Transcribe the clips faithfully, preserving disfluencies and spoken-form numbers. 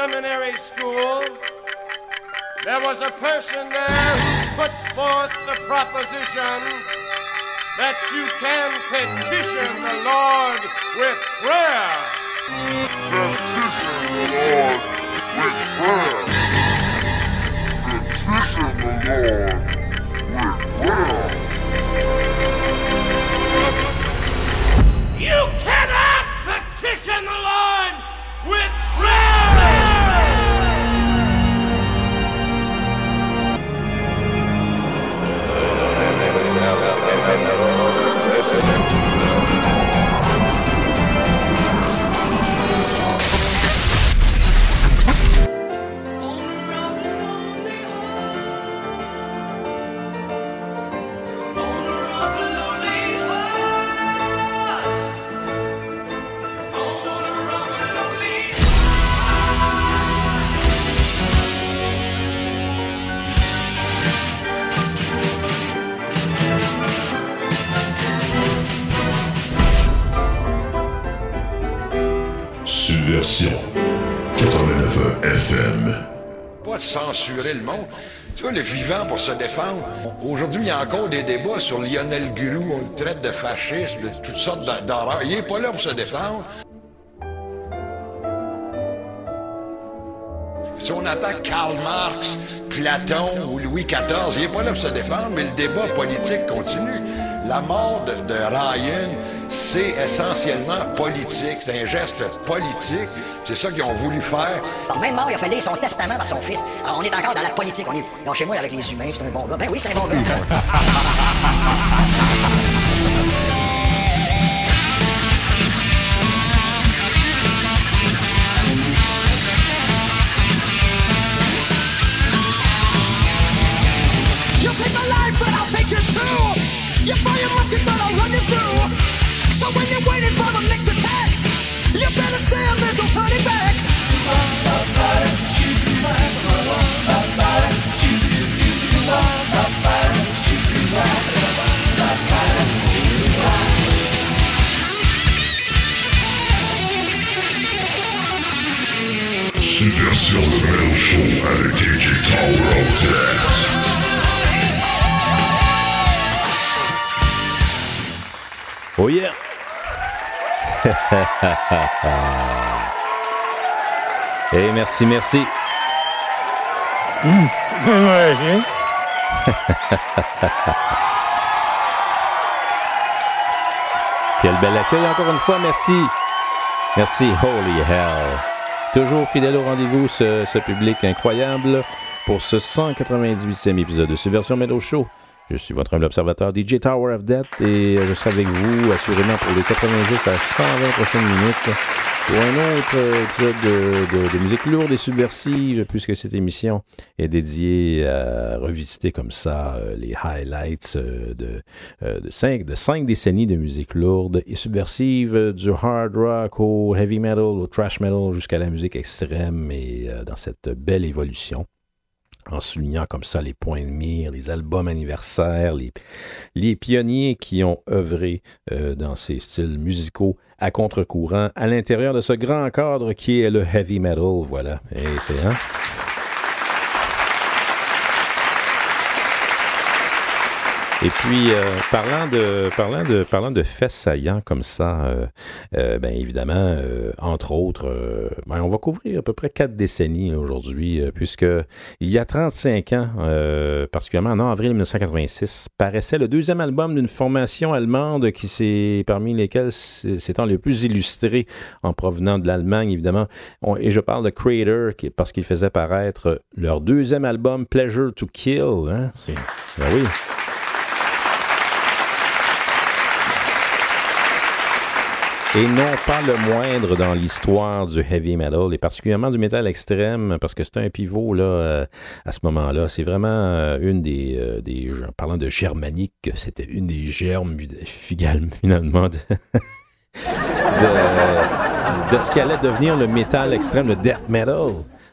seminary school, there was a person there who put forth the proposition that you can petition the Lord with prayer. Petition the Lord with prayer. Petition the Lord with prayer. You cannot petition the Lord with prayer! quatre-vingt-neuf F M. Pas de censurer le monde. Tu vois, le vivant pour se défendre. Aujourd'hui, il y a encore des débats sur Lionel Gurou. On le traite de fasciste, de toutes sortes d'horreurs. Il n'est pas là pour se défendre. Si on attaque Karl Marx, Platon ou Louis quatorze, il n'est pas là pour se défendre, mais le débat politique continue. La mort de, de Ryan, c'est essentiellement politique. C'est un geste politique. C'est ça qu'ils ont voulu faire. Alors, même mort, il a fait lire son testament par son fils. Alors, on est encore dans la politique. On est non, chez moi avec les humains. C'est un bon gars. Ben oui, c'est un bon gars. You'll take my life, but I'll take it too. You fire your musket, but I'll run you through. So when you're waiting for the next attack, you better stand there, don't turn it back. Subversion the metal show avec D J Tower of Death. Oh yeah. Et merci, merci. Quel bel accueil encore une fois, merci. Merci, holy hell. Toujours fidèle au rendez-vous, ce, ce public incroyable, pour ce cent quatre-vingt-dix-huitième épisode de Subversion Metal Show. Je suis votre humble observateur D J Tower of Death et je serai avec vous assurément pour les quatre-vingt-dix à cent vingt prochaines minutes pour un autre épisode de, de, de musique lourde et subversive, puisque cette émission est dédiée à revisiter comme ça euh, les highlights euh, de, euh, de, cinq, de cinq décennies de musique lourde et subversive, euh, du hard rock au heavy metal, au thrash metal jusqu'à la musique extrême, et euh, dans cette belle évolution, en soulignant comme ça les points de mire, les albums anniversaires, les, les pionniers qui ont œuvré euh, dans ces styles musicaux à contre-courant, à l'intérieur de ce grand cadre qui est le heavy metal, voilà. Et c'est... Hein? Et puis, euh, parlant de parlant de, parlant de faits saillants comme ça, euh, euh, bien évidemment, euh, entre autres, euh, ben on va couvrir à peu près quatre décennies aujourd'hui, euh, puisque il y a trente-cinq ans, euh, particulièrement en avril dix-neuf cent quatre-vingt-six, paraissait le deuxième album d'une formation allemande qui s'est, parmi lesquelles s'étant le plus illustré en provenant de l'Allemagne, évidemment. On, et je parle de Kreator, qui, parce qu'ils faisaient paraître leur deuxième album, Pleasure to Kill. Hein? C'est, ben oui. Et non pas le moindre dans l'histoire du heavy metal, et particulièrement du métal extrême, parce que c'est un pivot là à ce moment-là. C'est vraiment une des... des en parlant de germanique, c'était une des germes, finalement, de... de, de ce qui allait devenir le métal extrême, le death metal.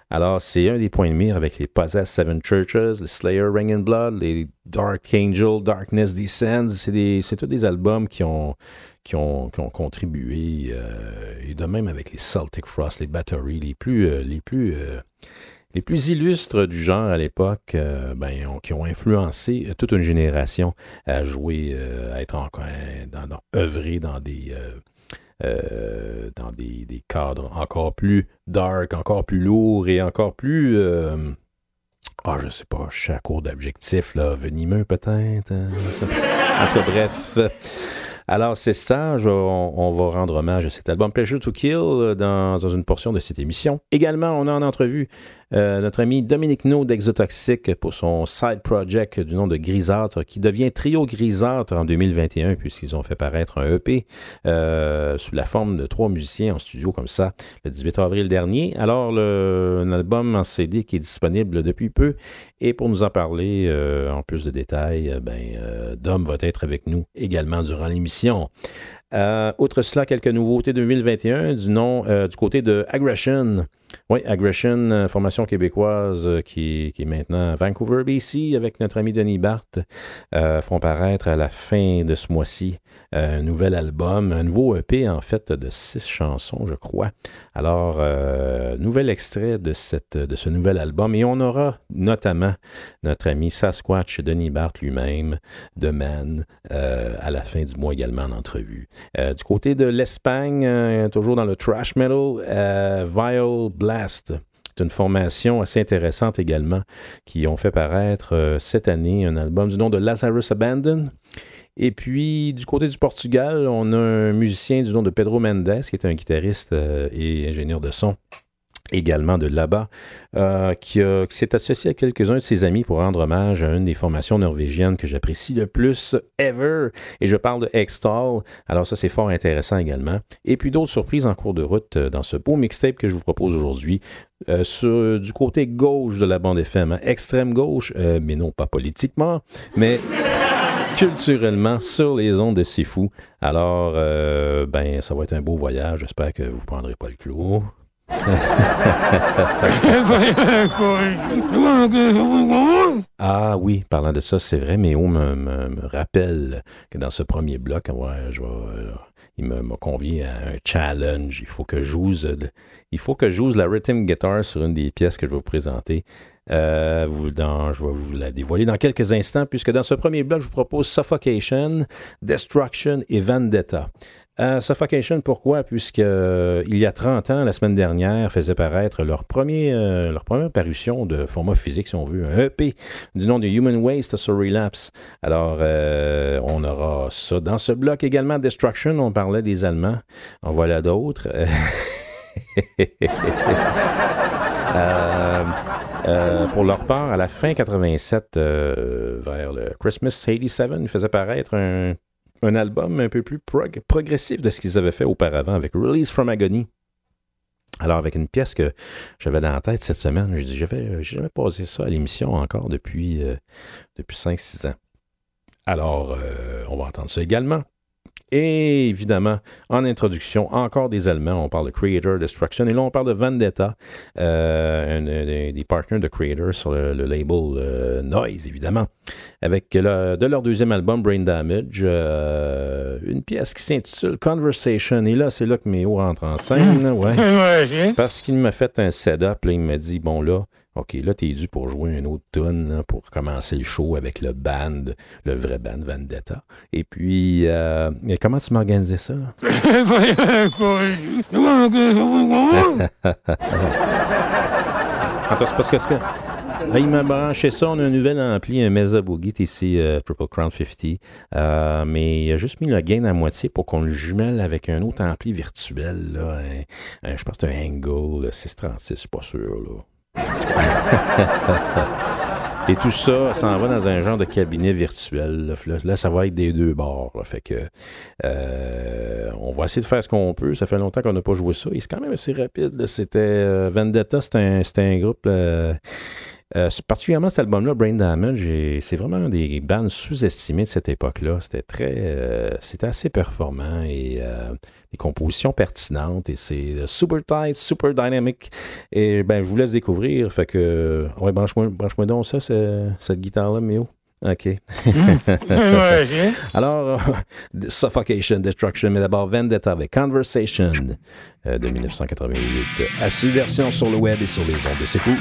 Alors, c'est un des points de mire avec les Possessed Seven Churches, les Slayer, Reign in Blood, les Dark Angel, Darkness Descends. C'est, des, c'est tous des albums qui ont, qui ont, qui ont contribué. Euh, et de même avec les Celtic Frost, les Battery, les plus... Euh, les plus euh, Les plus illustres du genre à l'époque, euh, ben, on, qui ont influencé toute une génération à jouer, euh, à être encore dans, dans, œuvrer dans des, euh, euh, dans des, des cadres encore plus dark, encore plus lourds et encore plus, euh, ah, je sais pas, je suis à court d'objectifs, là, venimeux peut-être. Hein, en tout cas, bref. Alors, c'est ça, je, on, on va rendre hommage à cet album Pleasure to Kill dans, dans une portion de cette émission. Également, on a en entrevue euh, notre ami Dominique Naud d'Exotoxique pour son side project du nom de Grisâtre, qui devient Trio Grisâtre en deux mille vingt et un, puisqu'ils ont fait paraître un E P euh, sous la forme de trois musiciens en studio comme ça, le dix-huit avril dernier. Alors, le, un album en C D qui est disponible depuis peu. Et pour nous en parler euh, en plus de détails, ben, euh, Dom va être avec nous également durant l'émission. Euh, outre cela, quelques nouveautés deux mille vingt et un du nom euh, du côté de Aggression. Oui, Aggression, formation québécoise euh, qui, qui est maintenant à Vancouver, B C, avec notre ami Denis Barthes, euh, font paraître à la fin de ce mois-ci euh, un nouvel album, un nouveau E P en fait de six chansons, je crois. Alors, euh, nouvel extrait de, cette, de ce nouvel album et on aura notamment notre ami Sasquatch, Denis Barthes lui-même, de Man, euh, à la fin du mois également en entrevue. Euh, du côté de l'Espagne, euh, toujours dans le thrash metal, euh, Violblast, c'est une formation assez intéressante également qui ont fait paraître euh, cette année un album du nom de Lazarus Abandoned. Et puis, du côté du Portugal, on a un musicien du nom de Pedro Mendes qui est un guitariste euh, et ingénieur de son également de là-bas, euh, qui, euh, qui s'est associé à quelques-uns de ses amis pour rendre hommage à une des formations norvégiennes que j'apprécie le plus ever, et je parle de Extol, alors ça c'est fort intéressant également, et puis d'autres surprises en cours de route dans ce beau mixtape que je vous propose aujourd'hui, euh, sur, du côté gauche de la bande F M, hein, extrême gauche, euh, mais non pas politiquement, mais... culturellement sur les ondes de C'est Fou, alors euh, ben ça va être un beau voyage, j'espère que vous ne prendrez pas le clou. Ah oui, parlant de ça, c'est vrai, mais Méo me, me, me rappelle que dans ce premier bloc, ouais, je vais, euh, il me, m'a convié à un challenge. Il faut que j'use la rhythm guitar sur une des pièces que je vais vous présenter. Euh, dans, je vais vous la dévoiler dans quelques instants, puisque dans ce premier bloc, je vous propose Suffocation, Destruction et Vendetta. Euh, Suffocation, pourquoi? Puisque euh, il y a trente ans, la semaine dernière, faisait paraître leur, premier, euh, leur première parution de format physique, si on veut, un E P du nom de Human Waste sur Relapse. Alors, euh, on aura ça dans ce bloc également. Destruction, on parlait des Allemands. En voilà d'autres. euh, Euh, pour leur part, à la fin quatre-vingt-sept, euh, vers le Christmas quatre-vingt-dix-sept, ils faisaient paraître un, un album un peu plus prog- progressif de ce qu'ils avaient fait auparavant avec Release from Agony. Alors, avec une pièce que j'avais dans la tête cette semaine, je dis, j'avais, j'ai jamais passé ça à l'émission encore depuis, euh, depuis cinq six ans. Alors, euh, on va entendre ça également. Et évidemment, en introduction, encore des Allemands. On parle de Kreator, Destruction. Et là, on parle de Vendetta, euh, un, un, un, des partners de Kreator sur le, le label euh, Noise, évidemment. Avec le, de leur deuxième album, Brain Damage, euh, une pièce qui s'intitule Conversation. Et là, c'est là que Méo rentre en scène. Ouais. Parce qu'il m'a fait un setup. Là, il m'a dit, bon là... OK, là, t'es dû pour jouer une autre tune pour commencer le show avec le band, le vrai band Vendetta. Et puis, euh, comment tu m'organisais ça? Attends, c'est parce que ce que... Ah, il m'a branché ça, on a un nouvel ampli, un Mesa Boogie T C euh, Triple Crown cinquante, euh, mais il a juste mis le gain à moitié pour qu'on le jumelle avec un autre ampli virtuel, là, un, un, je pense que c'est un Angle, le six cent trente-six, je suis pas sûr, là. Et tout ça, ça s'en va dans un genre de cabinet virtuel. Là, là ça va être des deux bords. Là. Fait que euh, on va essayer de faire ce qu'on peut. Ça fait longtemps qu'on n'a pas joué ça. Et c'est quand même assez rapide. Là. C'était euh, Vendetta, c'était un, c'était un groupe... Euh, Euh, particulièrement cet album-là, Brain Damage, et c'est vraiment un des bands sous-estimés de cette époque-là. C'était très, euh, c'était assez performant et euh, des compositions pertinentes. Et c'est super tight, super dynamic. Et ben, je vous laisse découvrir. Fait que, ouais, branche-moi, branche-moi donc ça, cette guitare-là, Méo. OK. Alors, Suffocation, Destruction, mais d'abord Vendetta avec Conversation euh, de dix-neuf cent quatre-vingt-huit. À Subversion sur le web et sur les ondes. C'est fou.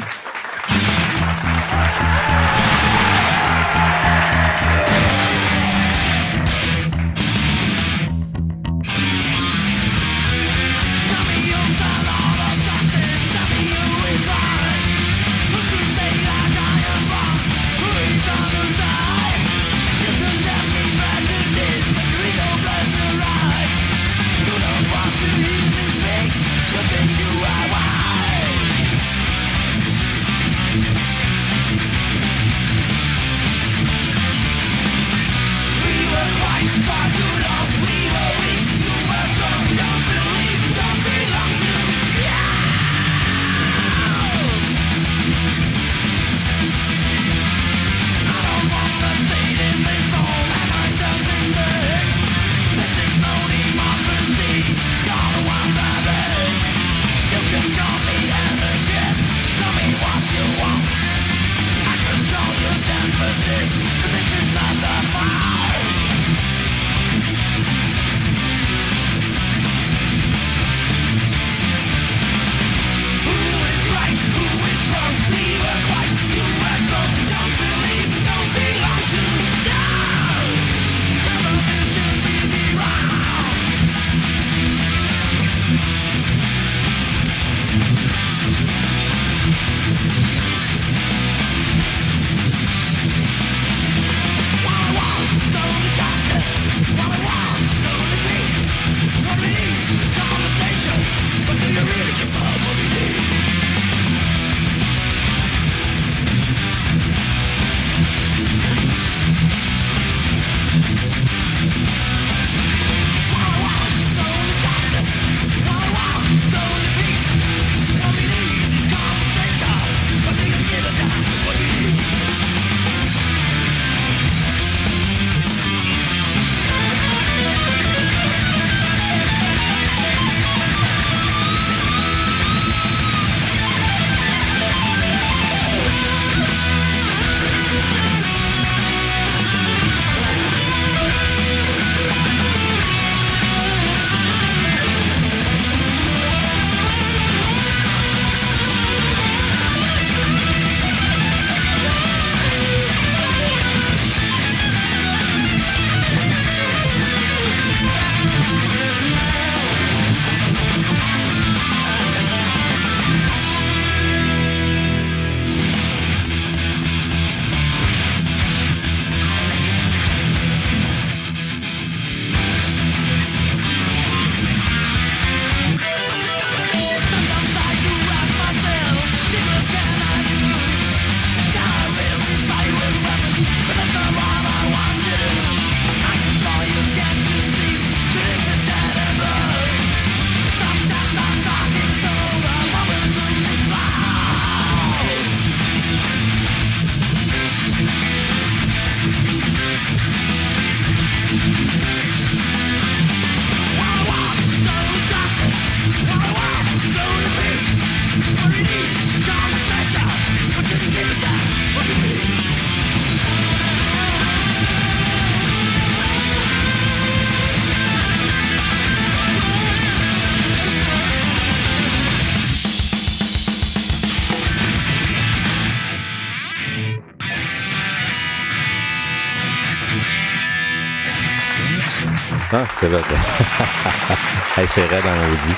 Hey, c'est raide en Audi.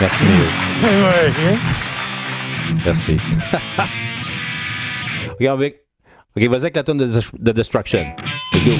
Merci, Méo. Merci. Regarde, Vic. OK, vas-y avec la tonne de, de Destruction. Let's go.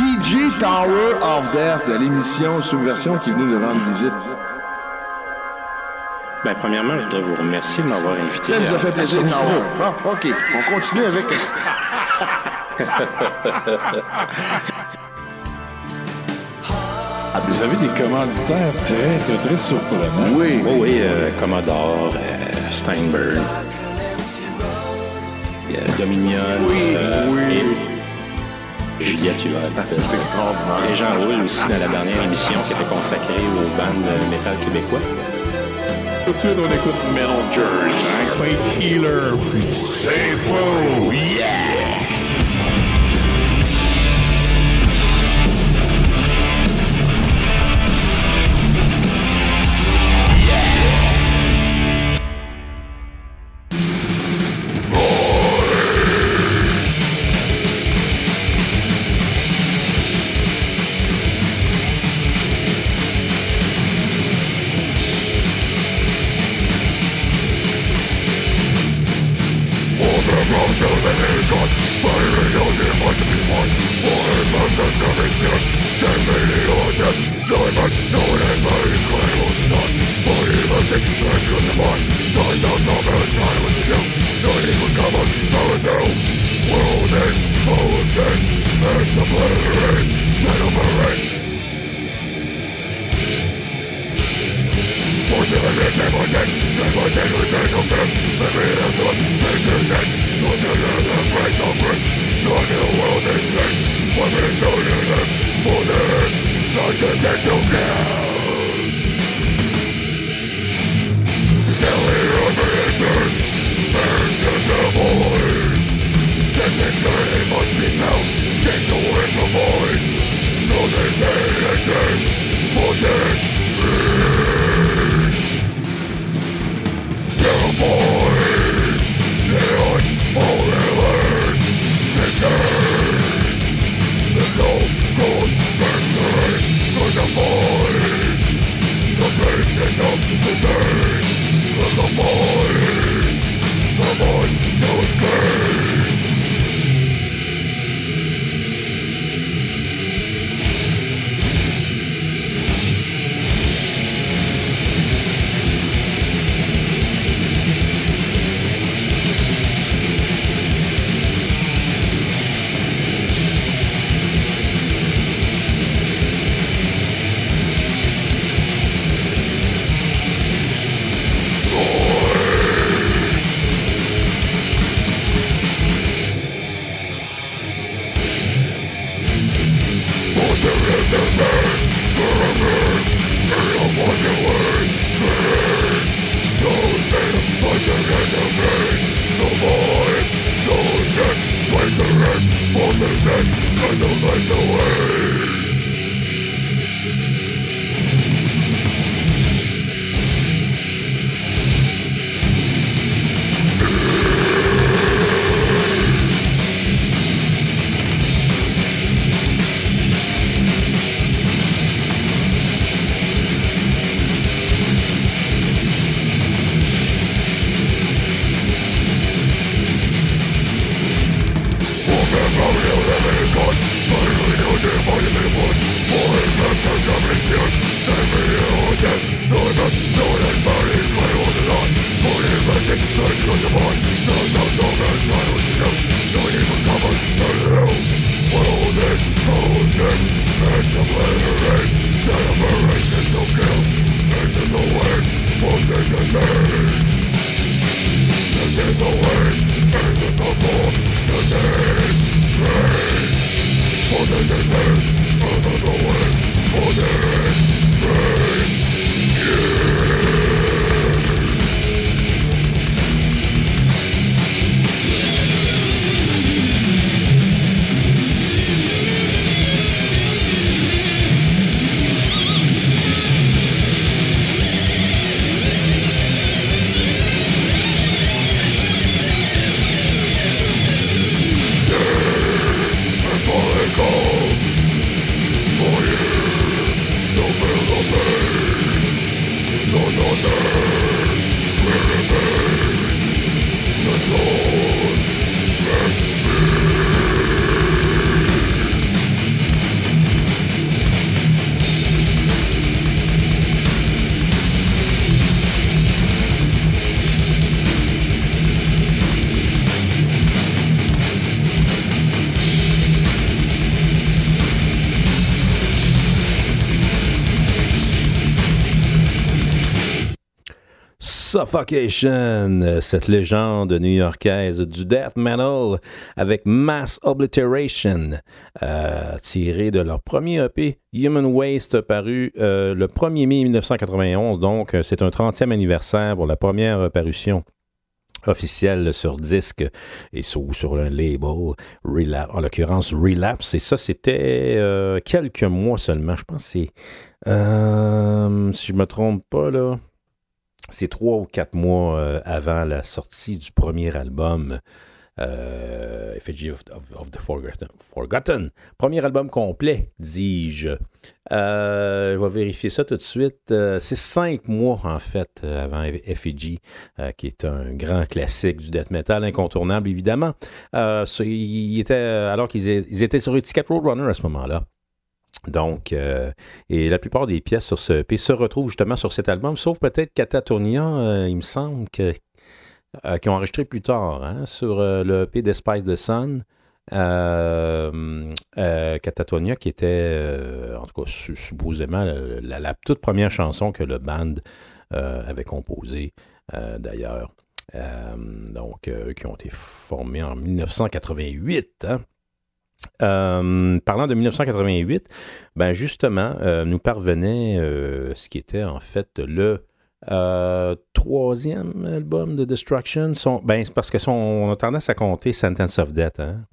D J Tower of Death de l'émission Subversion qui est venue nous rendre visite. Ben, premièrement, je voudrais vous remercier de m'avoir invité. Ça nous a fait plaisir, Tower. Bon, OK. On continue avec... Ah, vous avez des commanditaires très, très, très surprenants. Oui, oh, oui, euh, Commodore, euh, Steinberg, euh, Dominion, oui, euh, oui. Et Julia Tuval. C'est extraordinaire. Et Jean Roule aussi dans la dernière émission qui était consacrée aux bandes métal québécois. Tout de suite, on écoute Metal Journey, Clayton Healer, c'est faux, yeah! Don't Suffocation, cette légende new-yorkaise du death metal avec Mass Obliteration, euh, tirée de leur premier E P Human Waste, paru euh, le premier mai mille neuf cent quatre-vingt-onze, donc c'est un trentième anniversaire pour la première parution officiel sur disque et sur, sur le label Relapse, en l'occurrence Relapse, et ça c'était euh, quelques mois seulement, je pense que c'est euh, si je me trompe pas là, c'est trois ou quatre mois euh, avant la sortie du premier album euh, Effigy of, of, of the Forgotten, Forgotten premier album complet, dis-je. Euh, je vais vérifier ça tout de suite. Euh, c'est cinq mois, en fait, euh, avant Effigy, euh, qui est un grand classique du death metal, incontournable, évidemment. Euh, so, il était, alors qu'ils ils étaient sur l'étiquette Roadrunner à ce moment-là. Donc, euh, et la plupart des pièces sur ce E P se retrouvent justement sur cet album, sauf peut-être Catatonia, euh, il me semble, que, euh, qu'ils ont enregistré plus tard, hein, sur euh, le E P Despise the Sun. Euh, euh, Catatonia qui était euh, en tout cas supposément la, la, la toute première chanson que le band euh, avait composée euh, d'ailleurs euh, donc euh, qui ont été formés en mille neuf cent quatre-vingt-huit, hein? Euh, parlant de mille neuf cent quatre-vingt-huit, ben justement euh, nous parvenait euh, ce qui était en fait le Euh, troisième album de Destruction, son, ben, c'est parce que son, on a tendance à compter Sentence of Death. Hein?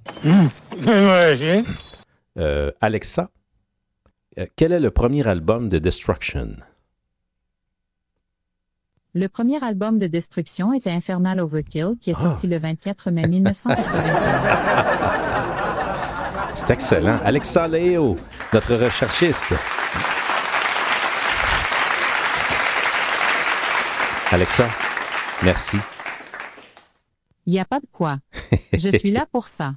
Euh, Alexa, euh, quel est le premier album de Destruction? Le premier album de Destruction était Infernal Overkill, qui est sorti ah. le vingt-quatre mai mille neuf cent quatre-vingt-dix-sept. C'est excellent. Alexa Léo, notre recherchiste. Alexa, merci. Il n'y a pas de quoi. Je suis là pour ça.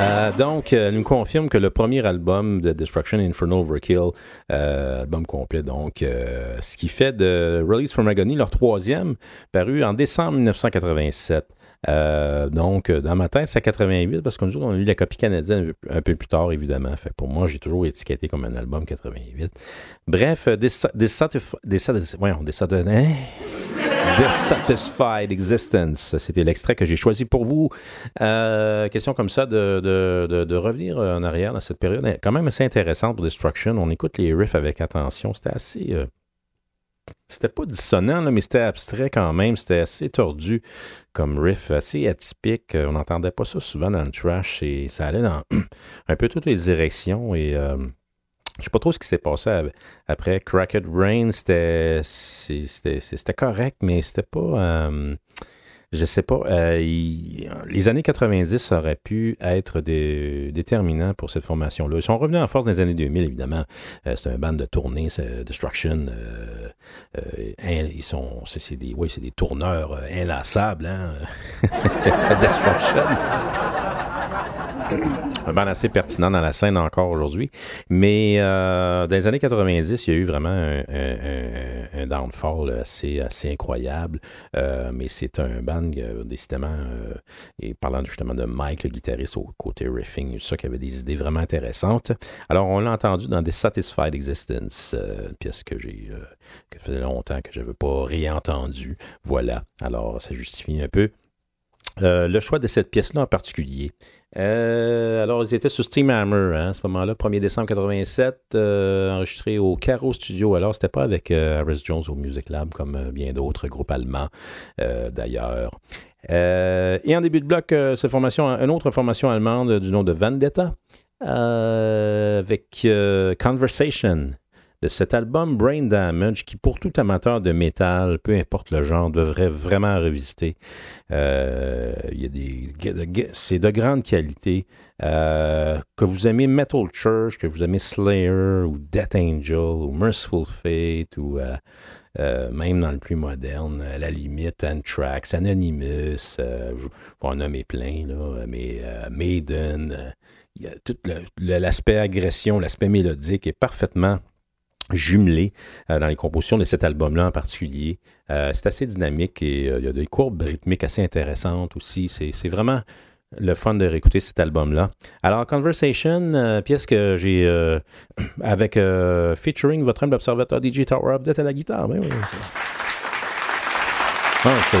euh, donc, elle euh, nous confirme que le premier album de Destruction, Infernal Overkill, euh, album complet, donc, euh, ce qui fait de Release from Agony leur troisième, paru en décembre mille neuf cent quatre-vingt-sept. Euh, donc, dans ma tête, c'est à quatre-vingt-huit, parce que nous autres, on a eu la copie canadienne un peu plus tard, évidemment. Fait que pour moi, j'ai toujours étiqueté comme un album quatre-vingt-huit. Bref, Dissatisfied Existence, c'était l'extrait que j'ai choisi pour vous. Euh, question comme ça de, de, de, de revenir en arrière dans cette période, quand même assez intéressante pour Destruction. On écoute les riffs avec attention. C'était assez... Euh, C'était pas dissonant, là, mais c'était abstrait quand même. C'était assez tordu comme riff, assez atypique. On n'entendait pas ça souvent dans le trash. Et ça allait dans un peu toutes les directions. Et euh, je sais pas trop ce qui s'est passé après. Cracked Brain, c'était, c'était, c'était correct, mais c'était pas... Euh, je sais pas. Euh, il, les années quatre-vingt-dix auraient pu être des, déterminants pour cette formation-là. Ils sont revenus en force dans les années deux mille, évidemment. Euh, c'est un band de tournée, c'est Destruction. Euh, euh, ils sont, c'est, c'est des, oui, c'est des tourneurs euh, inlassables, hein? Destruction. Un band assez pertinent dans la scène encore aujourd'hui. Mais euh, dans les années quatre-vingt-dix, il y a eu vraiment un, un, un, un downfall assez, assez incroyable. Euh, mais c'est un band, euh, décidément, euh, et parlant justement de Mike, le guitariste au côté riffing, tout ça, qui avait des idées vraiment intéressantes. Alors, on l'a entendu dans Dissatisfied Existence, euh, une pièce que j'ai, euh, que ça faisait longtemps que je n'avais pas réentendue. Voilà. Alors, ça justifie un peu euh, le choix de cette pièce-là en particulier. Euh, alors, ils étaient sur Steam Hammer, hein, à ce moment-là, premier décembre quatre-vingt-sept, euh, enregistré au Caro Studio. Alors, c'était pas avec euh, Harris Jones au Music Lab, comme euh, bien d'autres groupes allemands, euh, d'ailleurs. Euh, et en début de bloc, euh, cette formation, une autre formation allemande euh, du nom de Vendetta, euh, avec euh, Conversation. De cet album Brain Damage, qui pour tout amateur de métal, peu importe le genre, devrait vraiment revisiter. Euh, y a des, c'est de grande qualité. Euh, que vous aimez Metal Church, que vous aimez Slayer ou Death Angel ou Merciful Fate ou euh, euh, même dans le plus moderne, à la limite, Anthrax, Anonymous, euh, je vais en nommer plein, là, mais euh, Maiden, euh, y a tout le, le, l'aspect agression, l'aspect mélodique est parfaitement jumelé euh, dans les compositions de cet album-là en particulier. Euh, c'est assez dynamique et euh, il y a des courbes rythmiques assez intéressantes aussi. C'est, c'est vraiment le fun de réécouter cet album-là. Alors, Conversation, euh, pièce que j'ai euh, avec euh, featuring votre humble observateur D J Tower Update à la guitare. Ben oui, Non, c'est...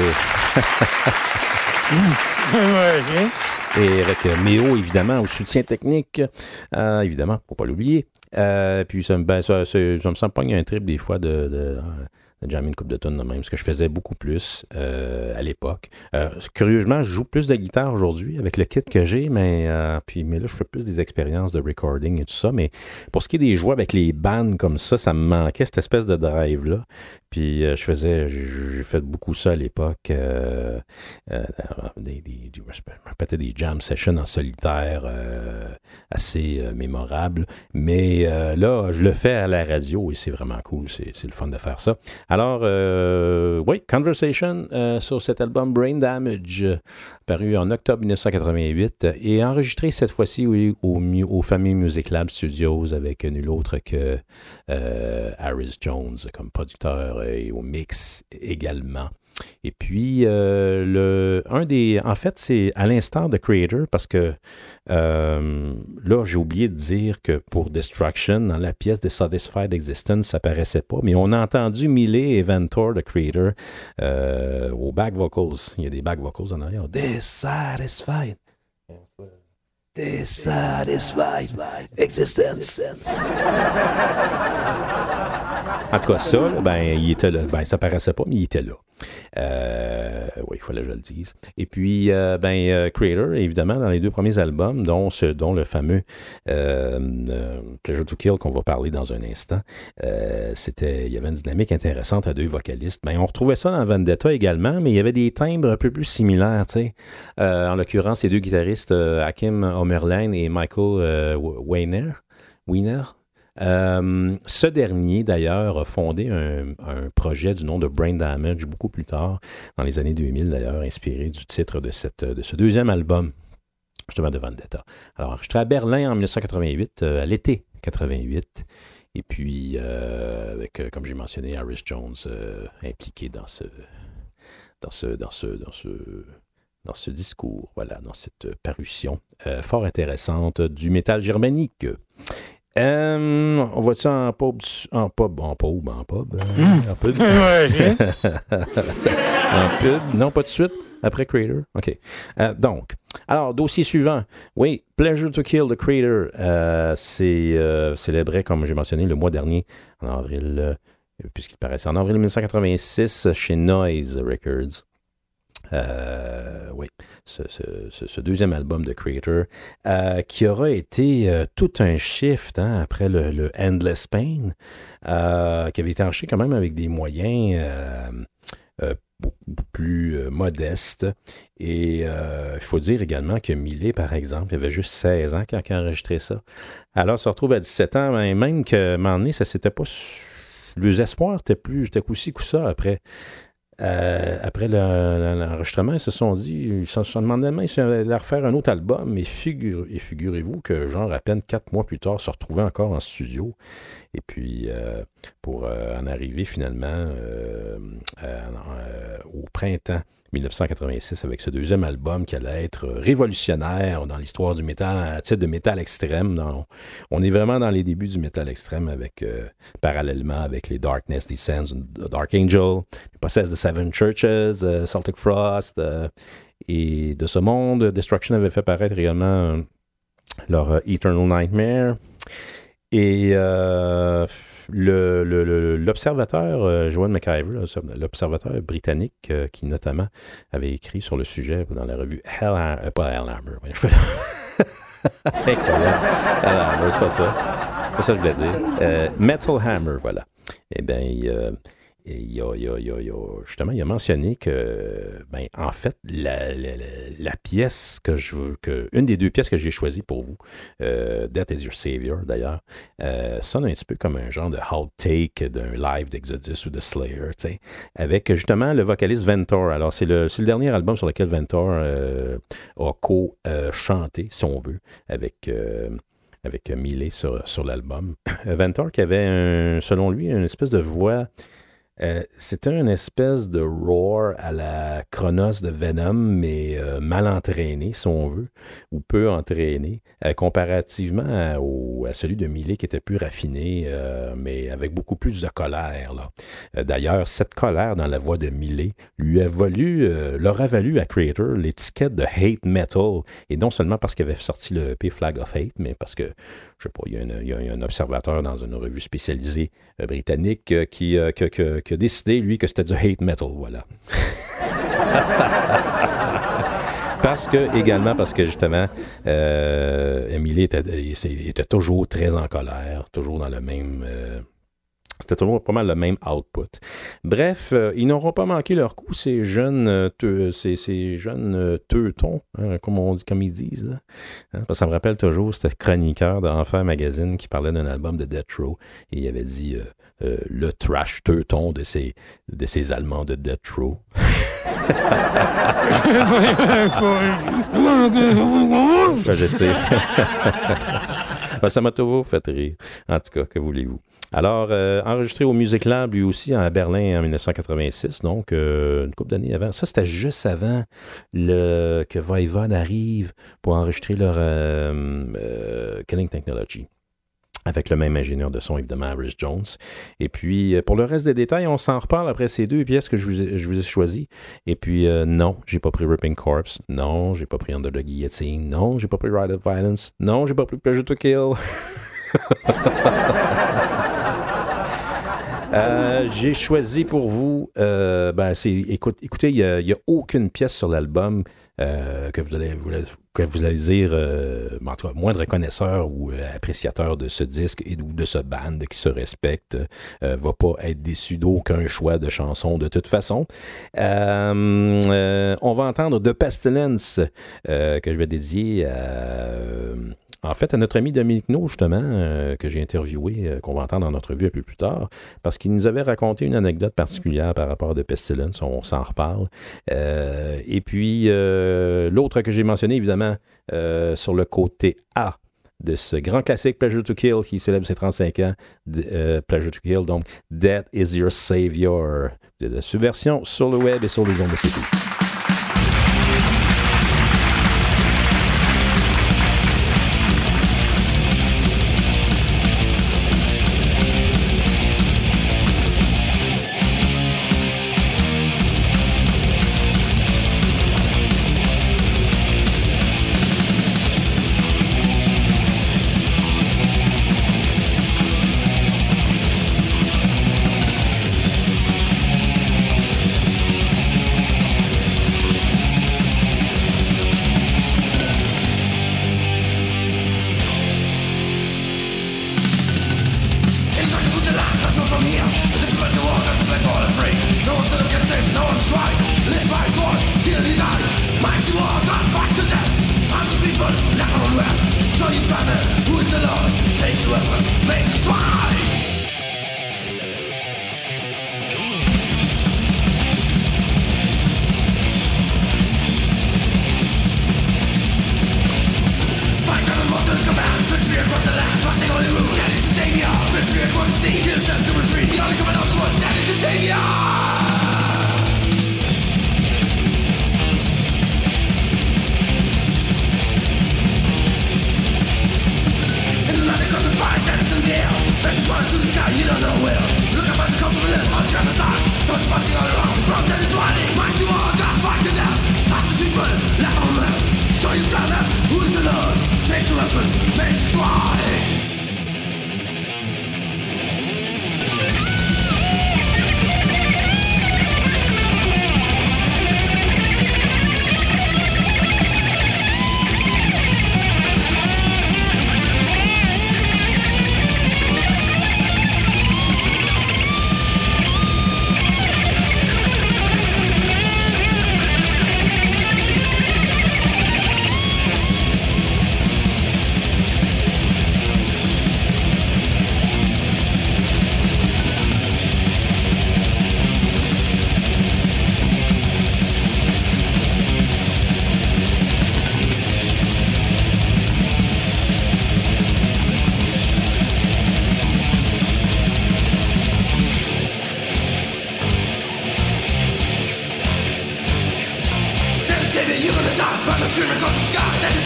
Et avec Méo, évidemment, au soutien technique, euh, évidemment, faut pas l'oublier. Euh, puis ça, ben, ça, ça, ça me semble pas qu'il y a un trip des fois de... de... Jamais une coupe de tonnes de même, ce que je faisais beaucoup plus euh, à l'époque. Euh, curieusement, je joue plus de guitare aujourd'hui avec le kit que j'ai, mais, euh, puis, mais là, je fais plus des expériences de recording et tout ça. Mais pour ce qui est des jouets avec les bandes comme ça, ça me manquait cette espèce de drive-là. Puis euh, je faisais, j'ai fait beaucoup ça à l'époque. Euh, euh, des, des, des, peut-être des jam sessions en solitaire euh, assez euh, mémorables. Mais euh, là, je le fais à la radio et c'est vraiment cool. C'est, c'est le fun de faire ça. Alors, euh, oui, Conversation euh, sur cet album Brain Damage, paru en octobre dix-neuf cent quatre-vingt-huit et enregistré cette fois-ci oui, au, au fameux Music Lab Studios avec nul autre que euh, Harris Jones comme producteur et au mix également. Et puis, euh, le, un des, en fait, c'est à l'instar de Kreator, parce que euh, là, j'ai oublié de dire que pour Destruction, dans la pièce de Satisfied Existence, ça paraissait pas, mais on a entendu Mille et Ventor de Kreator euh, aux back vocals. Il y a des back vocals en arrière. Dissatisfied. Dissatisfied Existence. En tout cas, ça, là, ben, il était là. Ben, ça paraissait pas, mais il était là. Euh, oui, il fallait que je le dise. Et puis, euh, ben, euh, Kreator, évidemment, dans les deux premiers albums, dont, ce, dont le fameux euh, euh, Pleasure to Kill qu'on va parler dans un instant, euh, c'était, il y avait une dynamique intéressante à deux vocalistes. Ben, on retrouvait ça dans Vendetta également, mais il y avait des timbres un peu plus similaires, tu sais. Euh, en l'occurrence, les deux guitaristes, euh, Hakim Omerlein et Michael euh, Weiner, Weiner. Euh, ce dernier, d'ailleurs, a fondé un, un projet du nom de Brain Damage beaucoup plus tard, dans les années deux mille, d'ailleurs, inspiré du titre de, cette, de ce deuxième album, justement de Vendetta. Alors, enregistré à Berlin en dix-neuf cent quatre-vingt-huit, euh, à l'été quatre-vingt-huit, et puis, euh, avec, euh, comme j'ai mentionné, Harris Jones euh, impliqué dans ce, dans ce, dans ce, dans ce dans ce discours, voilà, dans cette parution euh, fort intéressante du métal germanique. Euh, on va-tu en pub, en pub, en pub, en pub, mmh. en pub, en pub, non, pas de suite, après Kreator, ok. Euh, donc, alors, dossier suivant, oui, Pleasure to Kill de Kreator, euh, c'est euh, célébré, comme j'ai mentionné, le mois dernier, en avril, puisqu'il paraissait en avril dix-neuf cent quatre-vingt-six chez Noise Records. Euh, oui, ce, ce, ce deuxième album de Kreator euh, qui aura été euh, tout un shift hein, après le, le Endless Pain euh, qui avait été enregistré quand même avec des moyens euh, euh, beaucoup plus euh, modestes et il euh, faut dire également que Millet, par exemple, il avait juste seize ans quand il a enregistré ça. Alors, se retrouve à dix-sept ans, ben, même que à un moment donné, ça s'était pas... Les espoirs étaient plus... J'étais coup-ci, coup-ça après... Euh, après le, le, l'enregistrement, ils se sont dit, ils se sont demandé même s'ils allaient refaire un autre album, mais figure, et figurez-vous que genre à peine quatre mois plus tard, se retrouvaient encore en studio, et puis euh, pour euh, en arriver finalement euh, euh, euh, au printemps dix-neuf cent quatre-vingt-six avec ce deuxième album qui allait être révolutionnaire dans l'histoire du métal, à titre de métal extrême. Dans, on est vraiment dans les débuts du métal extrême avec, euh, parallèlement avec les Darkness Descends, Dark Angel, les Possessed de Seven Churches, uh, Celtic Frost, uh, et de ce monde, Destruction avait fait paraître également leur uh, Eternal Nightmare. Et euh, le, le, le, l'observateur, euh, Joel McIver, l'observateur britannique, euh, qui notamment avait écrit sur le sujet dans la revue Hell Hammer, pas Hell Hammer, je fais là. Incroyable. Alors, c'est pas ça. C'est pas ça que je voulais dire. Euh, Metal Hammer, voilà. Eh bien, euh, Et il a, il a, il a, il a, justement, il a mentionné que, ben, en fait, la, la, la pièce que je veux, que, une des deux pièces que j'ai choisies pour vous, euh, Death is Your Savior, d'ailleurs, euh, sonne un petit peu comme un genre de hot take d'un live d'Exodus ou de Slayer, tu sais, avec justement le vocaliste Ventor. Alors, c'est le, c'est le dernier album sur lequel Ventor euh, a co-chanté, si on veut, avec. Euh, avec Millet sur, sur l'album. Ventor qui avait, un, selon lui, une espèce de voix. Euh, c'était une espèce de roar à la Chronos de Venom, mais euh, mal entraîné, si on veut, ou peu entraîné, euh, comparativement à, au, à celui de Millet qui était plus raffiné, euh, mais avec beaucoup plus de colère. Là. Euh, d'ailleurs, cette colère dans la voix de Millet lui a valu, euh, leur a valu à Kreator l'étiquette de Hate Metal, et non seulement parce qu'il avait sorti le E P Flag of Hate, mais parce que, je sais pas, il y, y, y a un observateur dans une revue spécialisée euh, britannique euh, qui... Euh, que, que, qui a décidé, lui, que c'était du hate metal, voilà. Parce que, également, parce que, justement, euh, Emily était, était toujours très en colère, toujours dans le même... Euh, c'était toujours pas mal le même output. Bref, euh, ils n'auront pas manqué leur coup, ces jeunes, euh, te, ces, ces jeunes euh, teutons, hein, comme, on dit, comme ils disent. Là. Hein, parce que ça me rappelle toujours ce chroniqueur d'Enfer Magazine qui parlait d'un album de Death Row et il avait dit... Euh, Euh, le trash teuton de ces, de ces Allemands de Death Row. Je sais. Ça m'a toujours fait rire. En tout cas, que voulez-vous? Alors, euh, enregistré au Music Lab, lui aussi, à Berlin en dix-neuf cent quatre-vingt-six, donc euh, une couple d'années avant. Ça, c'était juste avant le, que Voivod arrive pour enregistrer leur euh, euh, Killing Technology, avec le même ingénieur de son, évidemment, Harris Jones. Et puis, pour le reste des détails, on s'en reparle après ces deux pièces que je vous ai, je vous ai choisies. Et puis, euh, non, j'ai pas pris Ripping Corpse. Non, j'ai pas pris Under the Guillotine. Non, j'ai pas pris Rite of Violence. Non, j'ai pas pris Pleasure to Kill. Euh, j'ai choisi pour vous, euh, ben c'est, écoute, écoutez, il n'y a, a aucune pièce sur l'album euh, que vous allez, vous allez, que vous allez dire, euh, en tout cas, moindre connaisseur ou euh, appréciateur de ce disque et ou de ce band qui se respecte euh, va pas être déçu d'aucun choix de chanson de toute façon. Euh, euh, on va entendre The Pestilence euh, que je vais dédier à... En fait, à notre ami Dominique Naud, justement, euh, que j'ai interviewé, euh, qu'on va entendre dans notre vue un peu plus tard, parce qu'il nous avait raconté une anecdote particulière par rapport à The Pestilence, on s'en reparle. Euh, et puis, euh, l'autre que j'ai mentionné, évidemment, euh, sur le côté A de ce grand classique Pleasure to Kill, qui célèbre ses trente-cinq ans, de, euh, Pleasure to Kill, donc « Death is your savior », de la subversion sur le web et sur les ondes de C P.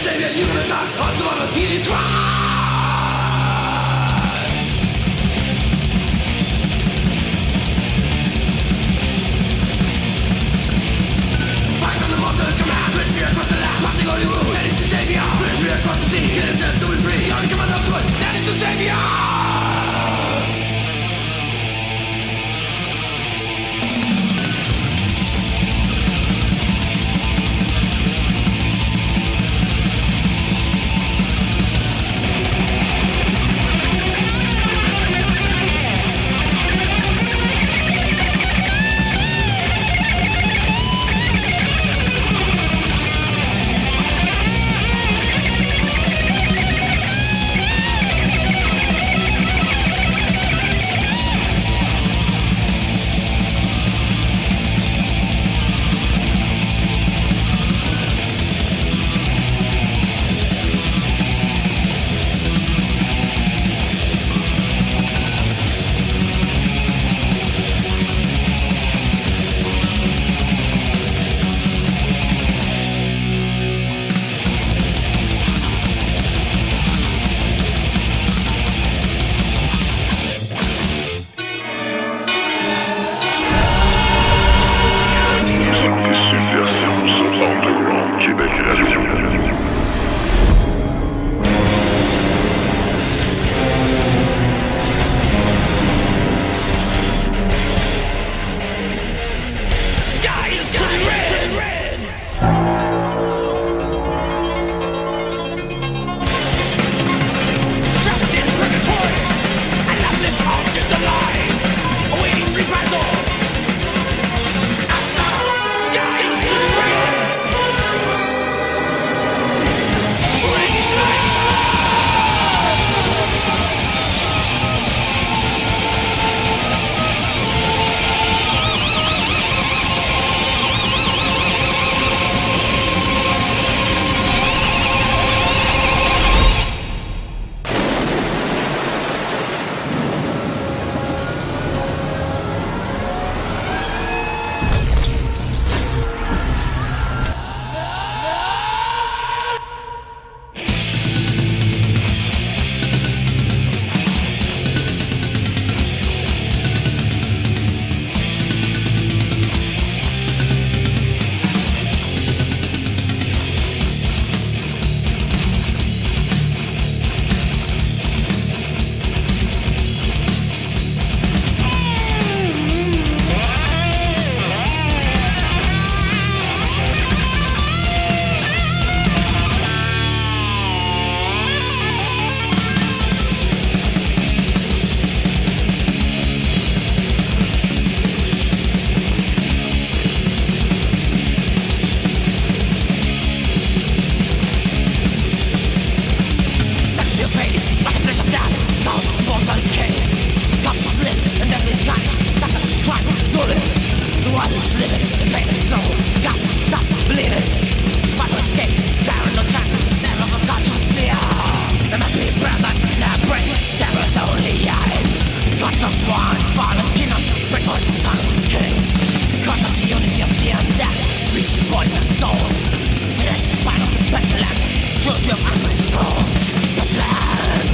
Xavier, you will not on some of us he tried. Close your eyes, oh, the plans.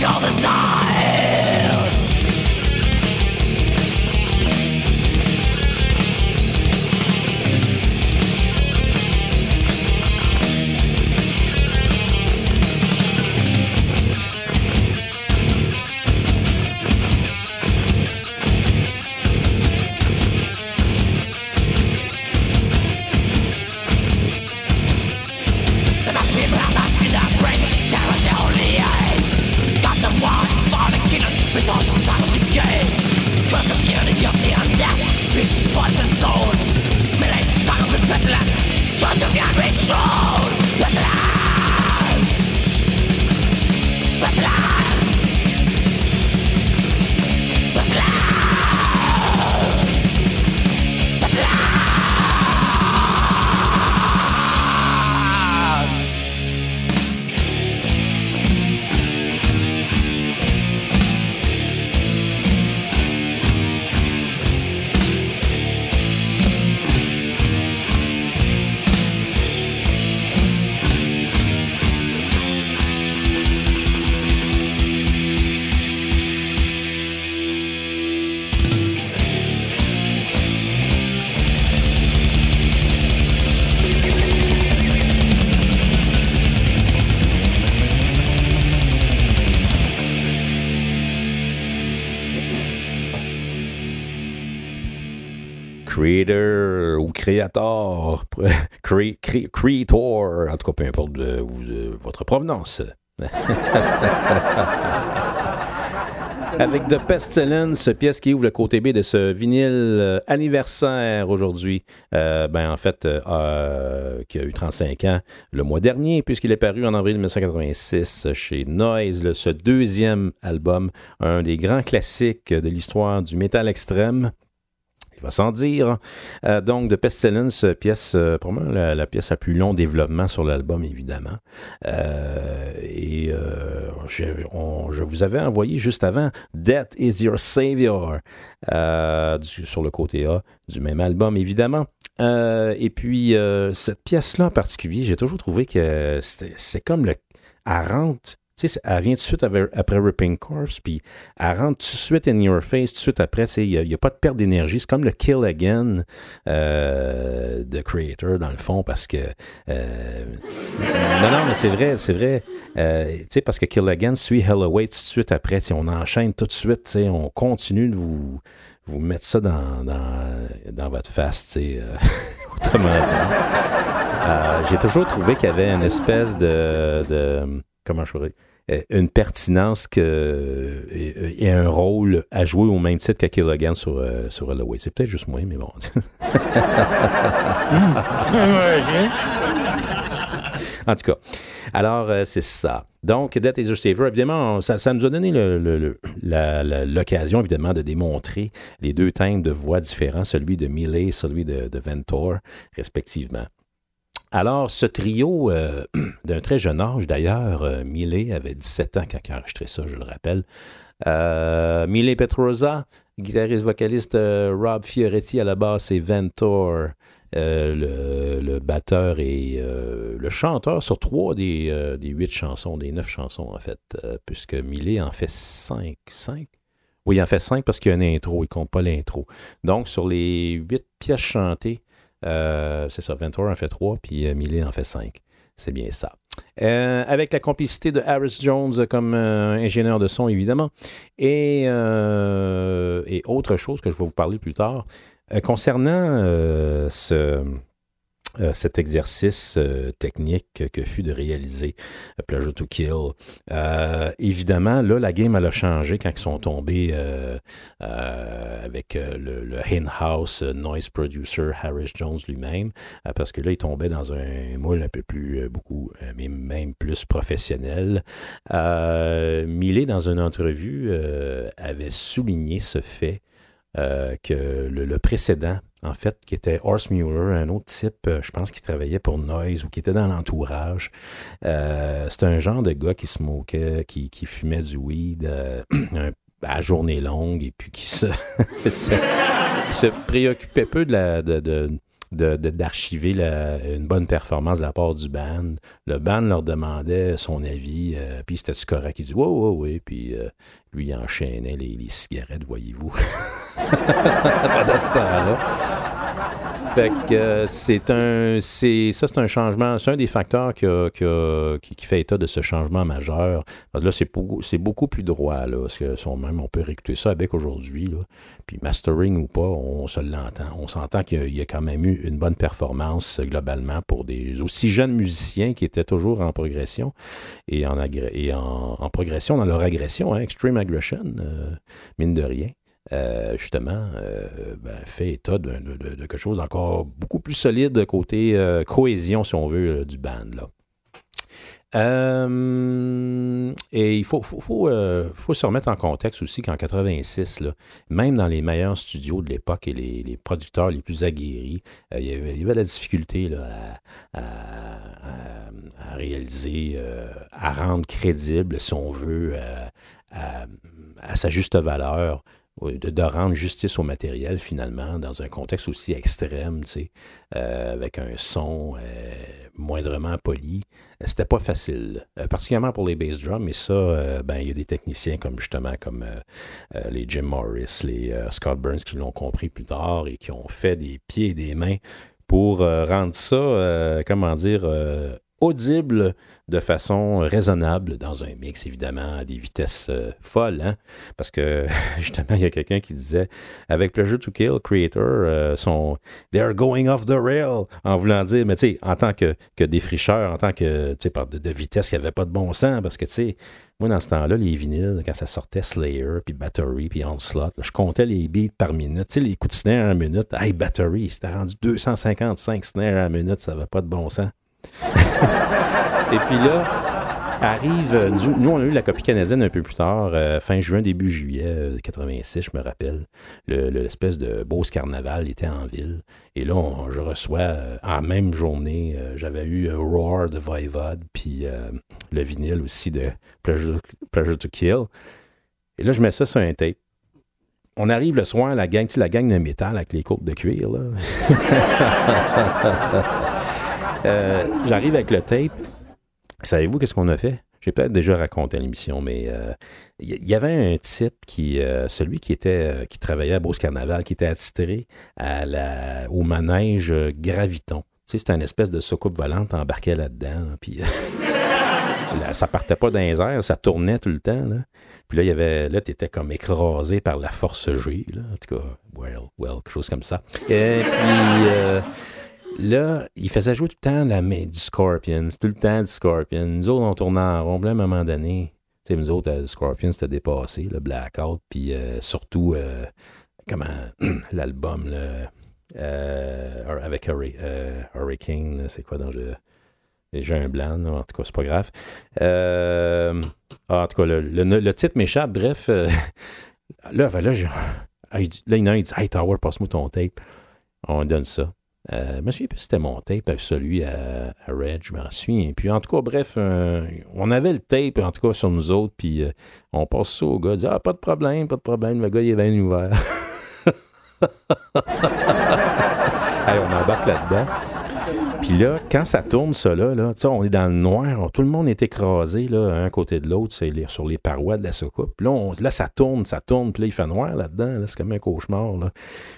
crashing all the time. Kreator ou Kreator, Kree, Kree, Kreator, en tout cas, peu importe de, de, votre provenance. Avec The Pestilence, pièce qui ouvre le côté B de ce vinyle euh, anniversaire aujourd'hui. Euh, ben en fait, euh, qui a eu trente-cinq ans le mois dernier, puisqu'il est paru en avril dix-neuf cent quatre-vingt-six chez Noise, le, ce deuxième album, un des grands classiques de l'histoire du métal extrême. Va s'en dire. Euh, donc, de Pestilence, pièce, euh, probablement la, la pièce à plus long développement sur l'album, évidemment. Euh, et euh, je, on, je vous avais envoyé juste avant Death is Your Savior euh, du, sur le côté A du même album, évidemment. Euh, et puis, euh, cette pièce-là en particulier, j'ai toujours trouvé que c'est comme le. Elle rentre. Tu sais, elle vient tout de suite après Ripping Corpse, puis elle rentre tout de suite in your face, tout de suite après, il n'y a, a pas de perte d'énergie. C'est comme le Kill Again euh, de Kreator, dans le fond, parce que... Euh, non, non, mais c'est vrai, c'est vrai. Euh, tu sais, parce que Kill Again suit Hell Awaits tout de suite après. On enchaîne tout de suite, tu sais, on continue de vous, vous mettre ça dans, dans, dans votre face, tu sais, euh, autrement dit. Euh, j'ai toujours trouvé qu'il y avait une espèce de... de comment je pourrais une pertinence que, et, et un rôle à jouer au même titre que Kill Again sur, euh, sur Helloween. C'est peut-être juste moi, mais bon. En tout cas, alors euh, c'est ça. Donc, Death is Your Savior, évidemment, on, ça, ça nous a donné le, le, le, la, la, l'occasion, évidemment, de démontrer les deux timbres de voix différents, celui de Mille et celui de, de Ventor, respectivement. Alors, ce trio, euh, d'un très jeune âge d'ailleurs, euh, Mille avait dix-sept ans quand il a enregistré ça, je le rappelle. Euh, Mille Petrozza, guitariste-vocaliste, euh, Rob Fioretti à la basse et Ventor, euh, le, le batteur et euh, le chanteur sur trois des, euh, des huit chansons, des neuf chansons en fait, euh, puisque Mille en fait cinq, cinq? Oui, il en fait cinq parce qu'il y a une intro, il ne compte pas l'intro. Donc, sur les huit pièces chantées, Euh, c'est ça, Ventor en fait trois, puis euh, Mille en fait cinq. C'est bien ça. Euh, avec la complicité de Harris Jones comme euh, ingénieur de son, évidemment. Et, euh, et autre chose que je vais vous parler plus tard. Euh, concernant euh, ce... Euh, cet exercice euh, technique que fut de réaliser euh, Pleasure to Kill. Euh, évidemment, là, la game, elle a changé quand ils sont tombés euh, euh, avec euh, le, le in-house euh, noise producer Harris Jones lui-même, euh, parce que là, il tombait dans un moule un peu plus, euh, beaucoup, euh, mais même plus professionnel. Euh, Mille, dans une entrevue, euh, avait souligné ce fait euh, que le, le précédent, en fait, qui était Horst Mueller, un autre type, je pense, qui travaillait pour Noise ou qui était dans l'entourage. Euh, c'était un genre de gars qui se moquait, qui, qui fumait du weed euh, à journée longue et puis qui se, se, se préoccupait peu de la... De, de, de, de, d'archiver la, une bonne performance de la part du band. Le band leur demandait son avis, euh, puis c'était-tu correct? Il dit « Ouais, ouais, ouais », puis euh, lui, il enchaînait les, les cigarettes, voyez-vous, pendant ce temps-là. Fait que euh, c'est un, c'est, ça, c'est un changement, c'est un des facteurs qui, a, qui, a, qui, qui fait état de ce changement majeur. Parce que là, c'est, pour, c'est beaucoup plus droit, là, parce que son même, on peut réécouter ça avec aujourd'hui, là. Puis mastering ou pas, on se l'entend. On s'entend qu'il y a, il y a quand même eu une bonne performance globalement pour des aussi jeunes musiciens qui étaient toujours en progression et en, agré, et en, en progression dans leur agression, hein, extreme aggression, euh, mine de rien. Euh, justement, euh, ben, fait état de, de, de, de quelque chose d'encore beaucoup plus solide côté euh, cohésion, si on veut, euh, du band, là. Euh, et il faut, faut, faut, euh, faut se remettre en contexte aussi qu'en quatre-vingt-six, là, même dans les meilleurs studios de l'époque et les, les producteurs les plus aguerris, euh, il, y avait, il y avait de la difficulté là, à, à, à réaliser, euh, à rendre crédible, si on veut, euh, à, à sa juste valeur. De, de rendre justice au matériel, finalement, dans un contexte aussi extrême, tu sais, euh, avec un son euh, moindrement poli. C'était pas facile, euh, particulièrement pour les bass drums, mais ça, euh, ben, il y a des techniciens comme, justement, comme euh, euh, les Jim Morris, les euh, Scott Burns, qui l'ont compris plus tard et qui ont fait des pieds et des mains pour euh, rendre ça, euh, comment dire... Euh, audible de façon raisonnable dans un mix, évidemment, à des vitesses euh, folles, hein? Parce que, justement, il y a quelqu'un qui disait, avec Pleasure to Kill, Kreator, euh, sont « they are going off the rail », en voulant dire, mais tu sais, en tant que, que défricheur, en tant que, tu sais, par de, de vitesse qui n'avait pas de bon sens, parce que, tu sais, moi, dans ce temps-là, les vinyles, quand ça sortait Slayer, puis Battery, puis Onslaught, là, je comptais les beats par minute, tu sais, les coups de snare à minute, hey, Battery, c'était rendu deux cent cinquante-cinq snares à minute, ça n'avait pas de bon sens. Et puis là, arrive, nous on a eu la copie canadienne un peu plus tard, euh, fin juin, début juillet euh, quatre-vingt-six, je me rappelle, le, le, l'espèce de Beauce Carnaval était en ville, et là on, je reçois, euh, en même journée, euh, j'avais eu euh, Roar de Voivod, puis euh, le vinyle aussi de Pleasure, Pleasure to Kill, et là je mets ça sur un tape. On arrive le soir, la gang, tu sais, la gang de métal avec les côtes de cuir, là. Euh, j'arrive avec le tape. Savez-vous qu'est-ce qu'on a fait? J'ai peut-être déjà raconté à l'émission, mais euh, il y avait un type qui, euh, celui qui était, euh, qui travaillait à Beauce Carnaval, qui était attitré à la, au manège Graviton. Tu sais, c'était une espèce de soucoupe volante embarquée là-dedans, là, puis... Là, ça partait pas dans les airs, ça tournait tout le temps. Là. Puis là, il y avait, là, t'étais comme écrasé par la force G, là, en tout cas, well, well, quelque chose comme ça. Et puis... Euh, là, il faisait jouer tout le temps la main du Scorpion, tout le temps du Scorpion. Nous autres, on tournait en rond, là, à un moment donné. Tu sais, nous autres, le Scorpion, c'était dépassé, le Blackout, puis euh, surtout, euh, comment, l'album, là, euh, avec euh, Hurricane, là, c'est quoi, donc, le... j'ai un blanc, non, en tout cas, c'est pas grave. Euh, ah, en tout cas, le, le, le titre m'échappe, bref. Euh, là, ben, là, je, là, il y en a un, il dit « Hey, Tower, passe-moi ton tape. » On donne ça. Euh, je me souviens plus si c'était mon tape, celui à, à Red, je m'en souviens. Puis en tout cas, bref, euh, on avait le tape, en tout cas, sur nous autres, puis euh, on passe ça au gars, il dit « Ah, pas de problème, pas de problème, le gars, il est bien ouvert. » Hey, on embarque là-dedans. Puis là, quand ça tourne, ça là, là tu sais, on est dans le noir, on, tout le monde est écrasé, là, un côté de l'autre, c'est les, sur les parois de la soucoupe. Là, on, là, ça tourne, ça tourne, puis là, il fait noir là-dedans, là, c'est comme un cauchemar, là.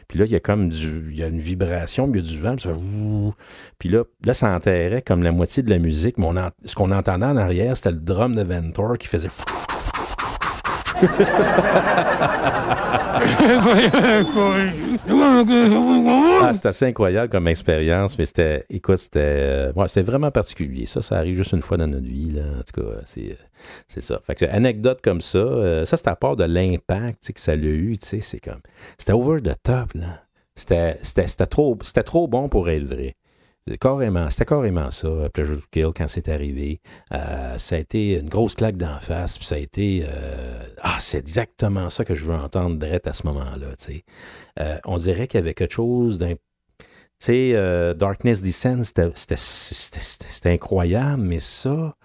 Puis là, il y a comme du, il y a une vibration, puis il y a du vent, puis ça fait ouh. Puis là, là, ça enterrait comme la moitié de la musique, mais on en, ce qu'on entendait en arrière, c'était le drum de Ventor qui faisait... Ah, c'est assez incroyable comme expérience, mais c'était, écoute, c'était, ouais, c'était vraiment particulier. Ça, ça arrive juste une fois dans notre vie, là. En tout cas, c'est, c'est ça. Fait que anecdote comme ça, euh, ça c'est à part de l'impact, tu sais, que ça l'a eu, tu sais, c'est comme, c'était over the top, là. C'était, c'était, c'était trop, c'était trop bon pour être vrai. Carrément, c'était carrément ça, Pleasure to Kill, quand c'est arrivé. Euh, ça a été une grosse claque d'en face, puis ça a été... Euh, ah, c'est exactement ça que je veux entendre direct à ce moment-là, tu sais. Euh, on dirait qu'il y avait quelque chose d'un... Tu sais, euh, Darkness Descends, c'était, c'était, c'était, c'était, c'était incroyable, mais ça...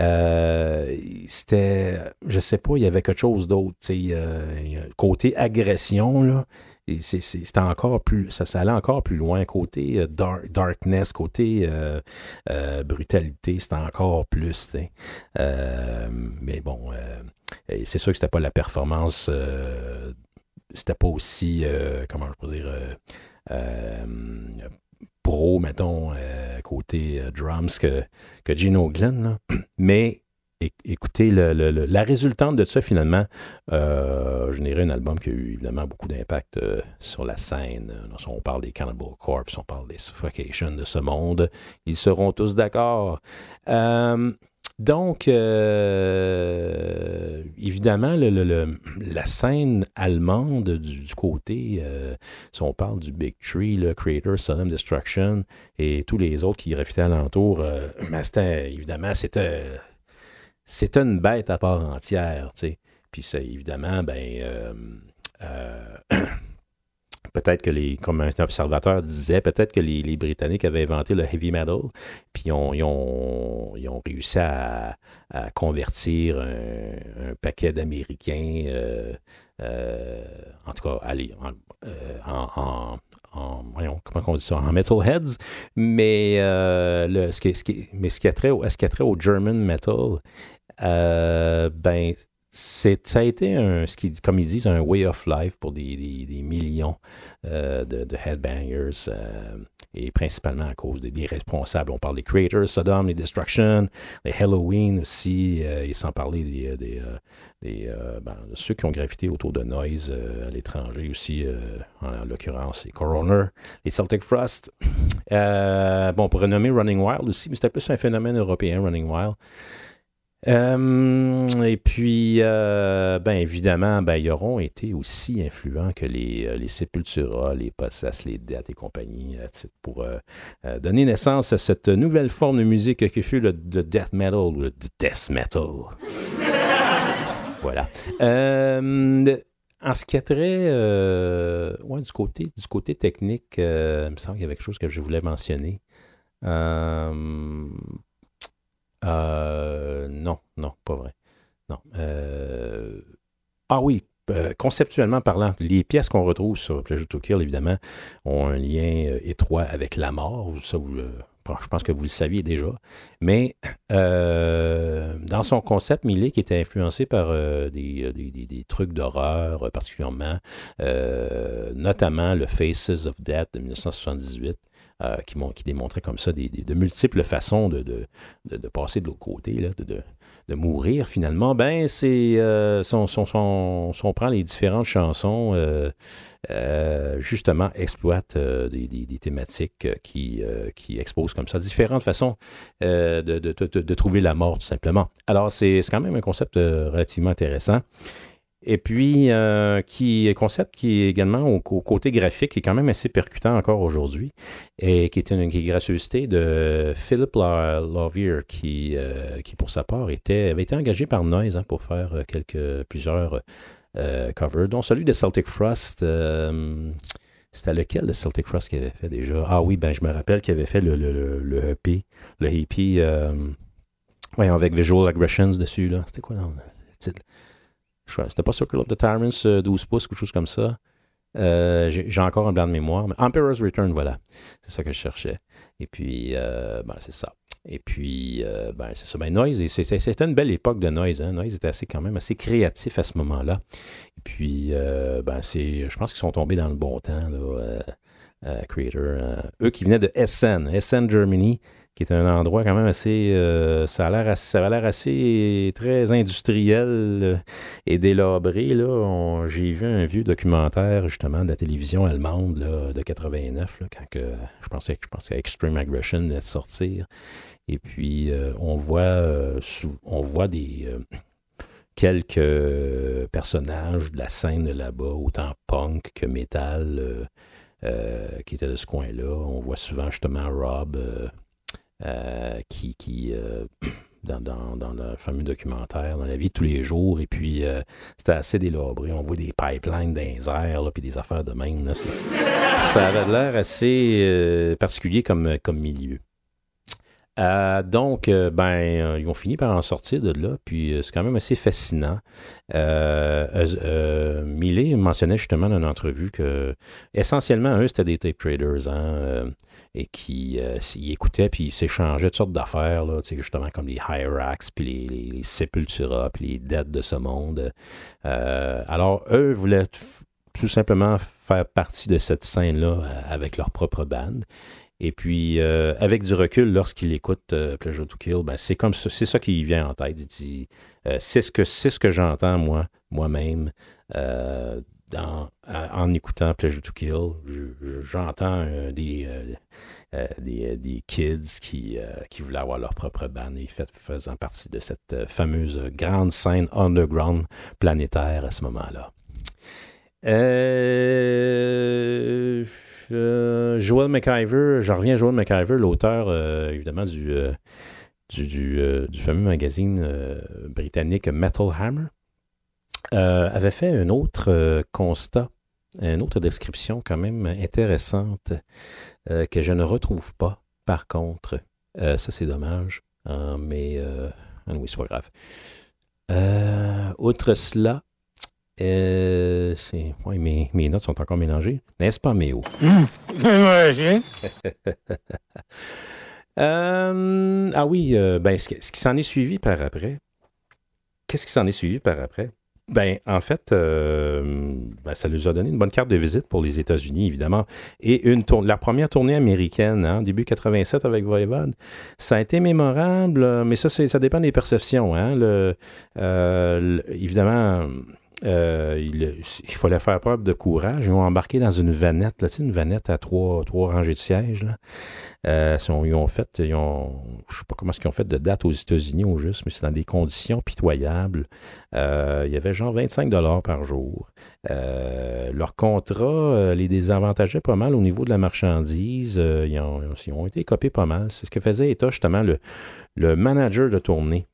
Euh, c'était... Je sais pas, il y avait quelque chose d'autre, tu sais. Euh, côté agression, là, Et c'est, c'est, c'était encore plus, ça, ça allait encore plus loin. Côté euh, dark, darkness, côté euh, euh, brutalité, c'était encore plus. Euh, mais bon, euh, et c'est sûr que c'était pas la performance, euh, c'était pas aussi, euh, comment je peux dire, euh, euh, pro, mettons, euh, côté euh, drums que, que Gino Glenn, là. Mais écoutez, le, le, le, la résultante de ça, finalement, euh, générait un album qui a eu évidemment beaucoup d'impact euh, sur la scène. On parle des Cannibal Corpse, on parle des Suffocation de ce monde. Ils seront tous d'accord. Euh, donc, euh, évidemment, le, le, le, la scène allemande du, du côté, euh, si on parle du Big Three, le Kreator, Sodom, Destruction et tous les autres qui graffitaient alentour, euh, mais c'était, évidemment, c'était... C'était une bête à part entière, tu sais. Puis ça, évidemment, ben euh, euh, peut-être que les, comme un observateur disait, peut-être que les, les Britanniques avaient inventé le heavy metal, puis ils ont, ils ont, ils ont réussi à, à convertir un, un paquet d'Américains, euh, euh, en tout cas, allez, en, euh, en, en En, comment on dit ça, en metalheads, mais, euh, le, ce, qui, ce, qui, mais ce qui a trait au, ce qui a trait au German metal, euh, ben, c'est, ça a été, un, ce qui, comme ils disent, un way of life pour des, des, des millions euh, de, de headbangers, euh, et principalement à cause des, des responsables. On parle des Kreator, Sodom, les Destruction, les Halloween aussi, euh, et sans parler des, des, euh, des euh, ben, ceux qui ont graffité autour de Noise euh, à l'étranger aussi, euh, en, en l'occurrence, les Coroner, les Celtic Frost. Euh, bon, on pourrait nommer Running Wild aussi, mais c'était plus un phénomène européen, Running Wild. Euh, et puis, euh, bien évidemment, ben, ils auront été aussi influents que les, les Sepultura, les Possess, les Death et compagnie, pour euh, donner naissance à cette nouvelle forme de musique qui fut le, le death metal ou le death metal. Voilà. Euh, en ce qui a trait, euh, ouais, du, côté, du côté technique, euh, il me semble qu'il y avait quelque chose que je voulais mentionner. Euh, Euh, non, non, pas vrai. Non. Euh, ah oui, euh, conceptuellement parlant, les pièces qu'on retrouve sur Pleasure to Kill, évidemment, ont un lien euh, étroit avec la mort. Ça, vous, euh, je pense que vous le saviez déjà. Mais euh, dans son concept, Milik était influencé par euh, des, des, des, des trucs d'horreur, euh, particulièrement, euh, notamment le Faces of Death de dix-neuf soixante-dix-huit. Euh, qui, qui démontraient comme ça des, des, de multiples façons de, de, de, de passer de l'autre côté, là, de, de, de mourir finalement. Ben, c'est. Euh, son, son, son, son, on prend les différentes chansons, euh, euh, justement, exploite euh, des, des, des thématiques qui, euh, qui exposent comme ça différentes façons euh, de, de, de, de trouver la mort, tout simplement. Alors, c'est, c'est quand même un concept euh, relativement intéressant. Et puis, euh, qui, concept qui est également au, au côté graphique, qui est quand même assez percutant encore aujourd'hui, et qui est une, une gracieuseté de Philip Lavier, qui, euh, qui pour sa part était, avait été engagé par Noise, hein, pour faire quelques, plusieurs euh, covers, dont celui de Celtic Frost. Euh, C'était lequel de Celtic Frost qu'il avait fait déjà? Ah oui, ben je me rappelle qu'il avait fait le, le, le, le E P, le E P euh, ouais, avec Visual Aggressions dessus. Là. C'était quoi non, le titre? C'était pas Circle of the Tyrants, douze pouces, quelque chose comme ça. Euh, j'ai, j'ai encore un blanc de mémoire. Mais Emperor's Return, voilà. C'est ça que je cherchais. Et puis, euh, ben, c'est ça. Et puis, euh, ben, c'est ça. Ben, Noise, et c'est, c'était une belle époque de Noise. Hein. Noise était assez, quand même assez créatif à ce moment-là. Et puis, euh, ben, c'est, je pense qu'ils sont tombés dans le bon temps, là, euh, euh, Kreator. Euh, eux qui venaient de Essen, Essen, Germany, qui est un endroit quand même assez... Euh, ça a l'air assez, ça a l'air assez très industriel et délabré. Là. On, j'ai vu un vieux documentaire, justement, de la télévision allemande là, de quatre-vingt-neuf, là, quand que, je pensais je pensais à Extreme Aggression venait de sortir. Et puis, euh, on voit, euh, sous, on voit des... Euh, quelques personnages de la scène de là-bas, autant punk que métal, euh, euh, qui étaient de ce coin-là. On voit souvent, justement, Rob... Euh, Euh, qui, qui euh, dans, dans, dans le fameux documentaire, dans la vie de tous les jours, et puis euh, c'était assez délabré. On voit des pipelines dans les airs, là, puis des affaires de même. Là, ça avait l'air assez euh, particulier comme, comme milieu. Euh, donc, euh, ben, ils ont fini par en sortir de là, puis euh, c'est quand même assez fascinant. Euh, euh, euh, Millet mentionnait justement dans une entrevue que, essentiellement, eux, c'était des tape traders, hein, euh, et qui euh, ils écoutaient, puis ils s'échangeaient toutes sortes d'affaires, là, justement, comme les Hyrax, puis les, les, les Sepultura, puis les Death de ce monde. Euh, alors, eux voulaient f- tout simplement faire partie de cette scène-là avec leur propre band. Et puis, euh, avec du recul, lorsqu'il écoute euh, Pleasure to Kill, ben c'est comme ça, c'est ça qui vient en tête. Il dit, euh, c'est ce que c'est ce que j'entends moi, moi-même, euh, dans, en, en écoutant Pleasure to Kill. Je, j'entends euh, des, euh, euh, des des kids qui euh, qui voulaient avoir leur propre band et fait, faisant partie de cette euh, fameuse grande scène underground planétaire à ce moment-là. Euh, euh, Joel McIver, j'en reviens à Joel McIver, l'auteur euh, évidemment du, euh, du, du, euh, du fameux magazine euh, britannique Metal Hammer, euh, avait fait un autre euh, constat, une autre description quand même intéressante euh, que je ne retrouve pas par contre. Euh, ça c'est dommage, hein, mais euh, anyway, c'est pas grave. Euh, outre cela, Euh, c'est... Ouais, mes, mes notes sont encore mélangées. N'est-ce pas, Méo? euh, ah oui, euh, ben, ce, ce qui s'en est suivi par après. Qu'est-ce qui s'en est suivi par après? Ben, en fait, euh, ben, ça nous a donné une bonne carte de visite pour les États-Unis, évidemment. Et une tour- la première tournée américaine, hein, début quatre-vingt-sept avec Voivod, ça a été mémorable, mais ça, c'est, ça dépend des perceptions. Hein, le, euh, le, évidemment... Euh, il, il fallait faire preuve de courage. Ils ont embarqué dans une vanette, là, tu sais, une vanette à trois, trois rangées de sièges. Là. Euh, ils ont fait, ils ont, je ne sais pas comment ils ont fait de date aux États-Unis au juste, mais c'est dans des conditions pitoyables. Euh, il y avait genre vingt-cinq dollars par jour. Euh, leur contrat euh, les désavantageait pas mal au niveau de la marchandise. Euh, ils, ont, ils ont été copés pas mal. C'est ce que faisait état justement le, le manager de tournée.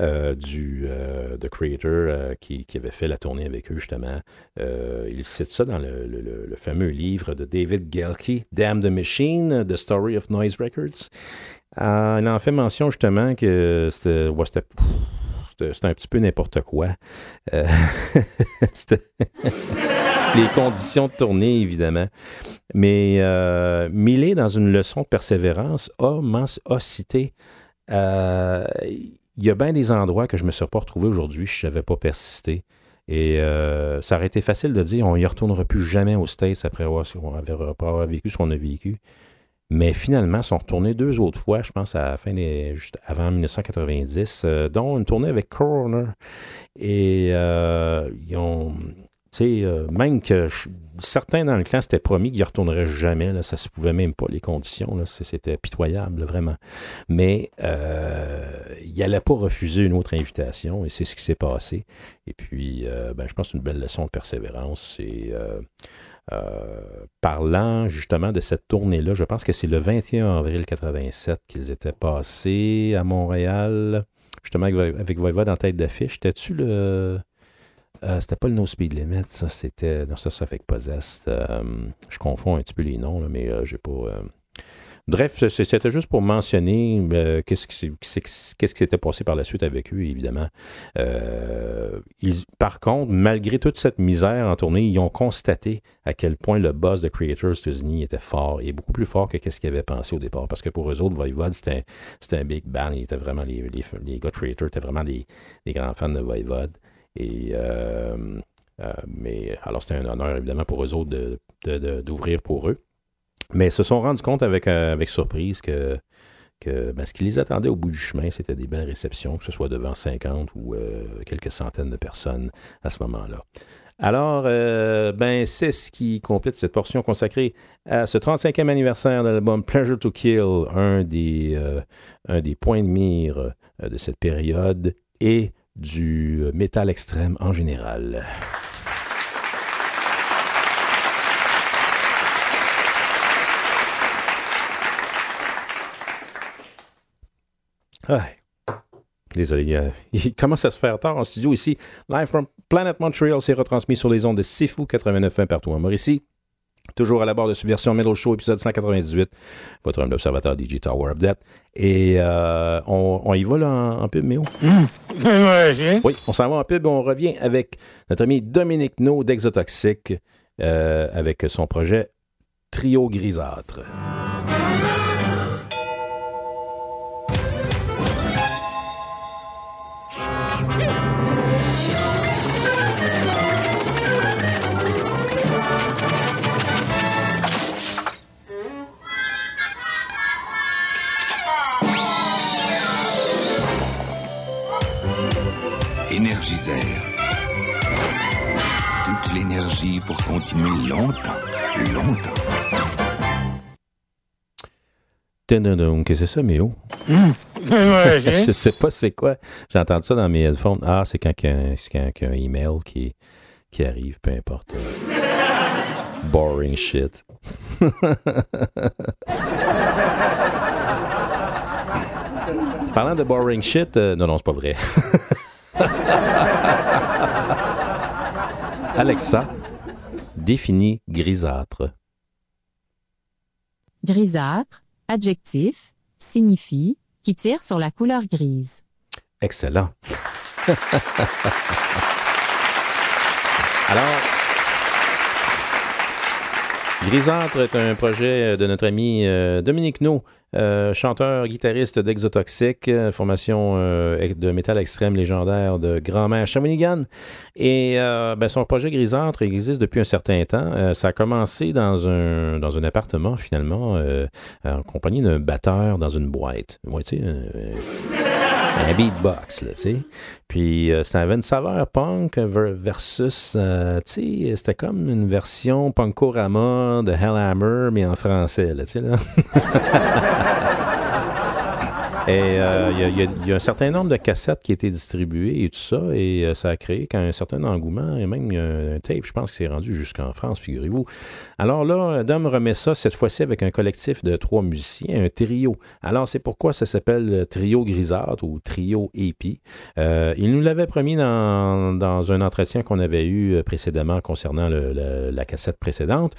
Euh, du euh, de Kreator euh, qui, qui avait fait la tournée avec eux, justement. Euh, il cite ça dans le, le, le fameux livre de David Gelke, Damn the Machine, The Story of Noise Records. Euh, il en fait mention, justement, que c'était... Ouais, c'était pff, c'était, c'était un petit peu n'importe quoi. Euh, c'était... Les conditions de tournée, évidemment. Mais euh, Millet, dans une leçon de persévérance, a, a cité... Euh, il y a bien des endroits que je ne me suis pas retrouvé aujourd'hui, je ne savais pas persister. Et euh, ça aurait été facile de dire on n'y retournera plus jamais aux States après avoir, avoir vécu ce qu'on a vécu. Mais finalement, ils sont retournés deux autres fois, je pense, à la fin des, juste avant dix-neuf cent quatre-vingt-dix, euh, dont une tournée avec Coroner. Et euh, ils ont... Euh, même que je, certains dans le clan s'étaient promis qu'ils ne retourneraient jamais. Là, ça ne se pouvait même pas, les conditions. Là, c'était pitoyable, là, vraiment. Mais euh, ils n'allaient pas refuser une autre invitation et c'est ce qui s'est passé. Et puis, euh, ben, je pense que c'est une belle leçon de persévérance. Et, euh, euh, parlant justement de cette tournée-là, je pense que c'est le vingt et un avril quatre-vingt-sept qu'ils étaient passés à Montréal, justement avec, avec Voivod en tête d'affiche. T'as-tu le... Euh, c'était pas le No Speed Limit, ça c'était. Non, ça, ça fait que Possessed. Euh, je confonds un petit peu les noms, là, mais euh, j'ai pas. Euh... Bref, c'était juste pour mentionner euh, qu'est-ce, qui, qu'est-ce qui s'était passé par la suite avec eux, évidemment. Euh, ils, par contre, malgré toute cette misère en tournée, ils ont constaté à quel point le boss de Kreator aux États-Unis était fort et beaucoup plus fort que ce qu'ils avaient pensé au départ. Parce que pour eux autres, Voivod, c'était, c'était un big band. Ils étaient vraiment les, les, les gars de Kreator étaient vraiment des, des grands fans de Voivod. Et, euh, euh, mais alors c'était un honneur évidemment pour eux autres de, de, de, d'ouvrir pour eux, mais ils se sont rendus compte avec, avec surprise que, que ben, ce qui les attendait au bout du chemin, c'était des belles réceptions, que ce soit devant cinquante ou euh, quelques centaines de personnes à ce moment-là. Alors, euh, ben, c'est ce qui complète cette portion consacrée à ce trente-cinquième anniversaire de l'album Pleasure to Kill, un des, euh, un des points de mire euh, de cette période et du métal extrême en général. Ah. Désolé, euh, il commence à se faire tard en studio ici. Live from Planet Montreal, c'est retransmis sur les ondes de Sifu quatre-vingt-neuf point un partout en Mauricie. Toujours à la barre de Subversion, Metal Show, épisode cent quatre-vingt-dix-huit. Votre homme d'observateur D J Tower of Death. Et euh, on, on y va là en, en pub, Méo? Mmh. Oui, on s'en va en pub. On revient avec notre ami Dominique Naud d'Exotoxique euh, avec son projet Trio Grisâtre. Toute l'énergie pour continuer longtemps, longtemps. Tendendum, qu'est-ce que c'est ça, Méo? Mmh. Je sais pas c'est quoi. J'ai entendu ça dans mes headphones. Ah, c'est quand il y a un, c'est quand il y a un email qui, qui arrive, peu importe. Boring shit. Parlant de boring shit, euh, non, non, c'est pas vrai. Alexa, définis grisâtre. Grisâtre, adjectif, signifie qui tire sur la couleur grise. Excellent. Alors, Grisâtre est un projet de notre ami euh, Dominique Naud, euh, chanteur, guitariste d'Exotoxique, formation euh, de métal extrême légendaire de Grand-Mère Shawinigan. Et euh, ben, son projet Grisâtre existe depuis un certain temps. Euh, ça a commencé dans un, dans un appartement, finalement, euh, en compagnie d'un batteur dans une boîte. Moi, tu sais... Un beatbox, là, tu sais. Puis, euh, ça avait une saveur punk versus, euh, tu sais, c'était comme une version punkorama de Metal Hammer, mais en français, là, tu sais, là. Et il euh, y, y, y a un certain nombre de cassettes qui étaient distribuées et tout ça, et euh, ça a créé un certain engouement, et même euh, un tape, je pense, qui s'est rendu jusqu'en France, figurez-vous. Alors là, Dom remet ça, cette fois-ci, avec un collectif de trois musiciens, un trio. Alors, c'est pourquoi ça s'appelle Trio Grisâtre ou Trio Épi. Euh, il nous l'avait promis dans, dans un entretien qu'on avait eu précédemment concernant le, le, la cassette précédente.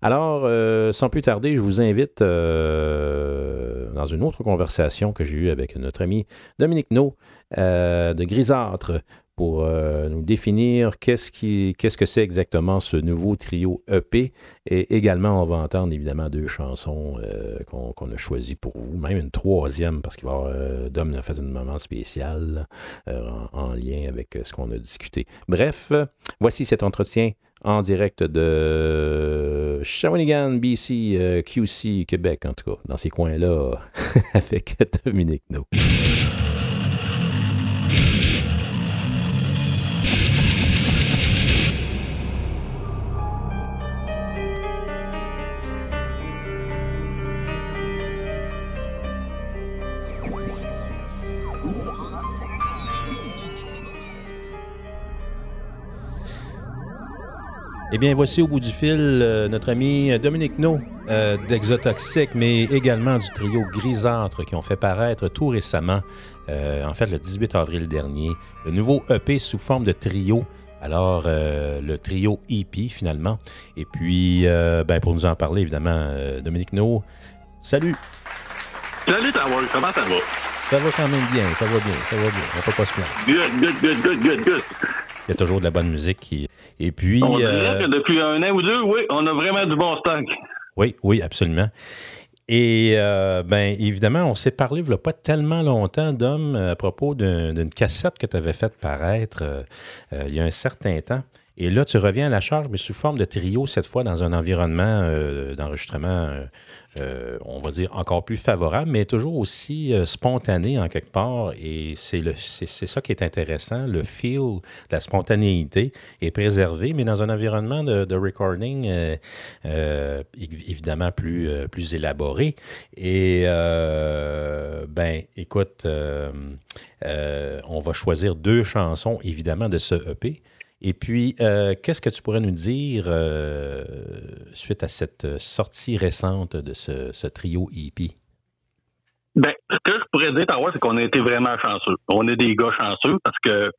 Alors, euh, sans plus tarder, je vous invite euh, dans une autre conversation que j'ai eu avec notre ami Dominique Naud euh, de Grisâtre pour euh, nous définir qu'est-ce, qui, qu'est-ce que c'est exactement ce nouveau trio E P. Et également, on va entendre évidemment deux chansons euh, qu'on, qu'on a choisies pour vous, même une troisième, parce qu'il va y avoir euh, Dom a fait une moment spécial euh, en, en lien avec ce qu'on a discuté. Bref, voici cet entretien en direct de Shawinigan, B C, euh, Q C, Québec, en tout cas, dans ces coins-là, avec Dominique Naud. Eh bien, voici au bout du fil euh, notre ami Dominique Naud euh, d'Exotoxique, mais également du trio Grisâtre qui ont fait paraître tout récemment, euh, en fait le dix-huit avril dernier, le nouveau E P sous forme de trio. Alors, euh, le trio E P finalement. Et puis, euh, ben, pour nous en parler, évidemment, euh, Dominique Naud, salut! Salut, Tower, comment ça va? Ça va quand même bien, ça va bien, ça va bien, on ne peut pas se plaindre. Good, good, good, good, good, good. Il y a toujours de la bonne musique qui... Et puis, on dirait euh... que depuis un an ou deux, oui, on a vraiment du bon stock. Oui, oui, absolument. Et euh, bien, évidemment, on s'est parlé il n'y a pas tellement longtemps, Dom, à propos d'un, d'une cassette que tu avais faite paraître euh, euh, il y a un certain temps. Et là, tu reviens à la charge, mais sous forme de trio, cette fois dans un environnement euh, d'enregistrement, euh, euh, on va dire, encore plus favorable, mais toujours aussi euh, spontané en quelque part. Et c'est, le, c'est, c'est ça qui est intéressant. Le feel, la spontanéité est préservée, mais dans un environnement de, de recording, euh, euh, évidemment, plus, euh, plus élaboré. Et, euh, ben, écoute, euh, euh, on va choisir deux chansons, évidemment, de ce E P. Et puis, euh, qu'est-ce que tu pourrais nous dire euh, suite à cette sortie récente de ce, ce trio E P? Bien, ce que je pourrais dire, c'est qu'on a été vraiment chanceux. On est des gars chanceux parce que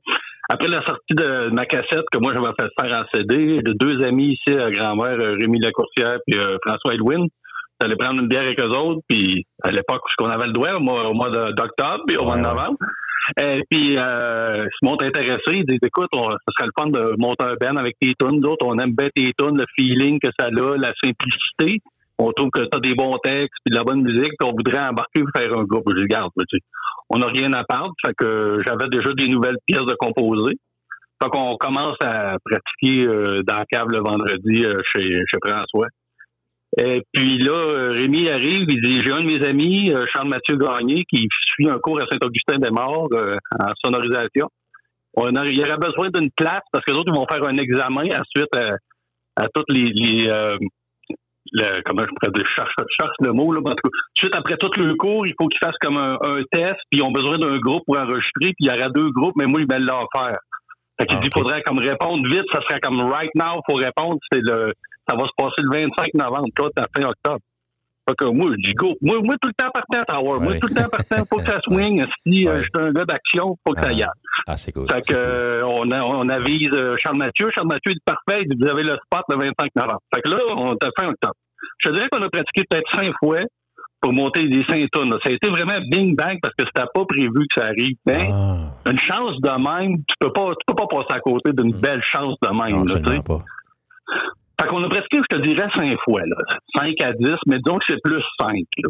Après la sortie de ma cassette que moi j'avais fait faire en C D, j'ai deux amis ici, la grand-mère Rémi Lacourcière et euh, François Edwin. J'allais prendre une bière avec eux autres, puis à l'époque, ce qu'on avait le droit, au mois, au mois d'octobre, puis au mois de novembre. Et puis, euh, ils se montrent intéressés, ils disent, écoute, on, ça serait le fun de monter un band avec tes tunes. D'autres, on aime bien tes tunes, le feeling que ça a, la simplicité. On trouve que t'as des bons textes, puis de la bonne musique, puis on voudrait embarquer pour faire un groupe. Je regarde, tu sais, on n'a rien à perdre, fait que j'avais déjà des nouvelles pièces de composer. Fait qu'on commence à pratiquer euh, dans la cave le vendredi euh, chez, chez François. Et puis là, Rémi arrive, il dit, j'ai un de mes amis, Charles-Mathieu Gagné, qui suit un cours à Saint-Augustin-des-Maures euh, en sonorisation. On a, il aurait besoin d'une place parce que les autres ils vont faire un examen ensuite à, à toutes les... les euh, le, comment je pourrais dire, je cherche, je cherche le mot, là. En tout cas, suite après tout le cours, il faut qu'ils fassent comme un, un test, puis ils ont besoin d'un groupe pour enregistrer, puis il y aura deux groupes, mais moi, ils veulent leur faire. Fait qu'il ah, dit, okay. Faudrait comme répondre vite, ça serait comme right now, faut répondre, c'est le... Ça va se passer le vingt-cinq novembre, toi, à fin octobre. Fait que moi, je dis go. Moi, moi tout le temps partant, Tower. Ouais. Moi, tout le temps partant, faut que ça swing. Si ouais. euh, je suis un gars d'action, faut que ah. ça y aille. Ah, c'est cool. Fait que, euh, cool. on, a, on avise Charles Mathieu. Charles Mathieu dit parfait. Il dit, vous avez le spot le vingt-cinq novembre. Fait que là, on est à fin octobre. Je te dirais qu'on a pratiqué peut-être cinq fois pour monter des cinq tonnes. Ça a été vraiment bing-bang parce que c'était pas prévu que ça arrive. Ben, ah. Une chance de même, tu peux pas, tu peux pas passer à côté d'une mmh. belle chance de même. Non, là, tu sais. Pas. Fait qu'on a pratiqué, je te dirais, cinq fois, là. Cinq à dix, mais disons que c'est plus cinq, là.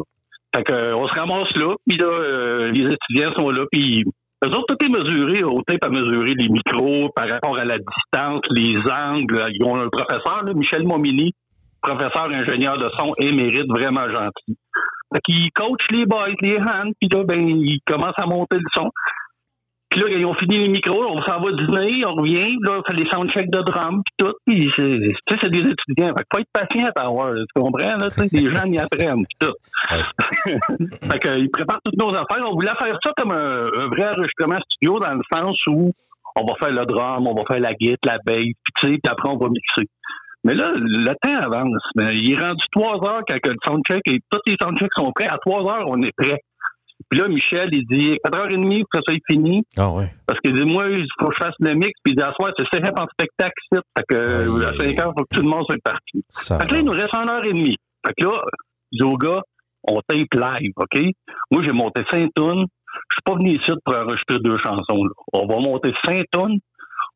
Fait qu'on se ramasse là, puis là, euh, les étudiants sont là, puis eux autres, tout est mesuré, au tape à mesurer les micros par rapport à la distance, les angles. Ils ont un professeur, là, Michel Momini, professeur ingénieur de son émérite, vraiment gentil. Fait qu'il coach les boys, les hands, puis là, ben, il commence à monter le son. Puis là, ils ont fini les micros, on s'en va dîner, on revient, là, on fait les soundchecks de drum, puis tout, puis c'est, tu sais, c'est des étudiants, fait que faut être patient à avoir, tu comprends, là, tu sais, les gens y apprennent, puis tout. Ouais. Fait qu'ils préparent toutes nos affaires, on voulait faire ça comme un, un vrai enregistrement studio dans le sens où on va faire le drum, on va faire la guitare, la bass, puis tu sais, puis après on va mixer. Mais là, le temps avance, mais il est rendu trois heures quand le soundcheck, et tous les soundchecks sont prêts, à trois heures, on est prêts. Puis là, Michel, il dit quatre heures trente, pour que ça soit fini. Ah oui. Parce qu'il dit, moi, il faut que je fasse le mix, puis il dit, à soir, c'est cinq heures en spectacle, ici. Fait que, oui, à cinq oui. heures, faut que tout le monde soit parti. Ça fait que là, il nous reste une heure trente. Fait que là, il dit aux gars, on tape live, OK? Moi, j'ai monté cinq tonnes. Je suis pas venu ici pour enregistrer deux chansons, là. On va monter cinq tonnes.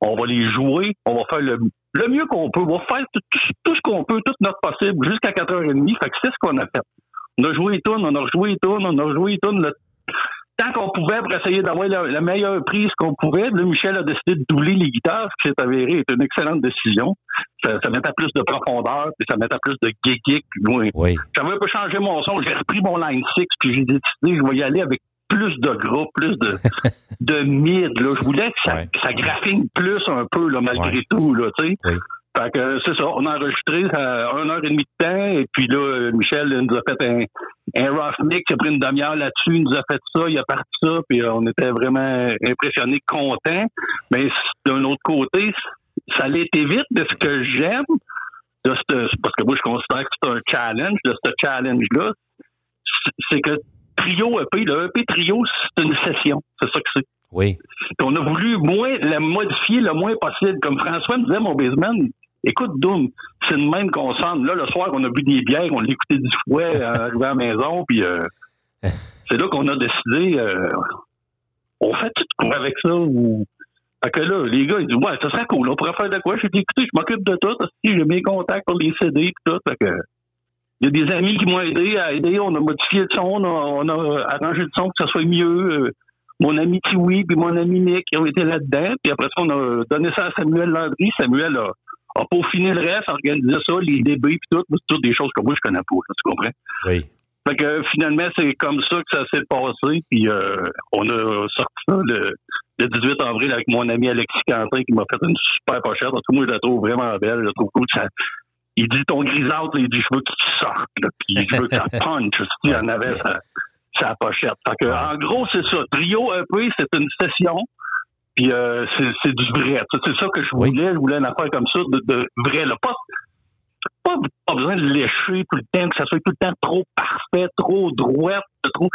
On va les jouer. On va faire le, le mieux qu'on peut. On va faire tout, tout, tout ce qu'on peut, tout notre possible, jusqu'à quatre heures trente. Fait que c'est ce qu'on a fait. On a joué les tunes, on a rejoué les tunes, on a rejoué les tunes le temps qu'on pouvait pour essayer d'avoir la, la meilleure prise qu'on pouvait. Là, Michel a décidé de doubler les guitares, ce qui s'est avéré est une excellente décision. Ça, ça mettait plus de profondeur, puis ça mettait plus de geek-geek. Oui. Oui. J'avais un peu changé mon son, j'ai repris mon line six, puis j'ai décidé je vais y aller avec plus de gros, plus de, de mid. Là. Je voulais que ça, ouais. ça graffine plus un peu, là, malgré ouais. tout, là, tu sais. Oui. Fait que c'est ça, on a enregistré ça une heure et demie de temps, et puis là, Michel nous a fait un, un rough mix, il a pris une demi-heure là-dessus, il nous a fait ça, il a parti ça, puis on était vraiment impressionnés, contents. Mais d'un autre côté, ça allait été vite, mais ce que j'aime, de ce, parce que moi je considère que c'est un challenge, de ce challenge-là, c'est que trio E P, le E P trio, c'est une session, c'est ça que c'est. Oui. Puis on a voulu moins la modifier le moins possible. Comme François me disait, mon baseman, écoute, Doom, c'est le même qu'on sonne. Là, le soir, on a bu des bières, on l'a écouté dix fois euh, arrivé à la maison, puis euh, c'est là qu'on a décidé, euh, on fait tout quoi avec ça. Ou... Fait que là, les gars, ils disent, ouais, ça serait cool, on pourrait faire de quoi? J'ai dit, écoutez, je m'occupe de tout, j'ai mes contacts pour les C D et tout. Fait que il y a des amis qui m'ont aidé à aider, on a modifié le son, on a, on a arrangé le son pour que ça soit mieux. Euh, Mon ami Tiwi puis mon ami Nick ont été là-dedans. Puis après ça, on a donné ça à Samuel Landry. Samuel a, a peaufiné le reste, a organisé ça, les débats puis tout. C'est toutes des choses que moi, je connais pas, tu comprends? Oui. Fait que finalement, c'est comme ça que ça s'est passé. Puis euh, on a sorti ça le, le dix-huit avril avec mon ami Alexis Quentin qui m'a fait une super pochette. En tout cas, moi, je la trouve vraiment belle. Je la trouve cool. Ça, il dit ton grisâtre, il dit je veux qu'il sorte. Là, puis je veux que ça punch. Il y en avait ça. Ça pochette. Fait que, en gros, c'est ça. Trio E P, c'est une session, puis euh, c'est, c'est du vrai. C'est ça que je voulais. Oui. Je voulais une affaire comme ça, de, de vrai. Là. Pas, pas, pas besoin de lécher tout le temps, que ça soit tout le temps trop parfait, trop droit. Trop...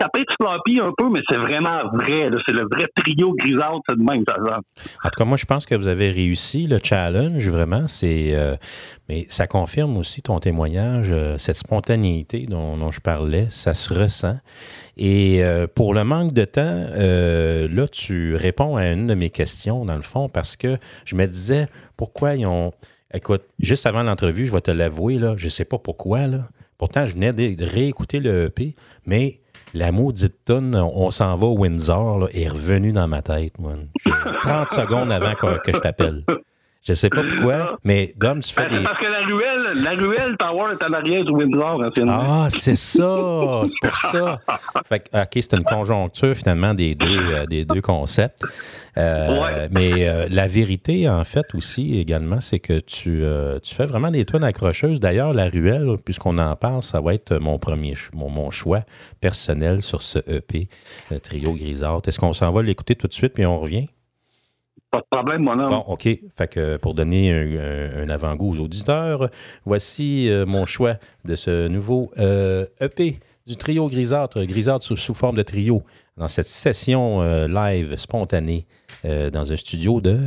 ça peut être floppy un peu, mais c'est vraiment vrai. Là. C'est le vrai trio Grisâtre, c'est de même. Ça, ça. En tout cas, moi, je pense que vous avez réussi le challenge, vraiment. C'est, euh, mais ça confirme aussi ton témoignage, euh, cette spontanéité dont, dont je parlais, ça se ressent. Et euh, pour le manque de temps, euh, là, tu réponds à une de mes questions, dans le fond, parce que je me disais, pourquoi ils ont... Écoute, juste avant l'entrevue, je vais te l'avouer, là, je ne sais pas pourquoi, là. Pourtant, je venais de réécouter le E P, mais la maudite toune, on s'en va au Windsor, là, est revenue dans ma tête, moi. trente secondes avant que, que je t'appelle. Je sais pas pourquoi, mais Dom, tu fais ben, des... Parce que la ruelle, la ruelle Tower est en arrière du Windsor, en fait. Ah, c'est ça! C'est pour ça! Fait que, OK, c'est une conjoncture, finalement, des deux, euh, des deux concepts. Euh, ouais. Mais euh, la vérité, en fait, aussi, également, c'est que tu, euh, tu fais vraiment des tunes accrocheuses. D'ailleurs, la ruelle, puisqu'on en parle, ça va être mon premier mon, mon choix personnel sur ce E P, le trio Grisâtre. Est-ce qu'on s'en va l'écouter tout de suite, puis on revient? Pas de problème, mon homme. Bon, OK. Fait que pour donner un, un avant-goût aux auditeurs, voici mon choix de ce nouveau euh, E P du trio Grisâtre, Grisâtre sous, sous forme de trio, dans cette session euh, live spontanée euh, dans un studio de...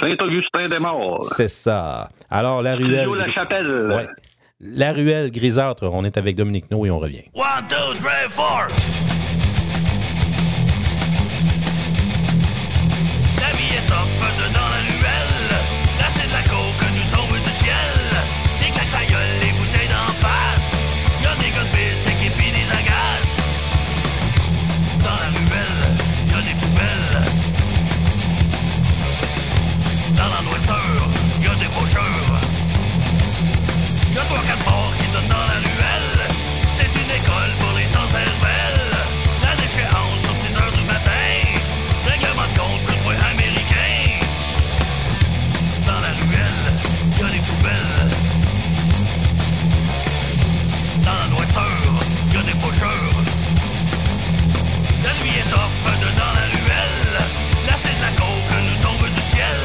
Saint-Augustin-des-Maures. C'est ça. Alors, la ruelle... Studio La Chapelle. Ouais. La ruelle Grisâtre. On est avec Dominique Naud et on revient. One, two, three, four. Dans la ruelle, là c'est de la coke nous tombe du ciel. Des claques à gueule, les bouteilles d'en face. Y'a des gars de pisse et qui pillent des agaces. Dans la ruelle, y'a des poubelles. Dans la noirceur, y'a des faucheurs. Y'a trois quatre morts qui donnent dans la ruelle. C'est une école pour les sans cervelle. La déchéance aux petites heures du matin. Règlement de compte, coup de poing américain. La nuit est offre dans la ruelle. Là c'est de la coke nous tombe du ciel.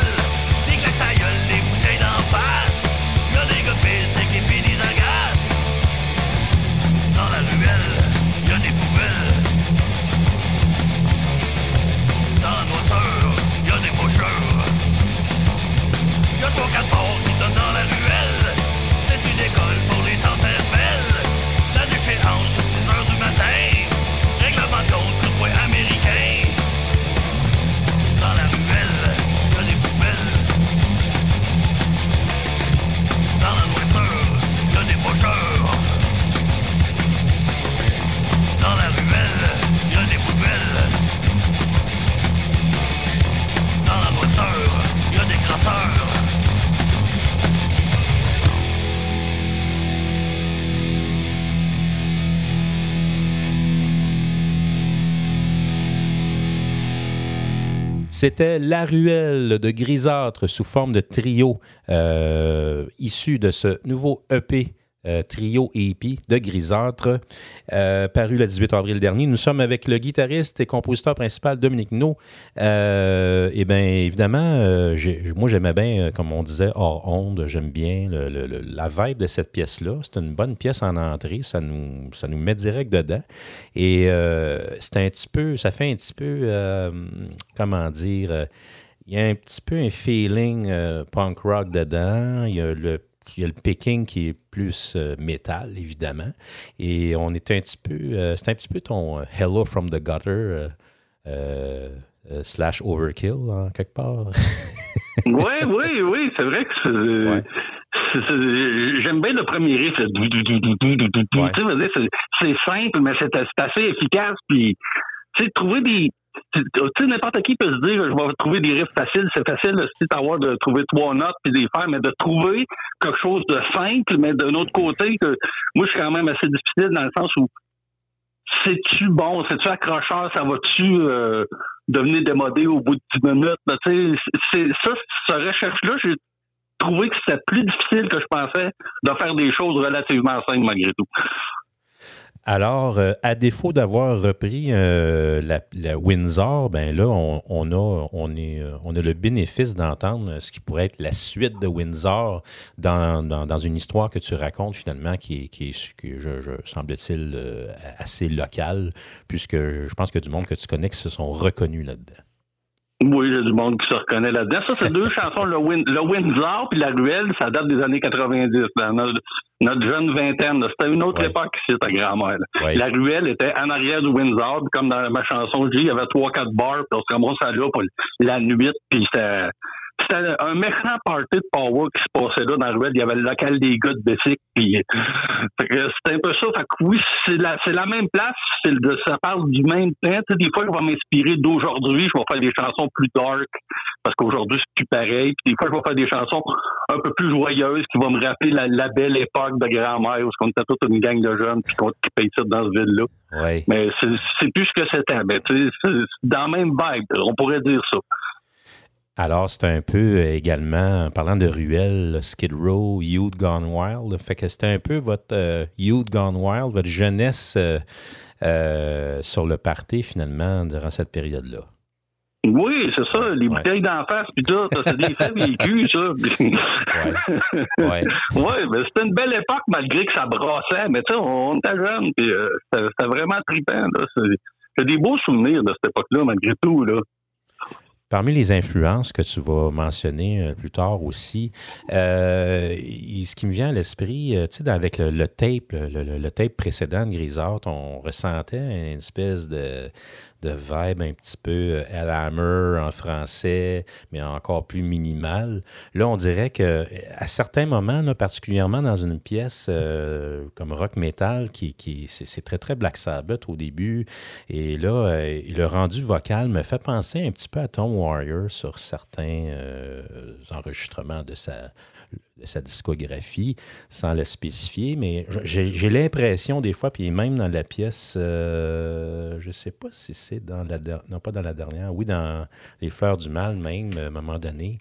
Des claques à gueule, des bouteilles d'en face. Y'a des gars de pisse et qui pillent des agaces. Dans la ruelle, y'a des poubelles. Dans la noirceur, y'a des faucheurs. Y'a trois quatre portes qui donnent dans la ruelle. C'est une école pour les sans-cervelle. La déchéance aux petites heures du matin. Règlement de compte, coup de poing américain. Dans la ruelle, y'a des poubelles. Dans la noirceur, y'a des pocheurs. Dans la ruelle, y'a des poubelles. Dans la noirceur, y'a des crasseurs. C'était La Ruelle de Grisâtre sous forme de trio euh, issu de ce nouveau E P, euh, trio et hippie de Grisâtre, euh, paru le dix-huit avril dernier. Nous sommes avec le guitariste et compositeur principal Dominique Naud. Euh, et bien, évidemment, euh, j'ai, moi j'aimais bien, comme on disait, hors onde, j'aime bien le, le, le, la vibe de cette pièce-là. C'est une bonne pièce en entrée, ça nous, ça nous met direct dedans. Et euh, c'est un petit peu, ça fait un petit peu... Euh, comment dire, euh, il y a un petit peu un feeling euh, punk rock dedans, il y a le, il y a le picking qui est plus euh, métal, évidemment, et on est un petit peu, euh, c'est un petit peu ton euh, Hello from the Gutter euh, euh, euh, slash Overkill, hein, quelque part. Oui, oui, oui, c'est vrai que c'est... Ouais. C'est, c'est, j'aime bien le premier riff, le ouais. Tu sais, c'est, c'est simple, mais c'est, c'est assez efficace, puis tu sais, trouver des... Tu sais, n'importe qui peut se dire je vais trouver des riffs faciles, c'est facile c'est d'avoir de trouver trois notes puis de les faire, mais de trouver quelque chose de simple, mais d'un autre côté, que moi je suis quand même assez difficile dans le sens où c'est-tu bon, c'est-tu accrocheur, ça va-tu euh, devenir démodé au bout de dix minutes? Ben, tu sais, c'est, ça, cette recherche-là, j'ai trouvé que c'était plus difficile que je pensais de faire des choses relativement simples malgré tout. Alors, euh, à défaut d'avoir repris euh, la, la Windsor, ben là, on, on, a, on, est, on a le bénéfice d'entendre ce qui pourrait être la suite de Windsor dans, dans, dans une histoire que tu racontes finalement qui est, qui est qui, je, je, semble-t-il, euh, assez locale, puisque je pense que du monde que tu connais qui se sont reconnus là-dedans. Oui, j'ai du monde qui se reconnaît là-dedans. Ça, c'est deux chansons, le, Win- le Windsor puis La Ruelle, ça date des années quatre-vingt-dix, dans notre, notre jeune vingtaine. Là. C'était une autre ouais. époque ici, ta grand-mère. Ouais. La Ruelle était en arrière du Windsor, puis comme dans ma chanson, je dis, il y avait trois, quatre bars, puis on se ramassait à là pour la nuit, puis c'était, c'était un méchant party de power qui se passait là dans La Ruelle. Il y avait le local des gars de Bessic, puis c'était un peu ça. Fait que oui, c'est la, c'est la même place, c'est le, ça parle du même temps. Tu sais, des fois, je vais m'inspirer d'aujourd'hui, je vais faire des chansons plus dark, parce qu'aujourd'hui, c'est plus pareil. Puis des fois, je vais faire des chansons un peu plus joyeuses qui vont me rappeler la, la belle époque de grand-mère, où on était toute une gang de jeunes puis qu'on qui paye ça dans ce ville-là. Ouais. Mais c'est, c'est plus ce que c'était. Mais tu sais, c'est dans la même vibe, on pourrait dire ça. Alors, c'est un peu euh, également, en parlant de Ruelle, Skid Row, Youth Gone Wild, fait que c'était un peu votre euh, Youth Gone Wild, votre jeunesse euh, euh, sur le party, finalement, durant cette période-là. Oui, c'est ça, les ouais. bouteilles d'en face, puis tout, ça, c'est des faits vécus, ça. Oui, ouais. ouais, mais c'était une belle époque, malgré que ça brassait, mais tu sais, on, on était jeunes, puis euh, c'était, c'était vraiment trippant, là. C'est, c'est des beaux souvenirs de cette époque-là, malgré tout, là. Parmi les influences que tu vas mentionner plus tard aussi, euh, ce qui me vient à l'esprit, tu sais, avec le, le tape, le, le tape précédent de Grisâtre, on ressentait une espèce de, de vibe un petit peu Hammer en français, mais encore plus minimal. Là, on dirait qu'à certains moments, là, particulièrement dans une pièce euh, comme rock metal, qui, qui, c'est, c'est très, très Black Sabbath au début, et là, euh, le rendu vocal me fait penser un petit peu à Tom Warrior sur certains euh, enregistrements de sa, de sa discographie, sans le spécifier, mais j'ai, j'ai l'impression des fois, puis même dans la pièce, euh, je ne sais pas si c'est dans la dernière, non pas dans la dernière, oui, dans Les Fleurs du Mal même, à un moment donné,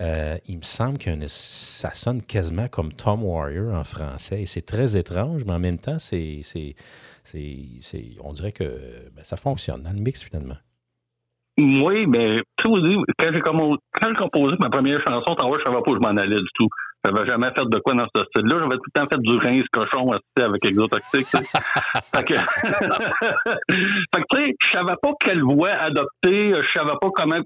euh, il me semble que ça sonne quasiment comme Tom Warrior en français, et c'est très étrange, mais en même temps, c'est, c'est, c'est, c'est, on dirait que ben, ça fonctionne dans le mix finalement. Oui, mais tu sais, quand j'ai composé, quand j'ai composé ma première chanson, t'en vois, je savais pas où je m'en allais du tout. J'avais jamais fait de quoi dans ce style-là. J'avais tout le temps fait du rince cochon avec Exotoxique. Fait que, fait que tu sais, je savais pas quelle voix adopter. Je savais pas comment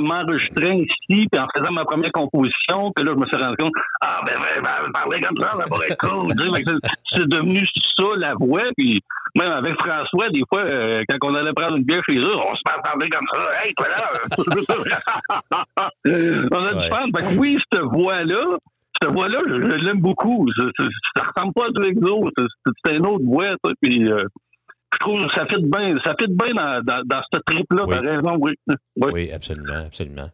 m'enregistrer ici. Puis en faisant ma première composition, puis là, je me suis rendu compte, ah, ben, ben, parler comme ça, ça pourrait être cool. C'est devenu ça, la voix. Puis même avec François, des fois, euh, quand on allait prendre une bière chez eux, on se met à parler comme ça. Hey, toi là! On a ouais. du fun. Fait que oui, cette voix-là, cette voix-là, je, je l'aime beaucoup. Ça, ça, ça ressemble pas à du exo. C'est, c'est une autre voix, ça. Puis, euh, je trouve que ça fit bien, ça fit bien dans, dans, dans ce trip-là. Oui. T'as raison, oui. Oui. Oui, absolument, absolument.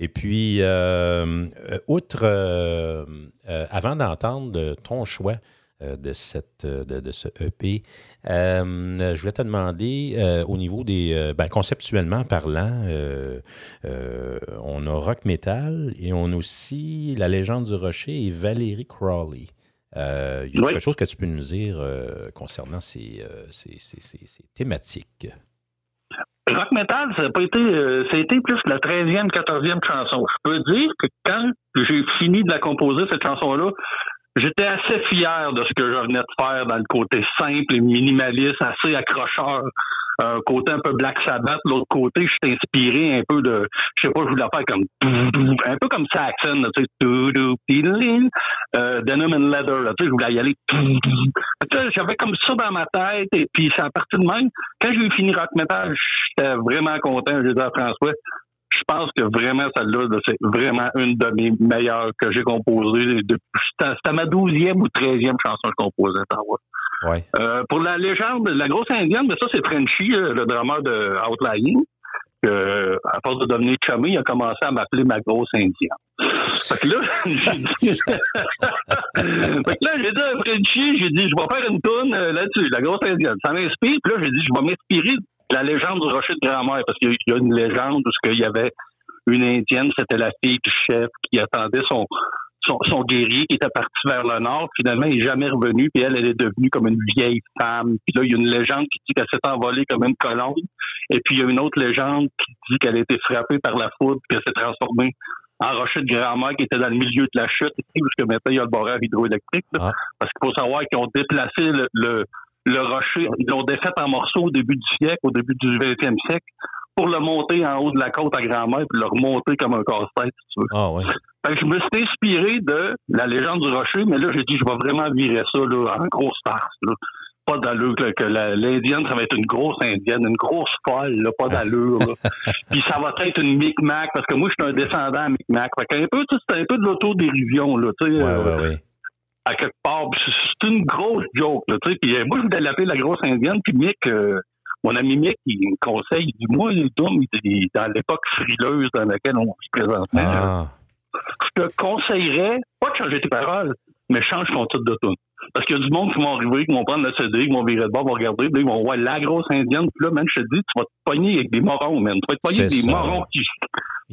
Et puis, euh, outre, euh, euh, avant d'entendre ton choix euh, de, cette, de, de ce E P, euh, je voulais te demander, euh, au niveau des... Euh, ben, conceptuellement parlant, euh, euh, on a rock metal et on a aussi La Légende du Rocher et Valérie Crowley. Euh, y a oui. quelque chose que tu peux nous dire euh, concernant ces, euh, ces, ces, ces, ces thématiques? Rock metal, ça a pas été, euh, ça a été plus la treizième, quatorzième chanson. Je peux dire que quand j'ai fini de la composer, cette chanson-là, j'étais assez fier de ce que je venais de faire dans le côté simple et minimaliste, assez accrocheur. Un côté un peu Black Sabbath, l'autre côté, je suis inspiré un peu de, je sais pas, je voulais faire comme, un peu comme Saxon, tu sais, Denim and Leather, tu sais, je voulais y aller. J'avais comme ça dans ma tête, et puis c'est à partir de même, quand j'ai eu fini Rock Metal, j'étais vraiment content, j'ai dit à François, je pense que vraiment celle-là, c'est vraiment une de mes meilleures que j'ai composées. C'était ma douzième ou treizième chanson que je composais, t'en vois. Ouais. Euh, pour la légende, la grosse indienne, ben ça c'est Frenchie, le drummer de Outlying. Euh, à force de devenir chummy, il a commencé à m'appeler ma grosse indienne. Fait que là, j'ai dit... fait que là, j'ai dit à Frenchie, j'ai dit, je vais faire une toune là-dessus, la grosse indienne. Ça m'inspire, puis là, j'ai dit, je vais m'inspirer de La Légende du Rocher de grand-mère, parce qu'il y a une légende où il y avait une indienne, c'était la fille du chef qui attendait son... sont, sont guerriers, qui étaient partis vers le nord. Finalement, il n'est jamais revenu. Puis elle, elle est devenue comme une vieille femme. Puis là, il y a une légende qui dit qu'elle s'est envolée comme une colombe. Et puis, il y a une autre légende qui dit qu'elle a été frappée par la foudre puis qu'elle s'est transformée en rocher de grand-mère qui était dans le milieu de la chute. Parce que maintenant, il y a le barrage hydroélectrique. Ah. Parce qu'il faut savoir qu'ils ont déplacé le, le, le rocher. Ils l'ont défait en morceaux au début du siècle, au début du vingtième siècle, pour le monter en haut de la côte à grand-mère puis le remonter comme un casse-tête, si tu veux. Ah oui. Fait que je me suis inspiré de la légende du rocher, mais là, j'ai dit, je vais vraiment virer ça là, en grosse farce, là. Pas d'allure, là, que la, l'Indienne, ça va être une grosse Indienne, une grosse folle, là, pas d'allure. Là. Puis ça va être une Micmac, parce que moi, je suis un descendant Micmac. Fait qu'un peu, c'est un peu de l'autodérision, là, tu sais. Ouais, euh, ouais, ouais. À quelque part, c'est une grosse joke, là, tu sais. Puis moi, je voulais l'appeler la grosse Indienne, puis Mick, euh, mon ami Mick, il me conseille, il dit, moi, il est dans l'époque frileuse dans laquelle on se présentait. Ah. Je te conseillerais, pas de changer tes paroles, mais change ton titre de tune. Parce qu'il y a du monde qui vont arriver, qui vont prendre le C D, qui vont virer de bord, vont regarder, puis ils vont voir la grosse Indienne. Puis là, man, je te dis, tu vas te pogner avec des morons, man. Tu vas te pogner avec des ça. morons qui.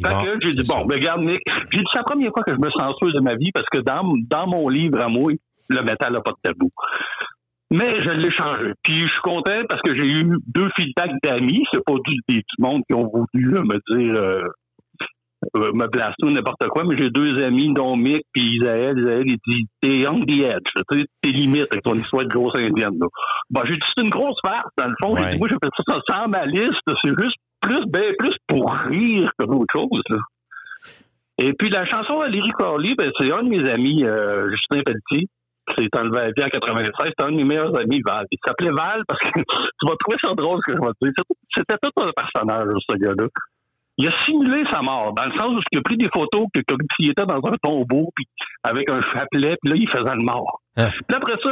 Fait vont... que j'ai dit, bon, ben, regarde, Nick, j'ai dit, c'est la première fois que je me censure de ma vie, parce que dans, dans mon livre à moi, le métal n'a pas de tabou. Mais je l'ai changé. Puis je suis content parce que j'ai eu deux feedbacks d'amis. C'est pas du, du monde qui ont voulu là, me dire. Euh, Euh, me blaster ou n'importe quoi, mais j'ai deux amis, dont Mick et Isaël. Isaël, il dit « T'es on the edge, t'es, t'es limite avec ton histoire de grosse Indienne. » Bon, j'ai dit « C'est une grosse farce, dans le fond. Ouais. » J'ai dit « Moi, j'ai fait ça sans ma liste. C'est juste plus, ben, plus pour rire que d'autres choses. » Et puis, la chanson « Larry Crowley », ben, c'est un de mes amis, euh, Justin Pelletier, qui s'est enlevé à vie en quatre-vingt-seize. C'est un de mes meilleurs amis, Val. Il s'appelait Val parce que tu vas trouver ça drôle, ce que je vais te dire. C'était tout un personnage, ce gars-là. Il a simulé sa mort, dans le sens où il a pris des photos que, comme s'il était dans un tombeau, puis avec un chapelet, puis là, il faisait le mort. Hein? Puis après ça,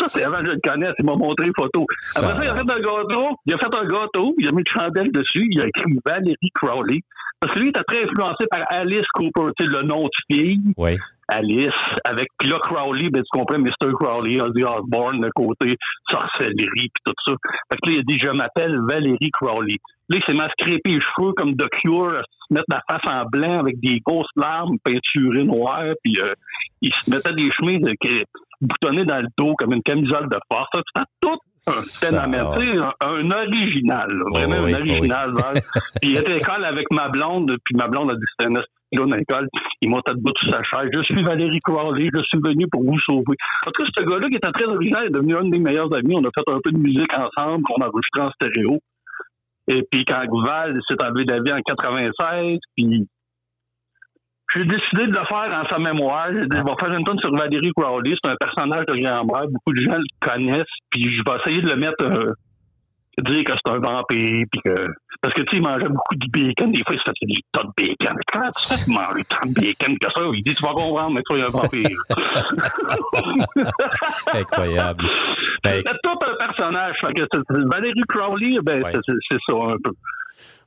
ça, c'est avant que je le connaisse, il m'a montré les photos. Après ça, ça il a fait un gâteau, il a fait un gâteau, il a mis une chandelle dessus, il a écrit Valérie Crowley. Parce que lui, il était très influencé par Alice Cooper, tu sais, le nom de fille. Oui. Alice, avec puis là, Crowley, ben, tu comprends, mister Crowley, Ozzy Osbourne, le côté sorcellerie, puis tout ça. Fait que là, il a dit, je m'appelle Valérie Crowley. Là, il s'est mascrépé les cheveux comme The Cure, se mettre la face en blanc avec des grosses larmes peinturées noires, puis euh, il se mettait des chemises euh, boutonnées dans le dos comme une camisole de force. C'était tout un phénomène, tu sais, un, un original, là, vraiment oh, oui, un original. Oh, oui. Puis il était à l'école avec ma blonde, puis ma blonde a dit c'était un là dans l'école, il montait debout sur sa chaise. Je suis Valérie Crowley, je suis venu pour vous sauver. En tout cas, ce gars-là qui était très original est devenu un de mes meilleurs amis. On a fait un peu de musique ensemble, on a enregistré en stéréo. Et puis, quand Val s'est enlevé de la vie en quatre-vingt-seize, puis j'ai décidé de le faire en sa mémoire. J'ai dit, je vais faire une tonne sur Valérie Crowley. C'est un personnage de grand-mère. Beaucoup de gens le connaissent. Puis, je vais essayer de le mettre, euh, dire que c'est un vampire. Puis que... Parce que, tu sais, il mangeait beaucoup de bacon. Des fois, il se faisait des tas de bacon. Quand tu fais manger tant de bacon que ça, il dit, tu vas comprendre, mais toi, il y a un vampire. Incroyable. Ben... C'est tout un personnage. Fait que Valérie Crowley, ben, ouais. c'est, c'est ça un peu.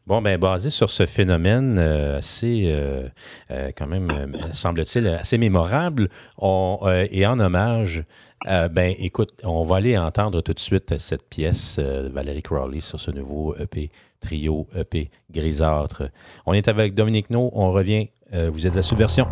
Bon, bien, basé sur ce phénomène euh, assez, euh, euh, quand même, euh, semble-t-il, assez mémorable, on, euh, et en hommage, euh, ben, écoute, on va aller entendre tout de suite cette pièce euh, de Valérie Crowley sur ce nouveau E P, trio E P Grisâtre. On est avec Dominique Naud, on revient, euh, vous êtes à Subversion.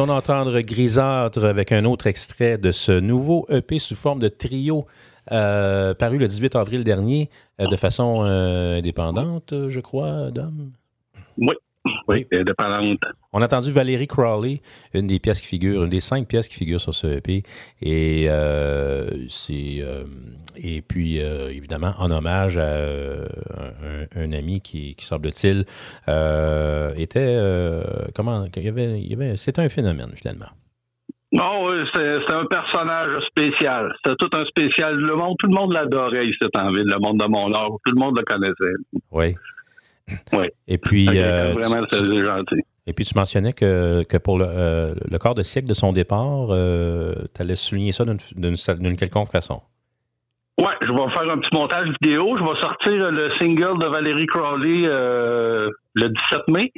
venons d'entendre Grisâtre avec un autre extrait de ce nouveau E P sous forme de trio euh, paru le dix-huit avril dernier euh, de façon euh, indépendante, je crois, Dom? Oui. Oui, indépendante. On a entendu Valérie Crowley, une des pièces qui figure, une des cinq pièces qui figurent sur ce E P. Et, euh, c'est, euh, et puis, euh, évidemment, en hommage à euh, un, un ami qui, qui semble-t-il, euh, était. Euh, comment. Il y avait, il y avait, c'était un phénomène, finalement. Non, c'est, c'est un personnage spécial. C'était tout un spécial. Le monde, tout le monde l'adorait ici en ville, le monde de Mont-Laur. Tout le monde le connaissait. Oui. Oui. Et puis, okay, euh, vraiment, tu, c'est gentil. Et puis, tu mentionnais que, que pour le, euh, le quart de siècle de son départ, euh, tu allais souligner ça d'une, d'une, d'une quelconque façon. Oui, je vais faire un petit montage vidéo. Je vais sortir le single de Valérie Crowley euh, le dix-sept mai,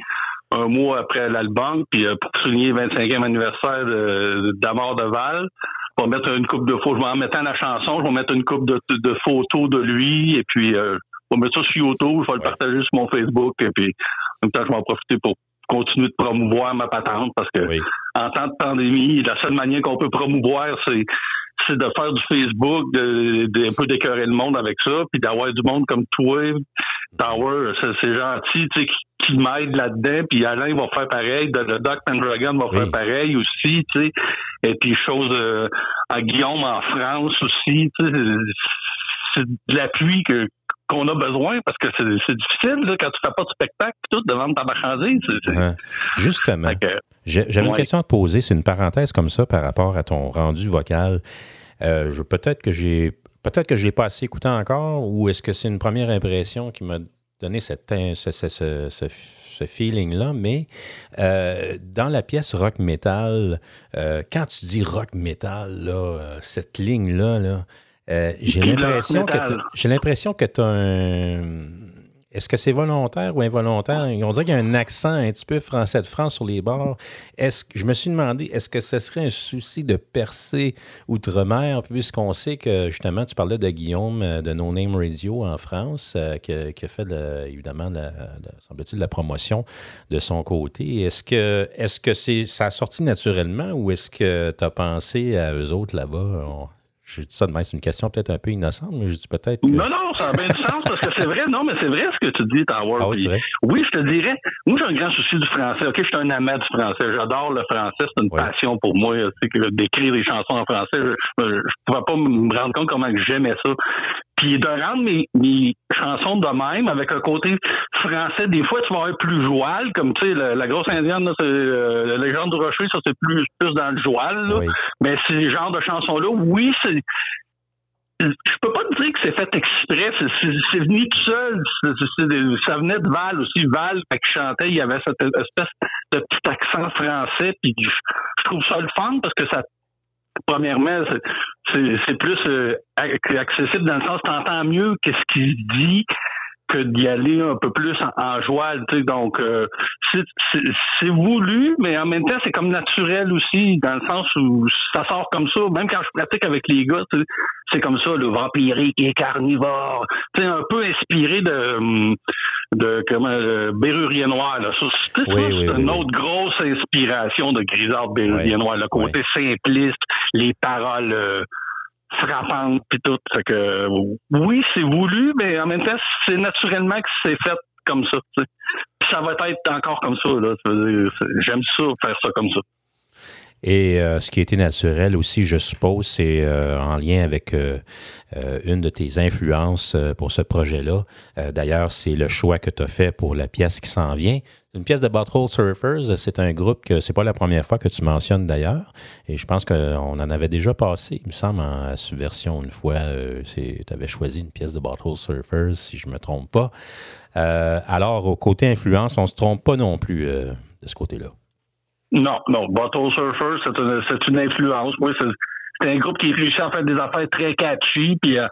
un mois après l'album, puis euh, pour souligner le vingt-cinquième anniversaire de, de la mort de Val. Je vais mettre une coupe de photos. Je vais en mettre la chanson, je vais mettre une coupe de, de, de photos de lui, et puis. Euh, Je vais mettre ça sur YouTube, je vais le partager sur mon Facebook, et puis en même temps, je vais en profiter pour continuer de promouvoir ma patente, parce que oui. En temps de pandémie, la seule manière qu'on peut promouvoir, c'est, c'est de faire du Facebook, de, de un peu d'écœurer le monde avec ça, puis d'avoir du monde comme toi, Tower, c'est, c'est gentil, tu sais, qui, qui m'aide là-dedans, puis Alain va faire pareil, le Doc Pendragon va oui. faire pareil aussi, tu sais, et puis chose euh, à Guillaume en France aussi, tu sais, c'est de l'appui que qu'on a besoin, parce que c'est, c'est difficile là, quand tu fais pas de spectacle tout de vendre ta marchandise. C'est, c'est... Ah, justement, que, j'avais ouais. une question à te poser, c'est une parenthèse comme ça par rapport à ton rendu vocal. Euh, je, peut-être que j'ai peut-être que je l'ai pas assez écouté encore, ou est-ce que c'est une première impression qui m'a donné cette, ce, ce, ce, ce, ce feeling-là, mais euh, dans la pièce rock metal, euh, quand tu dis rock metal, là, euh, cette ligne-là, là, Euh, j'ai, l'impression que j'ai l'impression que tu as un... Est-ce que c'est volontaire ou involontaire? On dirait qu'il y a un accent un petit peu français de France sur les bords. Est-ce que... Je me suis demandé, est-ce que ce serait un souci de percer outre-mer, puisqu'on sait que, justement, tu parlais de Guillaume de No Name Radio en France, euh, qui, a, qui a fait, le, évidemment, la, la, semble-t-il, la promotion de son côté. Est-ce que, est-ce que c'est, ça a sorti naturellement ou est-ce que tu as pensé à eux autres là-bas? On... Je dis ça de même, c'est une question peut-être un peu innocente, mais je dis peut-être que... Non, non, ça a bien du sens, parce que c'est vrai, non, mais c'est vrai ce que tu dis, Tower. Ah oui, oui, je te dirais, moi j'ai un grand souci du français, ok, je suis un amant du français, j'adore le français, c'est une ouais. passion pour moi, c'est que d'écrire des chansons en français, je ne pouvais pas me rendre compte comment j'aimais ça. Puis de rendre mes, mes chansons de même, avec un côté français, des fois, tu vas avoir plus joual, comme, tu sais, la, la grosse indienne, là, c'est, euh, la légende du rocher, ça, c'est plus, plus dans le joual, là. Oui. Mais ces genres de chansons-là, oui, c'est... Je peux pas te dire que c'est fait exprès, c'est, c'est, c'est venu tout seul, c'est, c'est, ça venait de Val aussi, Val, quand il chantait, il y avait cette espèce de petit accent français, puis je, je trouve ça le fun, parce que ça... Premièrement, c'est, c'est, c'est plus euh, accessible dans le sens que tu entends mieux qu'est-ce qu'il dit que d'y aller un peu plus en, en joual. Tu sais, donc, euh, c'est, c'est, c'est voulu, mais en même temps, c'est comme naturel aussi, dans le sens où ça sort comme ça. Même quand je pratique avec les gars, tu sais, c'est comme ça, le vampirique et carnivore. Tu sais, un peu inspiré de... de comment euh, Bérurier Noir, là. Ça, c'est, oui, ça, oui, c'est oui, une oui. autre grosse inspiration de Grisâtre Bérurier Noir, le côté oui. simpliste, les paroles euh, frappantes puis tout. Fait que oui, c'est voulu, mais en même temps, c'est naturellement que c'est fait comme ça. Puis ça va être encore comme ça, là. Ça veut dire, j'aime ça, faire ça comme ça. Et euh, ce qui était naturel aussi, je suppose, c'est euh, en lien avec euh, euh, une de tes influences euh, pour ce projet-là. Euh, d'ailleurs, c'est le choix que tu as fait pour la pièce qui s'en vient. Une pièce de Butthole Surfers, c'est un groupe que c'est pas la première fois que tu mentionnes d'ailleurs. Et je pense qu'on en avait déjà passé, il me semble, en Subversion une fois. Euh, tu avais choisi une pièce de Butthole Surfers, si je me trompe pas. Euh, alors, au côté influence, on se trompe pas non plus euh, de ce côté-là. Non, non. Butthole Surfers, c'est une, c'est une influence. Oui, c'est, c'est un groupe qui réussit à faire des affaires très catchy, puis euh,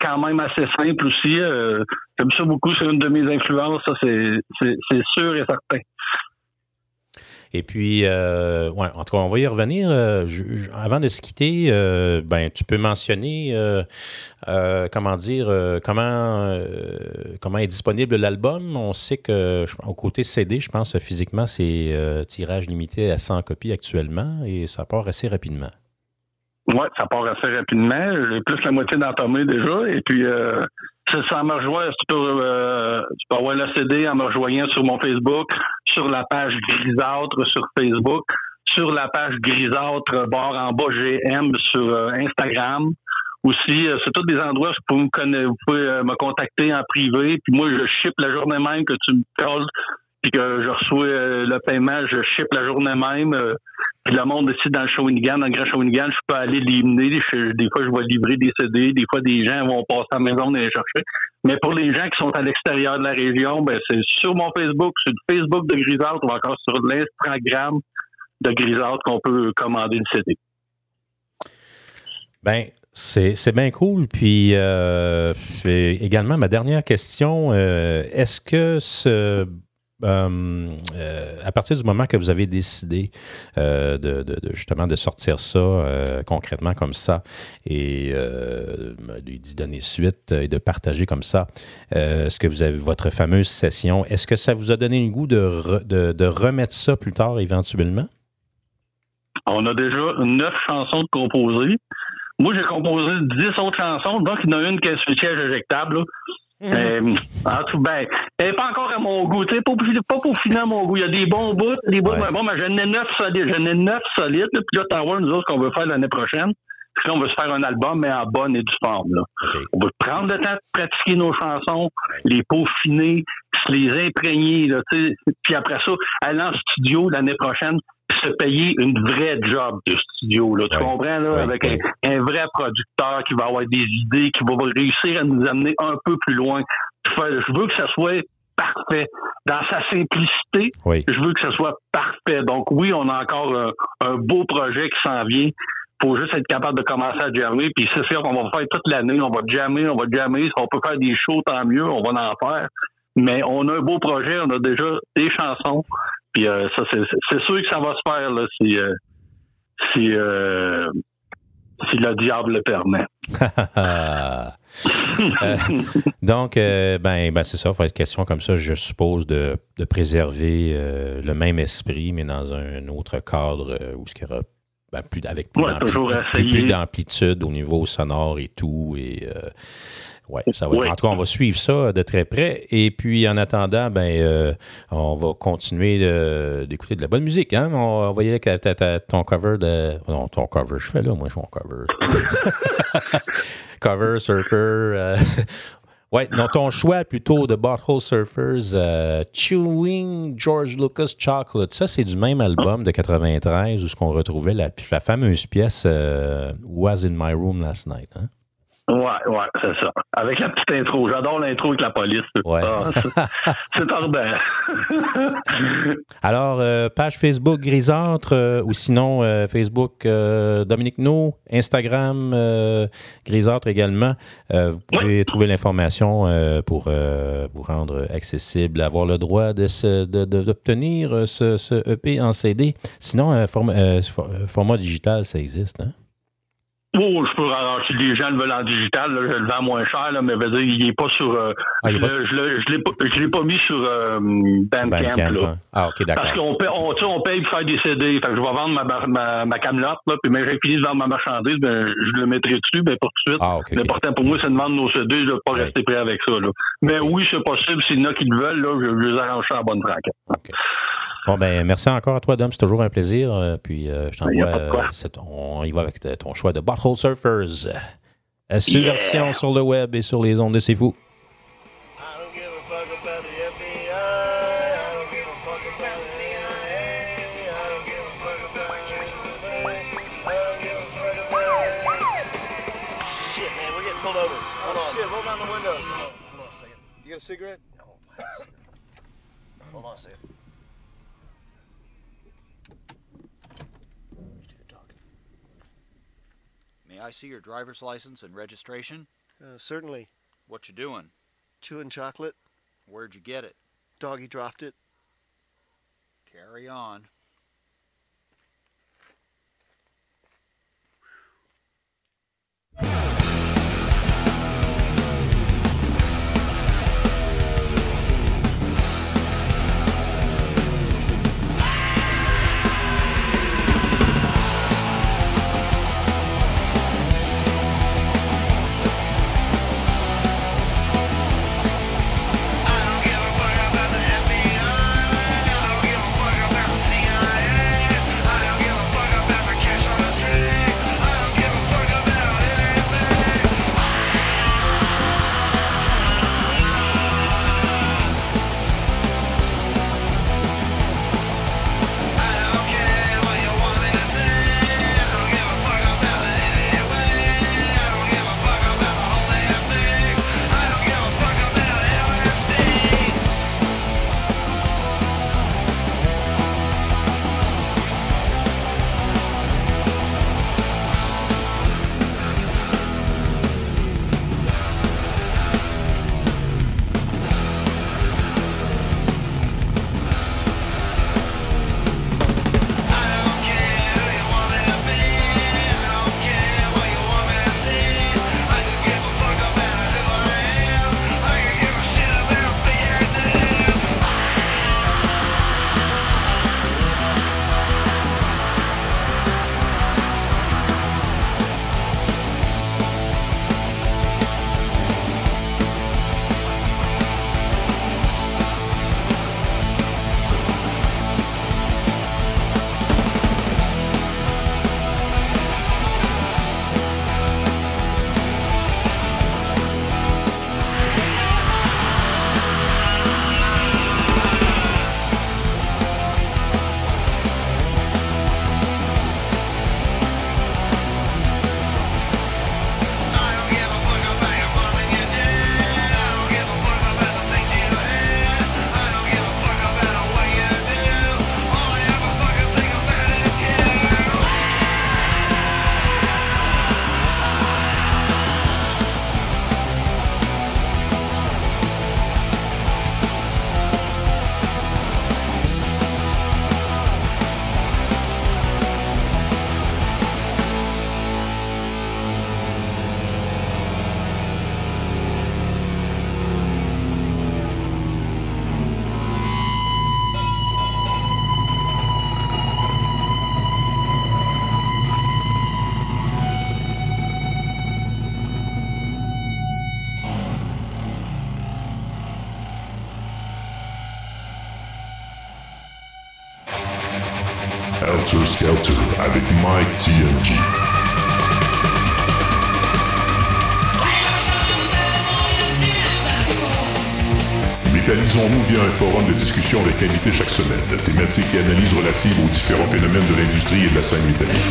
quand même assez simple aussi. Euh, j'aime ça beaucoup, c'est une de mes influences, ça, c'est, c'est, c'est sûr et certain. Et puis, euh, ouais, en tout cas, on va y revenir. Euh, je, je, avant de se quitter, euh, ben, tu peux mentionner, euh, euh, comment dire, euh, comment, euh, comment est disponible l'album. On sait que, je, au côté C D, je pense, physiquement, c'est euh, tirage limité à cent copies actuellement et ça part assez rapidement. Oui, ça part assez rapidement. J'ai plus la moitié d'entamé déjà. Et puis, euh, c'est ça, en me rejoindre, tu peux, euh, tu peux avoir le C D en me rejoignant sur mon Facebook, sur la page Grisâtre sur Facebook, sur la page Grisâtre, barre en bas G M sur euh, Instagram. Aussi, euh, c'est tous des endroits où vous pouvez, me, conna... vous pouvez euh, me contacter en privé. Puis moi, je ship la journée même que tu me calls, puis que je reçois euh, le paiement, je ship la journée même. Euh, Puis le monde ici dans le Shawinigan, dans le Grand Shawinigan, je peux aller l'imner. Des fois, je vais livrer des C D. Des fois, des gens vont passer à la maison et les chercher. Mais pour les gens qui sont à l'extérieur de la région, ben c'est sur mon Facebook, sur le Facebook de Grisâtre ou encore sur l'Instagram de Grisâtre qu'on peut commander le C D. Bien, c'est, c'est bien cool. Puis euh, j'ai également ma dernière question. Euh, est-ce que ce... Euh, euh, à partir du moment que vous avez décidé euh, de, de, de justement de sortir ça euh, concrètement comme ça et euh, d'y donner suite et de partager comme ça, euh, est-ce que vous avez votre fameuse session, est-ce que ça vous a donné le goût de, re, de, de remettre ça plus tard éventuellement? On a déjà neuf chansons de composées. Moi, j'ai composé dix autres chansons, donc il y en a une qui est sur le siège éjectable, là. Euh, en tout, ben, elle n'est pas encore à mon goût, tu sais, pas, pas pour finir à mon goût. Il y a des bons bouts, des bouts, ouais. ben, bon, mais j'en ai neuf solides, j'en ai neuf solides, là, puis là, t'en vois, nous autres, qu'on veut faire l'année prochaine, puis là, on veut se faire un album, mais en bonne et due forme, là. Okay. On veut prendre le temps de pratiquer nos chansons, les peaufiner, se les imprégner, là, tu sais, puis après ça, aller en studio l'année prochaine, puis se payer une vraie job de studio, là, tu ouais. comprends, là, ouais. avec ouais. Un, un vrai producteur qui va avoir des idées, qui va réussir à nous amener un peu plus loin. Je veux que ça soit parfait. Dans sa simplicité, oui. je veux que ça soit parfait. Donc oui, on a encore un, un beau projet qui s'en vient. Il faut juste être capable de commencer à jammer, puis c'est sûr qu'on va faire toute l'année, on va jammer, on va jammer. Si on peut faire des shows, tant mieux, on va en faire. Mais on a un beau projet, on a déjà des chansons. Puis euh, ça, c'est, c'est sûr que ça va se faire là, si, euh, si, euh, si le diable le permet. euh, donc, euh, ben, ben c'est ça, il faut une question comme ça, je suppose, de, de préserver euh, le même esprit, mais dans un autre cadre euh, où ce qu'il y aura ben, plus, avec plus, ouais, d'ampli- plus, plus d'amplitude au niveau sonore et tout. Et, euh, Ouais, ça va. Oui. En tout cas, on va suivre ça de très près. Et puis, en attendant, ben, euh, on va continuer de, d'écouter de la bonne musique. Hein? On va y aller avec ta, ta, ton cover de... Non, ton cover, je fais là, moi, je fais mon cover. Cover, surfer... Euh... Ouais, non, ton choix plutôt de Butthole Surfers, euh, Chewing George Lucas Chocolate. Ça, c'est du même album de quatre-vingt-treize où on retrouvait la, la fameuse pièce euh, Was in my room last night. Hein? Ouais, ouais, c'est ça. Avec la petite intro. J'adore l'intro avec la police. Ouais. Ah, c'est, c'est tordant. Alors, euh, page Facebook Grisâtre euh, ou sinon euh, Facebook euh, Dominique Naud, Instagram euh, Grisâtre également. Euh, vous pouvez oui. trouver l'information euh, pour euh, vous rendre accessible, avoir le droit de se, de, de, d'obtenir ce, ce E P en C D. Sinon, euh, form- euh, format digital, ça existe, hein? Oh, je peux. Alors, si les gens le veulent en digital, là, je le vends moins cher, là, mais veut dire, il n'est pas sur. Euh, ah, je, pas... Le, je, le, je l'ai pas, je l'ai pas mis sur euh, Bandcamp. Bandcamp là. Hein. Ah, ok, d'accord. Parce qu'on paye, on, on paye pour faire des C D. Fait que je vais vendre ma, ma, ma camelote, là, puis même j'ai fini de vendre ma marchandise, ben, je le mettrai dessus, ben, pour tout de suite. Ah, okay, L'important okay. pour moi, c'est de vendre nos C D, je ne vais pas ouais. rester prêt avec ça, là. Mais okay. oui, c'est possible, s'il y en a qui le veulent, là, je, je les arrange en bonne franquette. Okay. Bon, ben, merci encore à toi, Dom. C'est toujours un plaisir. Puis, euh, je t'envoie. Euh, c'est, on y va avec ton choix de Butthole Surfers. La subversion yeah. sur le web et sur les ondes de C'est Fou. May I see your driver's license and registration? Uh, certainly. What you doing? Chewing chocolate. Where'd you get it? Doggy dropped it. Carry on. Helter Skelter avec Mike T N G. Métallisons-nous via un forum de discussion avec invités chaque semaine, thématiques et analyses relatives aux différents phénomènes de l'industrie et de la scène métallique.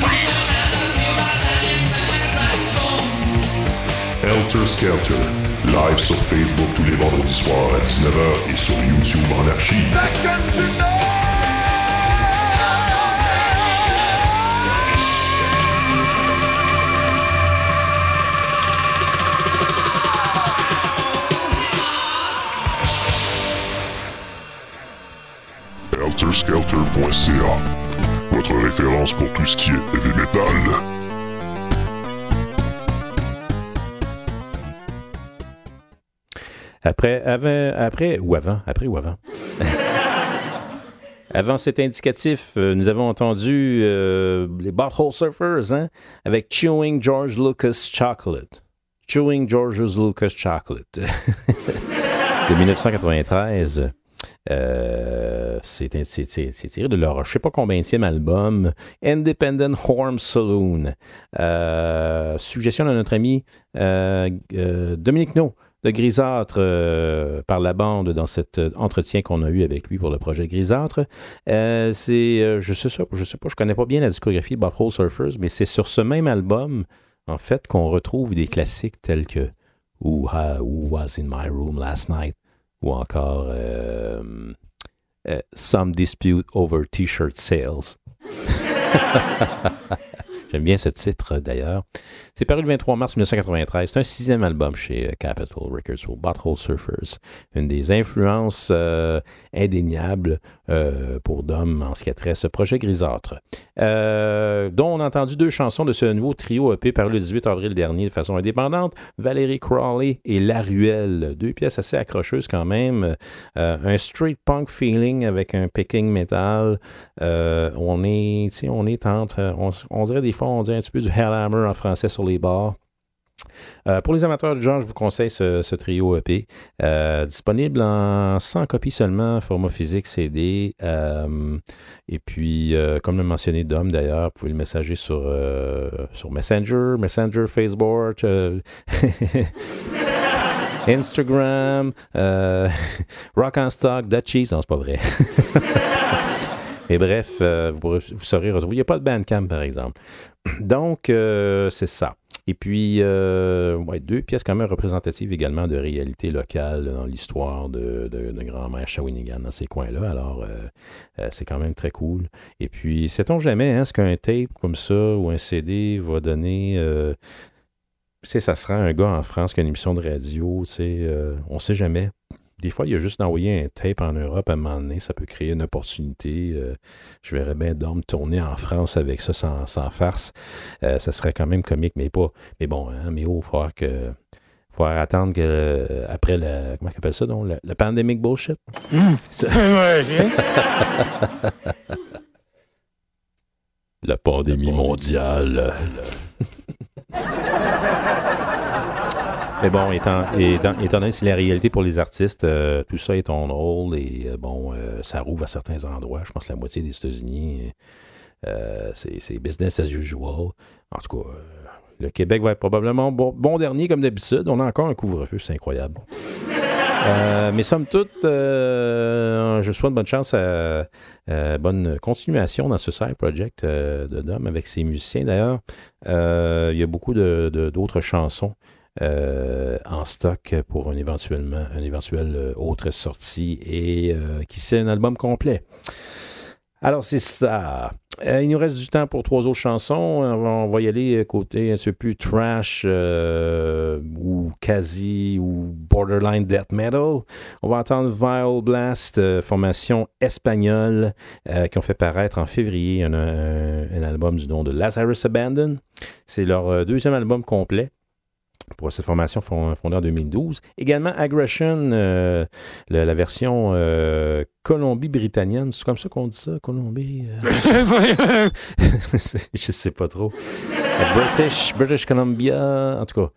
Helter Skelter, live sur Facebook tous les vendredis soirs à dix-neuf heures et sur YouTube en archive. helter skelter point c a, votre référence pour tout ce qui est heavy metal. Après, avant, après ou avant, après ou avant. Avant cet indicatif, nous avons entendu euh, les Butthole Surfers, hein, avec Chewing George Lucas Chocolate. Chewing George Lucas Chocolate de dix-neuf cent quatre-vingt-treize. Euh, c'est, c'est, c'est, c'est tiré de leur je sais pas combienième album Independent Horn Saloon. Euh, suggestion de notre ami euh, euh, Dominique Naud de Grisâtre euh, par la bande dans cet entretien qu'on a eu avec lui pour le projet Grisâtre. Euh, c'est, euh, je sais ça, je sais pas, je connais pas bien la discographie de Butthole Surfers, mais c'est sur ce même album en fait qu'on retrouve des classiques tels que Who, uh, who Was in My Room Last Night, ou encore euh, euh, Some Dispute Over T-Shirt Sales. J'aime bien ce titre, d'ailleurs. C'est paru le vingt-trois mars dix-neuf cent quatre-vingt-treize. C'est un sixième album chez Capitol Records pour Butthole Surfers. Une des influences euh, indéniables euh, pour Dom en ce qui a trait à ce projet Grisâtre, euh, dont on a entendu deux chansons de ce nouveau trio E P paru le dix-huit avril dernier de façon indépendante, Valerie Crawley et La Ruelle. Deux pièces assez accrocheuses quand même. Euh, un street punk feeling avec un picking metal. Euh, on est, tu sais, on est entre... On, on dirait des fois on dit un petit peu du Metal Hammer en français sur les bars. Euh, pour les amateurs du genre, je vous conseille ce, ce trio E P. Euh, disponible en cent copies seulement, format physique, C D. Euh, et puis, euh, comme le mentionné Dom d'ailleurs, vous pouvez le messager sur, euh, sur Messenger, Messenger, Facebook, euh, Instagram, euh, Rock on Stock, Dutchies. Non, c'est pas vrai. Et bref, euh, vous, vous serez retrouvé. Il n'y a pas de Bandcamp, par exemple. Donc, euh, c'est ça. Et puis, euh, ouais, deux pièces quand même représentatives également de réalité locale dans l'histoire de, de, de grand-mère Shawinigan dans ces coins-là. Alors, euh, euh, c'est quand même très cool. Et puis, sait-on jamais hein, ce qu'un tape comme ça ou un C D va donner... Euh, tu sais, ça sera un gars en France qui a une émission de radio. Tu sais, euh, on ne sait jamais. Des fois, il y a juste d'envoyer un tape en Europe à un moment donné, ça peut créer une opportunité. Euh, je verrais bien Dom tourner en France avec ça sans, sans farce. Euh, ça serait quand même comique, mais pas. Mais bon, hein, mais oh, il faut que. Faut attendre que euh, après le. Comment on appelle ça donc? Le, le pandemic bullshit? Mmh. La pandémie mondiale. Mais bon, étant, étant, étant donné que c'est la réalité pour les artistes, euh, tout ça est on hold et euh, bon, euh, ça rouvre à certains endroits. Je pense que la moitié des États-Unis, euh, c'est, c'est business as usual. En tout cas, euh, le Québec va être probablement bon, bon dernier comme d'habitude. On a encore un couvre-feu, c'est incroyable. Euh, mais somme toute, euh, je souhaite bonne chance, à, à bonne continuation dans ce side project euh, de Dom avec ses musiciens. D'ailleurs, euh, il y a beaucoup de, de, d'autres chansons Euh, en stock pour un, éventuellement, un éventuel autre sortie et euh, qui sait un album complet. Alors, c'est ça. Euh, il nous reste du temps pour trois autres chansons. On va y aller côté un peu plus trash euh, ou quasi ou borderline death metal. On va entendre Violblast, euh, formation espagnole euh, qui ont fait paraître en février un, un, un album du nom de Lazarus Abandoned. C'est leur deuxième album complet. pour cette formation fondée en deux mille douze. Également Aggression, euh, la, la version euh, Colombie-Britannienne. C'est comme ça qu'on dit ça, Colombie? Euh... Je sais pas trop. British, British Columbia, en tout cas.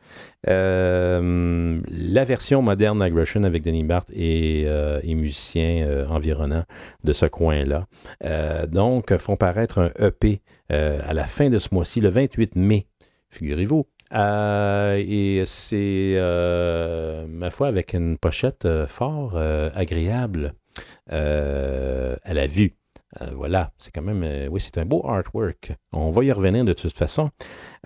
Euh, la version moderne d'Aggression avec Denis Barthes et, euh, et musiciens euh, environnants de ce coin-là. Euh, donc, font paraître un E P euh, à la fin de ce mois-ci, le vingt-huit mai. Figurez-vous. Euh, et c'est, euh, ma foi, avec une pochette euh, fort euh, agréable euh, à la vue. Euh, voilà, c'est quand même... Euh, oui, c'est un beau artwork. On va y revenir de toute façon.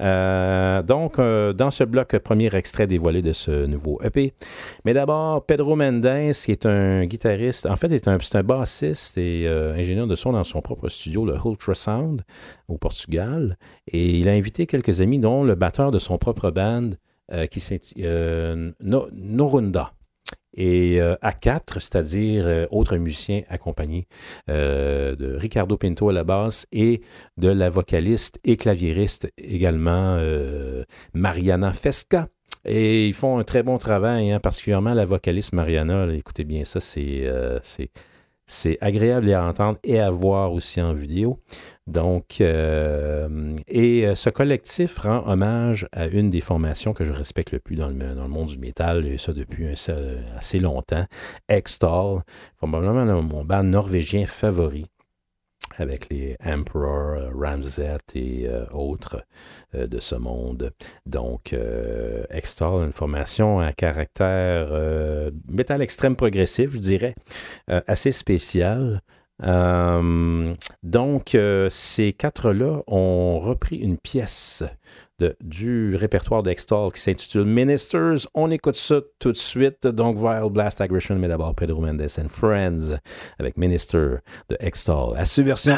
Euh, donc, euh, dans ce bloc, premier extrait dévoilé de ce nouveau E P. Mais d'abord, Pedro Mendes, qui est un guitariste... En fait, c'est un, c'est un bassiste et euh, ingénieur de son dans son propre studio, le Ultrasound, au Portugal. Et il a invité quelques amis, dont le batteur de son propre band, euh, qui s'intitule euh, no, Norunda. Et euh, à quatre, c'est-à-dire euh, autres musiciens accompagnés euh, de Ricardo Pinto à la basse et de la vocaliste et claviériste également euh, Mariana Fesca. Et ils font un très bon travail, hein, particulièrement la vocaliste Mariana. Là, écoutez bien ça, c'est, euh, c'est, c'est agréable à entendre et à voir aussi en vidéo. Donc, euh, et ce collectif rend hommage à une des formations que je respecte le plus dans le, dans le monde du métal, et ça depuis un, assez longtemps, Extol, probablement mon band norvégien favori, avec les Emperor, Ramzet et euh, autres euh, de ce monde. Donc, euh, Extol, une formation à caractère euh, métal extrême progressif, je dirais, euh, assez spécial. Euh, donc, euh, ces quatre-là ont repris une pièce de, du répertoire d'Extol qui s'intitule Ministers. On écoute ça tout de suite. Donc, Violblast, Aggression, mais d'abord Pedro Mendes and Friends avec Minister de Extol. À subversion.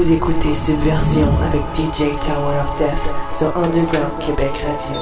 Vous écoutez Subversion avec D J Tower of Death sur Underground Québec Radio.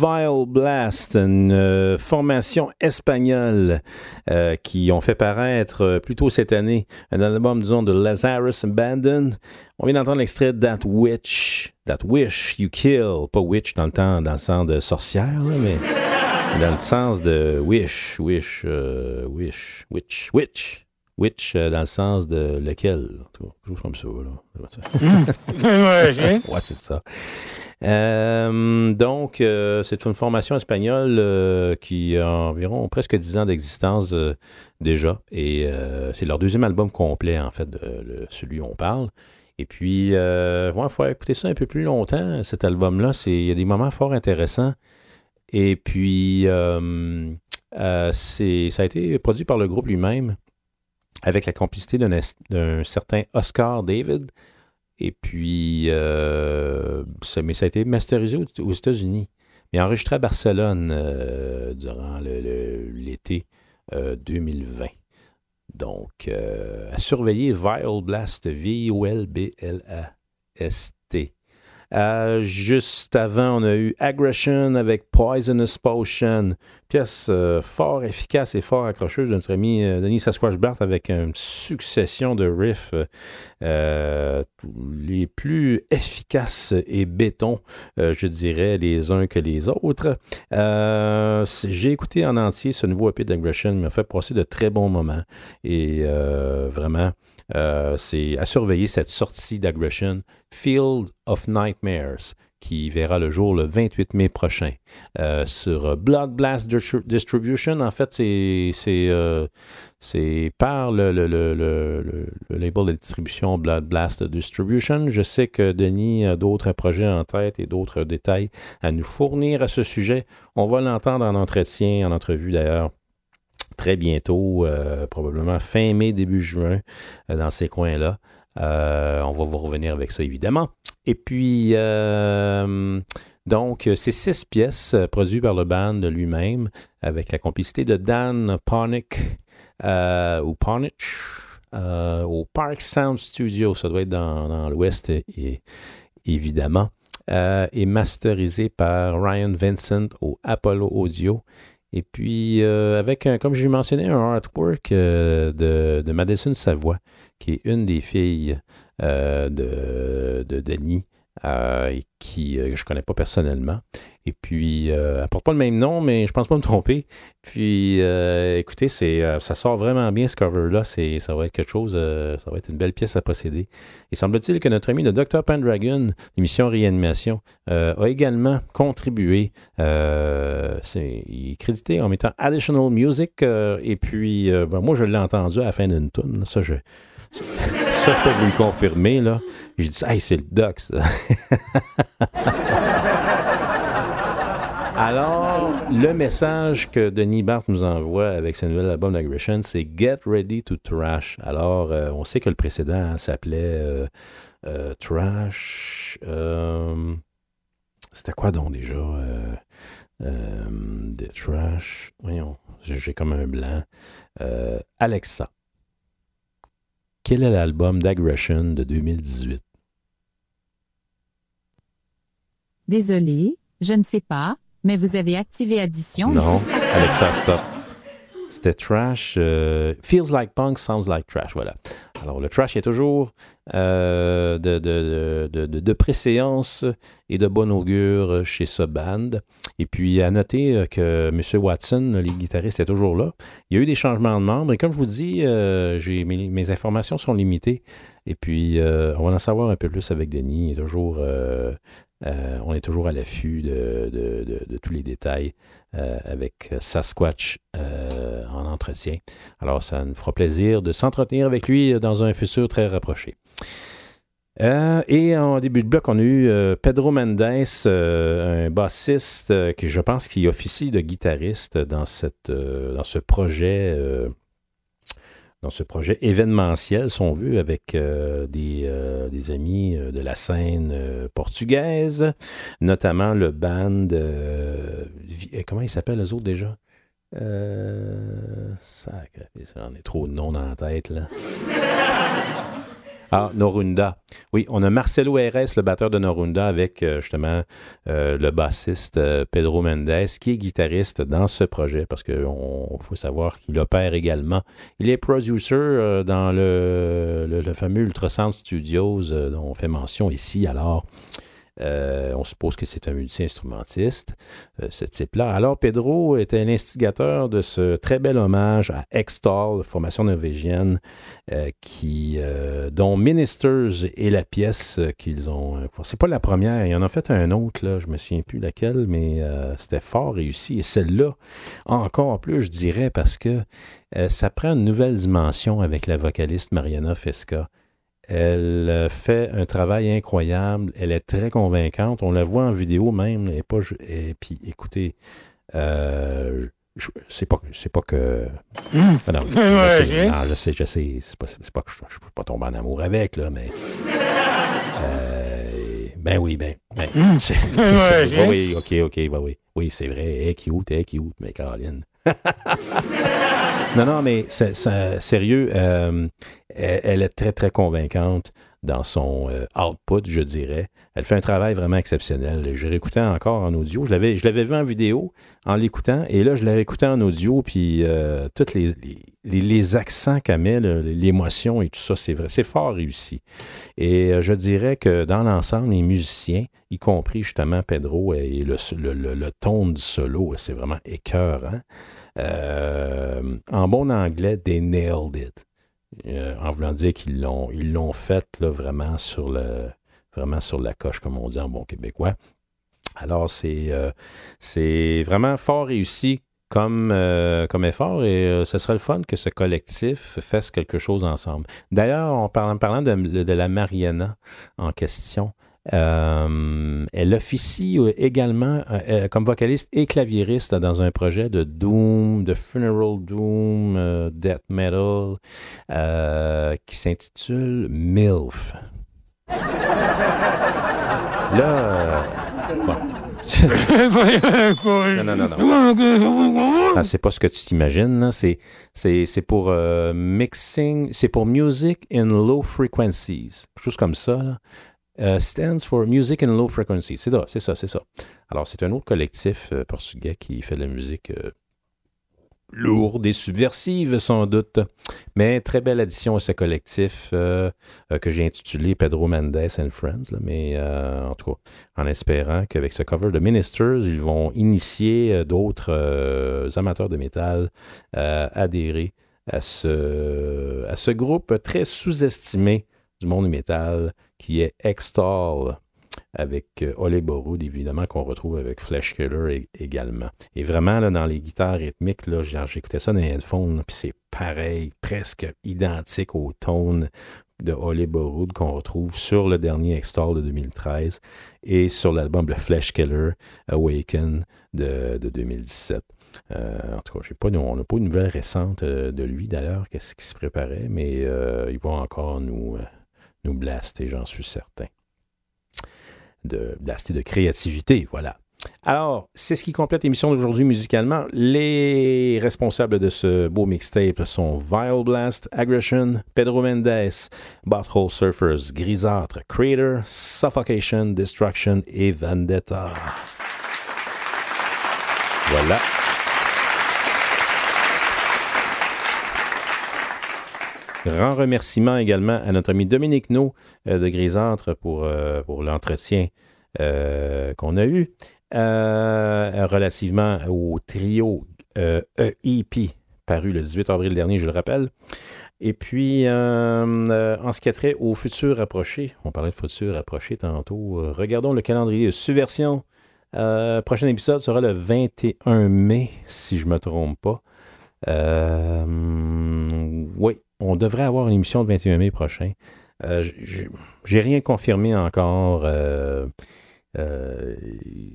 Violblast, une euh, formation espagnole euh, qui ont fait paraître euh, plus tôt cette année un album, disons, de Lazarus Abandoned. On vient d'entendre l'extrait That Witch, That Wish You Kill, pas witch dans le temps, dans le sens de sorcière, là, mais dans le sens de wish, wish, euh, wish, witch, witch. Witch, euh, dans le sens de lequel, en tout cas, quelque chose comme ça. Là. ouais, c'est ça. Euh, donc, euh, c'est une formation espagnole euh, qui a environ presque dix ans d'existence euh, déjà. Et euh, c'est leur deuxième album complet, en fait, de, de celui où on parle. Et puis, euh, il ouais, faut écouter ça un peu plus longtemps, cet album-là. Il y a des moments fort intéressants. Et puis, euh, euh, c'est, ça a été produit par le groupe lui-même, avec la complicité d'un, d'un certain Oscar David. Et puis, euh, ça, mais ça a été masterisé aux, aux États-Unis. Mais enregistré à Barcelone euh, durant le, le, l'été euh, deux mille vingt. Donc, euh, à surveiller Violblast, V I O L B L A S T. Euh, juste avant, on a eu Aggression avec Poisonous Potion, pièce euh, fort efficace et fort accrocheuse de notre ami euh, Denis Sasquatch Barthes avec une succession de riffs euh, les plus efficaces et béton, euh, je dirais, les uns que les autres. Euh, j'ai écouté en entier ce nouveau E P d'Aggression, il m'a fait passer de très bons moments et euh, vraiment... Euh, c'est à surveiller cette sortie d'Aggression, Field of Nightmares, qui verra le jour le vingt-huit mai prochain euh, sur Blood Blast Distribution. En fait, c'est, c'est, euh, c'est par le, le, le, le, le label de distribution Blood Blast Distribution. Je sais que Denis a d'autres projets en tête et d'autres détails à nous fournir à ce sujet. On va l'entendre en entretien, en entrevue d'ailleurs, très bientôt, euh, probablement fin mai, début juin, euh, dans ces coins-là. Euh, on va vous revenir avec ça, évidemment. Et puis, euh, donc, c'est six pièces produites par le band lui-même, avec la complicité de Dan Ponick, euh, ou Ponich, euh, au Park Sound Studio. Ça doit être dans, dans l'Ouest, et, évidemment. Euh, et masterisé par Ryan Vincent au Apollo Audio. Et puis, euh, avec, un, comme je l'ai mentionné, un artwork euh, de, de Madison Savoie, qui est une des filles euh, de, de Denis, euh, qui euh, je ne connais pas personnellement. Et puis, euh, elle ne porte pas le même nom, mais je ne pense pas me tromper. Puis, euh, écoutez, c'est, euh, ça sort vraiment bien, ce cover-là. C'est, ça va être quelque chose, euh, ça va être une belle pièce à posséder. Et semble-t-il que notre ami le docteur Pendragon, l'émission Réanimation, euh, a également contribué. Euh, c'est, il est crédité en mettant Additional Music. Euh, et puis, euh, ben, moi, je l'ai entendu à la fin d'une toune. Ça, je... Ça, je peux vous le confirmer, là. J'ai dit, hey, c'est le doc, ça. Alors, le message que Denis Barthes nous envoie avec ce nouvel album d'Aggression, c'est « Get ready to trash ». Alors, euh, on sait que le précédent hein, s'appelait euh, euh, « Trash euh, ». C'était quoi donc déjà euh, euh, de Trash ». Voyons, j'ai comme un blanc. Euh, « Alexa ». Quel est l'album d'Aggression de deux mille dix-huit? Désolé, je ne sais pas, mais vous avez activé addition. Non, Alexa, stop. C'était Trash. Euh, feels like punk, sounds like trash. Voilà. Alors, le trash est toujours euh, de, de, de, de, de préséance et de bon augure chez ce band. Et puis, à noter que M. Watson, le guitariste, est toujours là. Il y a eu des changements de membres. Et comme je vous dis, euh, j'ai, mes, mes informations sont limitées. Et puis, euh, on va en savoir un peu plus avec Denis. Il est toujours, euh, euh, on est toujours à l'affût de, de, de, de tous les détails euh, avec Sasquatch euh, en entretien. Alors, ça nous fera plaisir de s'entretenir avec lui dans un futur très rapproché. Euh, et en début de bloc, on a eu euh, Pedro Mendes, euh, un bassiste euh, qui, je pense, qui officie de guitariste dans, cette, euh, dans ce projet, euh, dans ce projet événementiel, si on veut, avec euh, des, euh, des amis de la scène euh, portugaise, notamment le band. Euh, comment ils s'appellent eux autres déjà? Euh, sacré, j'en ai trop de noms dans la tête là. Ah, Norunda. Oui, on a Marcelo R S, le batteur de Norunda, avec euh, justement euh, le bassiste euh, Pedro Mendes, qui est guitariste dans ce projet, parce qu'il faut savoir qu'il opère également. Il est producer euh, dans le, le, le fameux Ultrasound Studios euh, dont on fait mention ici. Alors, Euh, on suppose que c'est un multi-instrumentiste, euh, ce type-là. Alors, Pedro était l'instigateur de ce très bel hommage à Extol, formation norvégienne, euh, qui, euh, dont Ministers est la pièce qu'ils ont... Euh, c'est pas la première, ils en ont fait un autre, là, je me souviens plus laquelle, mais euh, c'était fort réussi. Et celle-là, encore plus, je dirais, parce que euh, ça prend une nouvelle dimension avec la vocaliste Mariana Fesca. Elle fait un travail incroyable. Elle est très convaincante. On la voit en vidéo même. Et, pas, et puis, écoutez, euh, je, c'est, pas, c'est pas que... Mmh. Ah non, je sais, non, je sais, je sais. C'est pas, c'est pas que je ne peux pas tomber en amour avec, là, mais... Euh, ben oui, ben... ben mmh. c'est, c'est, oh oui, OK, OK, ben oui. Oui, c'est vrai. Hey, cute, hey, cute, mais Caroline... Non, non, mais c'est, c'est, sérieux, euh, elle, elle est très, très convaincante dans son euh, output, je dirais. Elle fait un travail vraiment exceptionnel. Je l'écoutais encore en audio. Je l'avais, je l'avais vu en vidéo, en l'écoutant, et là, je l'ai écouté en audio, puis euh, tous les, les, les accents qu'elle met, le, l'émotion et tout ça, c'est vrai, c'est fort réussi. Et euh, je dirais que dans l'ensemble, les musiciens, y compris justement Pedro et, et le, le, le, le ton du solo, c'est vraiment écœurant. Euh, en bon anglais, they nailed it. Euh, en voulant dire qu'ils l'ont, ils l'ont fait là, vraiment, sur le, vraiment sur la coche, comme on dit en bon québécois. Alors, c'est, euh, c'est vraiment fort réussi comme, euh, comme effort, et euh, ce serait le fun que ce collectif fasse quelque chose ensemble. D'ailleurs, en parlant, en parlant de, de la Mariana en question, Euh, elle officie également euh, comme vocaliste et claviériste dans un projet de Doom, de Funeral Doom, euh, Death Metal, euh, qui s'intitule MILF. Là, euh, bon. non, non, non, non. Ah, c'est pas ce que tu t'imagines, là. C'est, c'est, c'est pour euh, mixing, c'est pour Music in Low Frequencies, quelque chose comme ça, là. Uh, stands for Music in Low Frequency. C'est ça, c'est ça, c'est ça. Alors, c'est un autre collectif euh, portugais qui fait de la musique euh, lourde et subversive, sans doute. Mais très belle addition à ce collectif euh, euh, que j'ai intitulé Pedro Mendes and Friends. Là, mais euh, en tout cas, en espérant qu'avec ce cover de Ministers, ils vont initier euh, d'autres euh, amateurs de métal euh, adhérer à ce, à ce groupe très sous-estimé du monde du métal, qui est Extol, avec Ole Borud, évidemment, qu'on retrouve avec Flesh Killer également. Et vraiment, là, dans les guitares rythmiques, là, j'écoutais ça dans les headphones, puis c'est pareil, presque identique au tone de Ole Borud qu'on retrouve sur le dernier Extol de deux mille treize et sur l'album le Flesh Killer Awaken de, de deux mille dix-sept. Euh, en tout cas, j'ai pas, on n'a pas une nouvelle récente de lui, d'ailleurs, qu'est-ce qui se préparait, mais euh, ils vont encore nous... Euh, nous blaster, j'en suis certain. De blaster de créativité, voilà. Alors, c'est ce qui complète l'émission d'aujourd'hui musicalement. Les responsables de ce beau mixtape sont Violblast, Aggression, Pedro Mendes, Butthole Surfers, Grisâtre, Kreator, Suffocation, Destruction et Vendetta. Voilà. Grand remerciement également à notre ami Dominique Naud euh, de Grisâtre pour, euh, pour l'entretien euh, qu'on a eu euh, relativement au trio euh, E I P paru le dix-huit avril dernier, je le rappelle. Et puis, euh, euh, en ce qui a trait au futur rapproché, on parlait de futur rapproché tantôt, euh, regardons le calendrier de Subversion. Euh, prochain épisode sera le vingt et un mai, si je ne me trompe pas. Euh, oui. On devrait avoir une émission le vingt et un mai prochain. Euh, j'ai, j'ai rien confirmé encore. Euh, euh,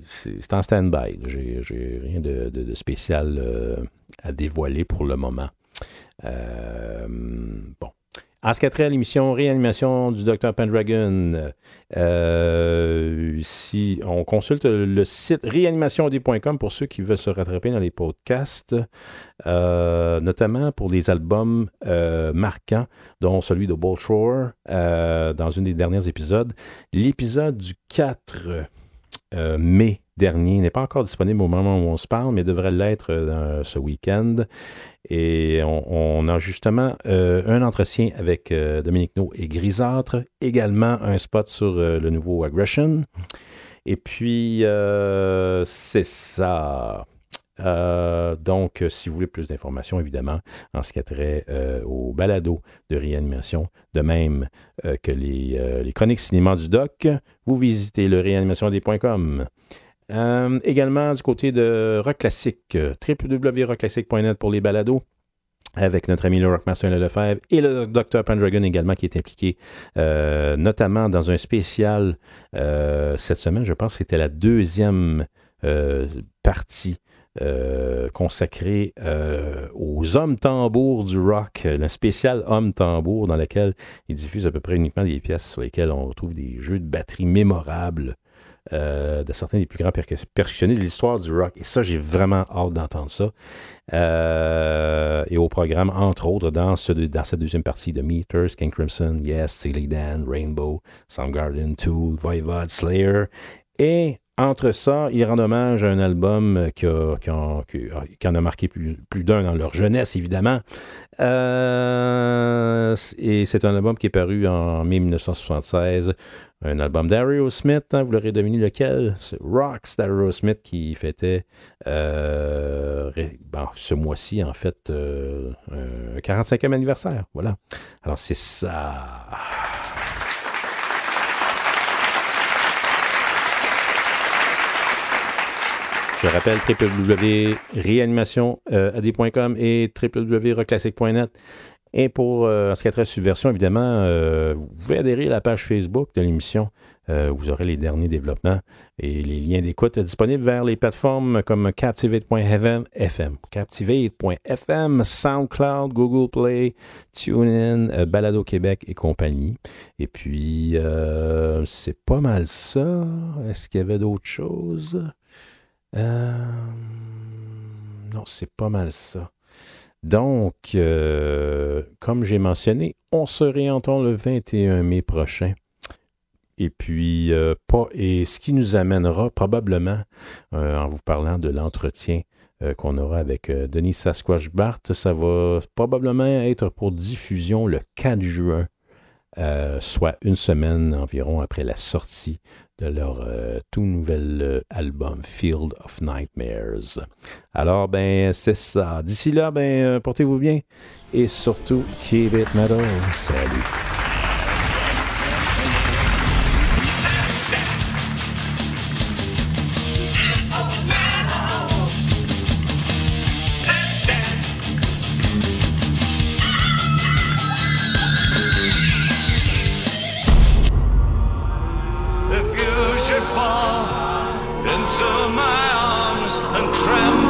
c'est, c'est en stand-by. J'ai, j'ai rien de, de, de spécial euh, à dévoiler pour le moment. Euh, bon. En ce qui a trait à l'émission Réanimation du docteur Pendragon, euh, si on consulte le site réanimation o d point com pour ceux qui veulent se rattraper dans les podcasts, euh, notamment pour les albums euh, marquants, dont celui de Bolt Shore, euh, dans un des derniers épisodes. L'épisode du quatre mai dernier n'est pas encore disponible au moment où on se parle, mais devrait l'être euh, ce week-end. Et on, on a justement euh, un entretien avec euh, Dominique Naud et Grisâtre, également un spot sur euh, le nouveau Aggression. Et puis, euh, c'est ça. Euh, donc, si vous voulez plus d'informations, évidemment, en ce qui a trait euh, au balado de réanimation, de même euh, que les, euh, les chroniques cinéma du doc, vous visitez le réanimation o d point com. Euh, également, du côté de Rock Classique, w w w point rock classique point net pour les balados, avec notre ami le Rockmaster Lefebvre et le docteur Pendragon également, qui est impliqué euh, notamment dans un spécial euh, cette semaine. Je pense que c'était la deuxième euh, partie Euh, consacré euh, aux hommes tambours du rock, le spécial hommes tambours dans lequel il diffuse à peu près uniquement des pièces sur lesquelles on retrouve des jeux de batterie mémorables euh, de certains des plus grands perc- percussionnistes de l'histoire du rock. Et ça, j'ai vraiment hâte d'entendre ça. Euh, et au programme, entre autres, dans, ce, dans cette deuxième partie de Meters, King Crimson, Yes, Steely Dan, Rainbow, Soundgarden, Tool, Voivod, Slayer et... Entre ça, ils rendent hommage à un album qui, a, qui, a, qui en a marqué plus, plus d'un dans leur jeunesse, évidemment. Euh, et c'est un album qui est paru en mai dix-neuf cent soixante-seize. Un album d'Aerosmith, hein, vous l'aurez deviné lequel? C'est Rocks d'Aerosmith qui fêtait euh, ré, bon, ce mois-ci, en fait, euh, un quarante-cinquième anniversaire. Voilà. Alors, c'est ça... Je rappelle w w w point réanimation a d point com et w w w point rock classique point net. Et pour euh, en ce qui a trait à Subversion, évidemment, euh, vous pouvez adhérer à la page Facebook de l'émission. Euh, vous aurez les derniers développements et les liens d'écoute disponibles vers les plateformes comme captivate point f m, captivate point f m, SoundCloud, Google Play, TuneIn, euh, Balado Québec et compagnie. Et puis, euh, c'est pas mal ça. Est-ce qu'il y avait d'autres choses? Euh, non, c'est pas mal ça. Donc, euh, comme j'ai mentionné, on se réentend le vingt et un mai prochain. Et puis, euh, pas, et ce qui nous amènera probablement, euh, en vous parlant de l'entretien euh, qu'on aura avec euh, Denis Sasquatch Barthes, ça va probablement être pour diffusion le quatre juin. Euh, soit une semaine environ après la sortie de leur euh, tout nouvel euh, album Field of Nightmares. Alors, ben, c'est ça. D'ici là, ben, euh, portez-vous bien et surtout, keep it metal. Salut! Into my arms and tremble.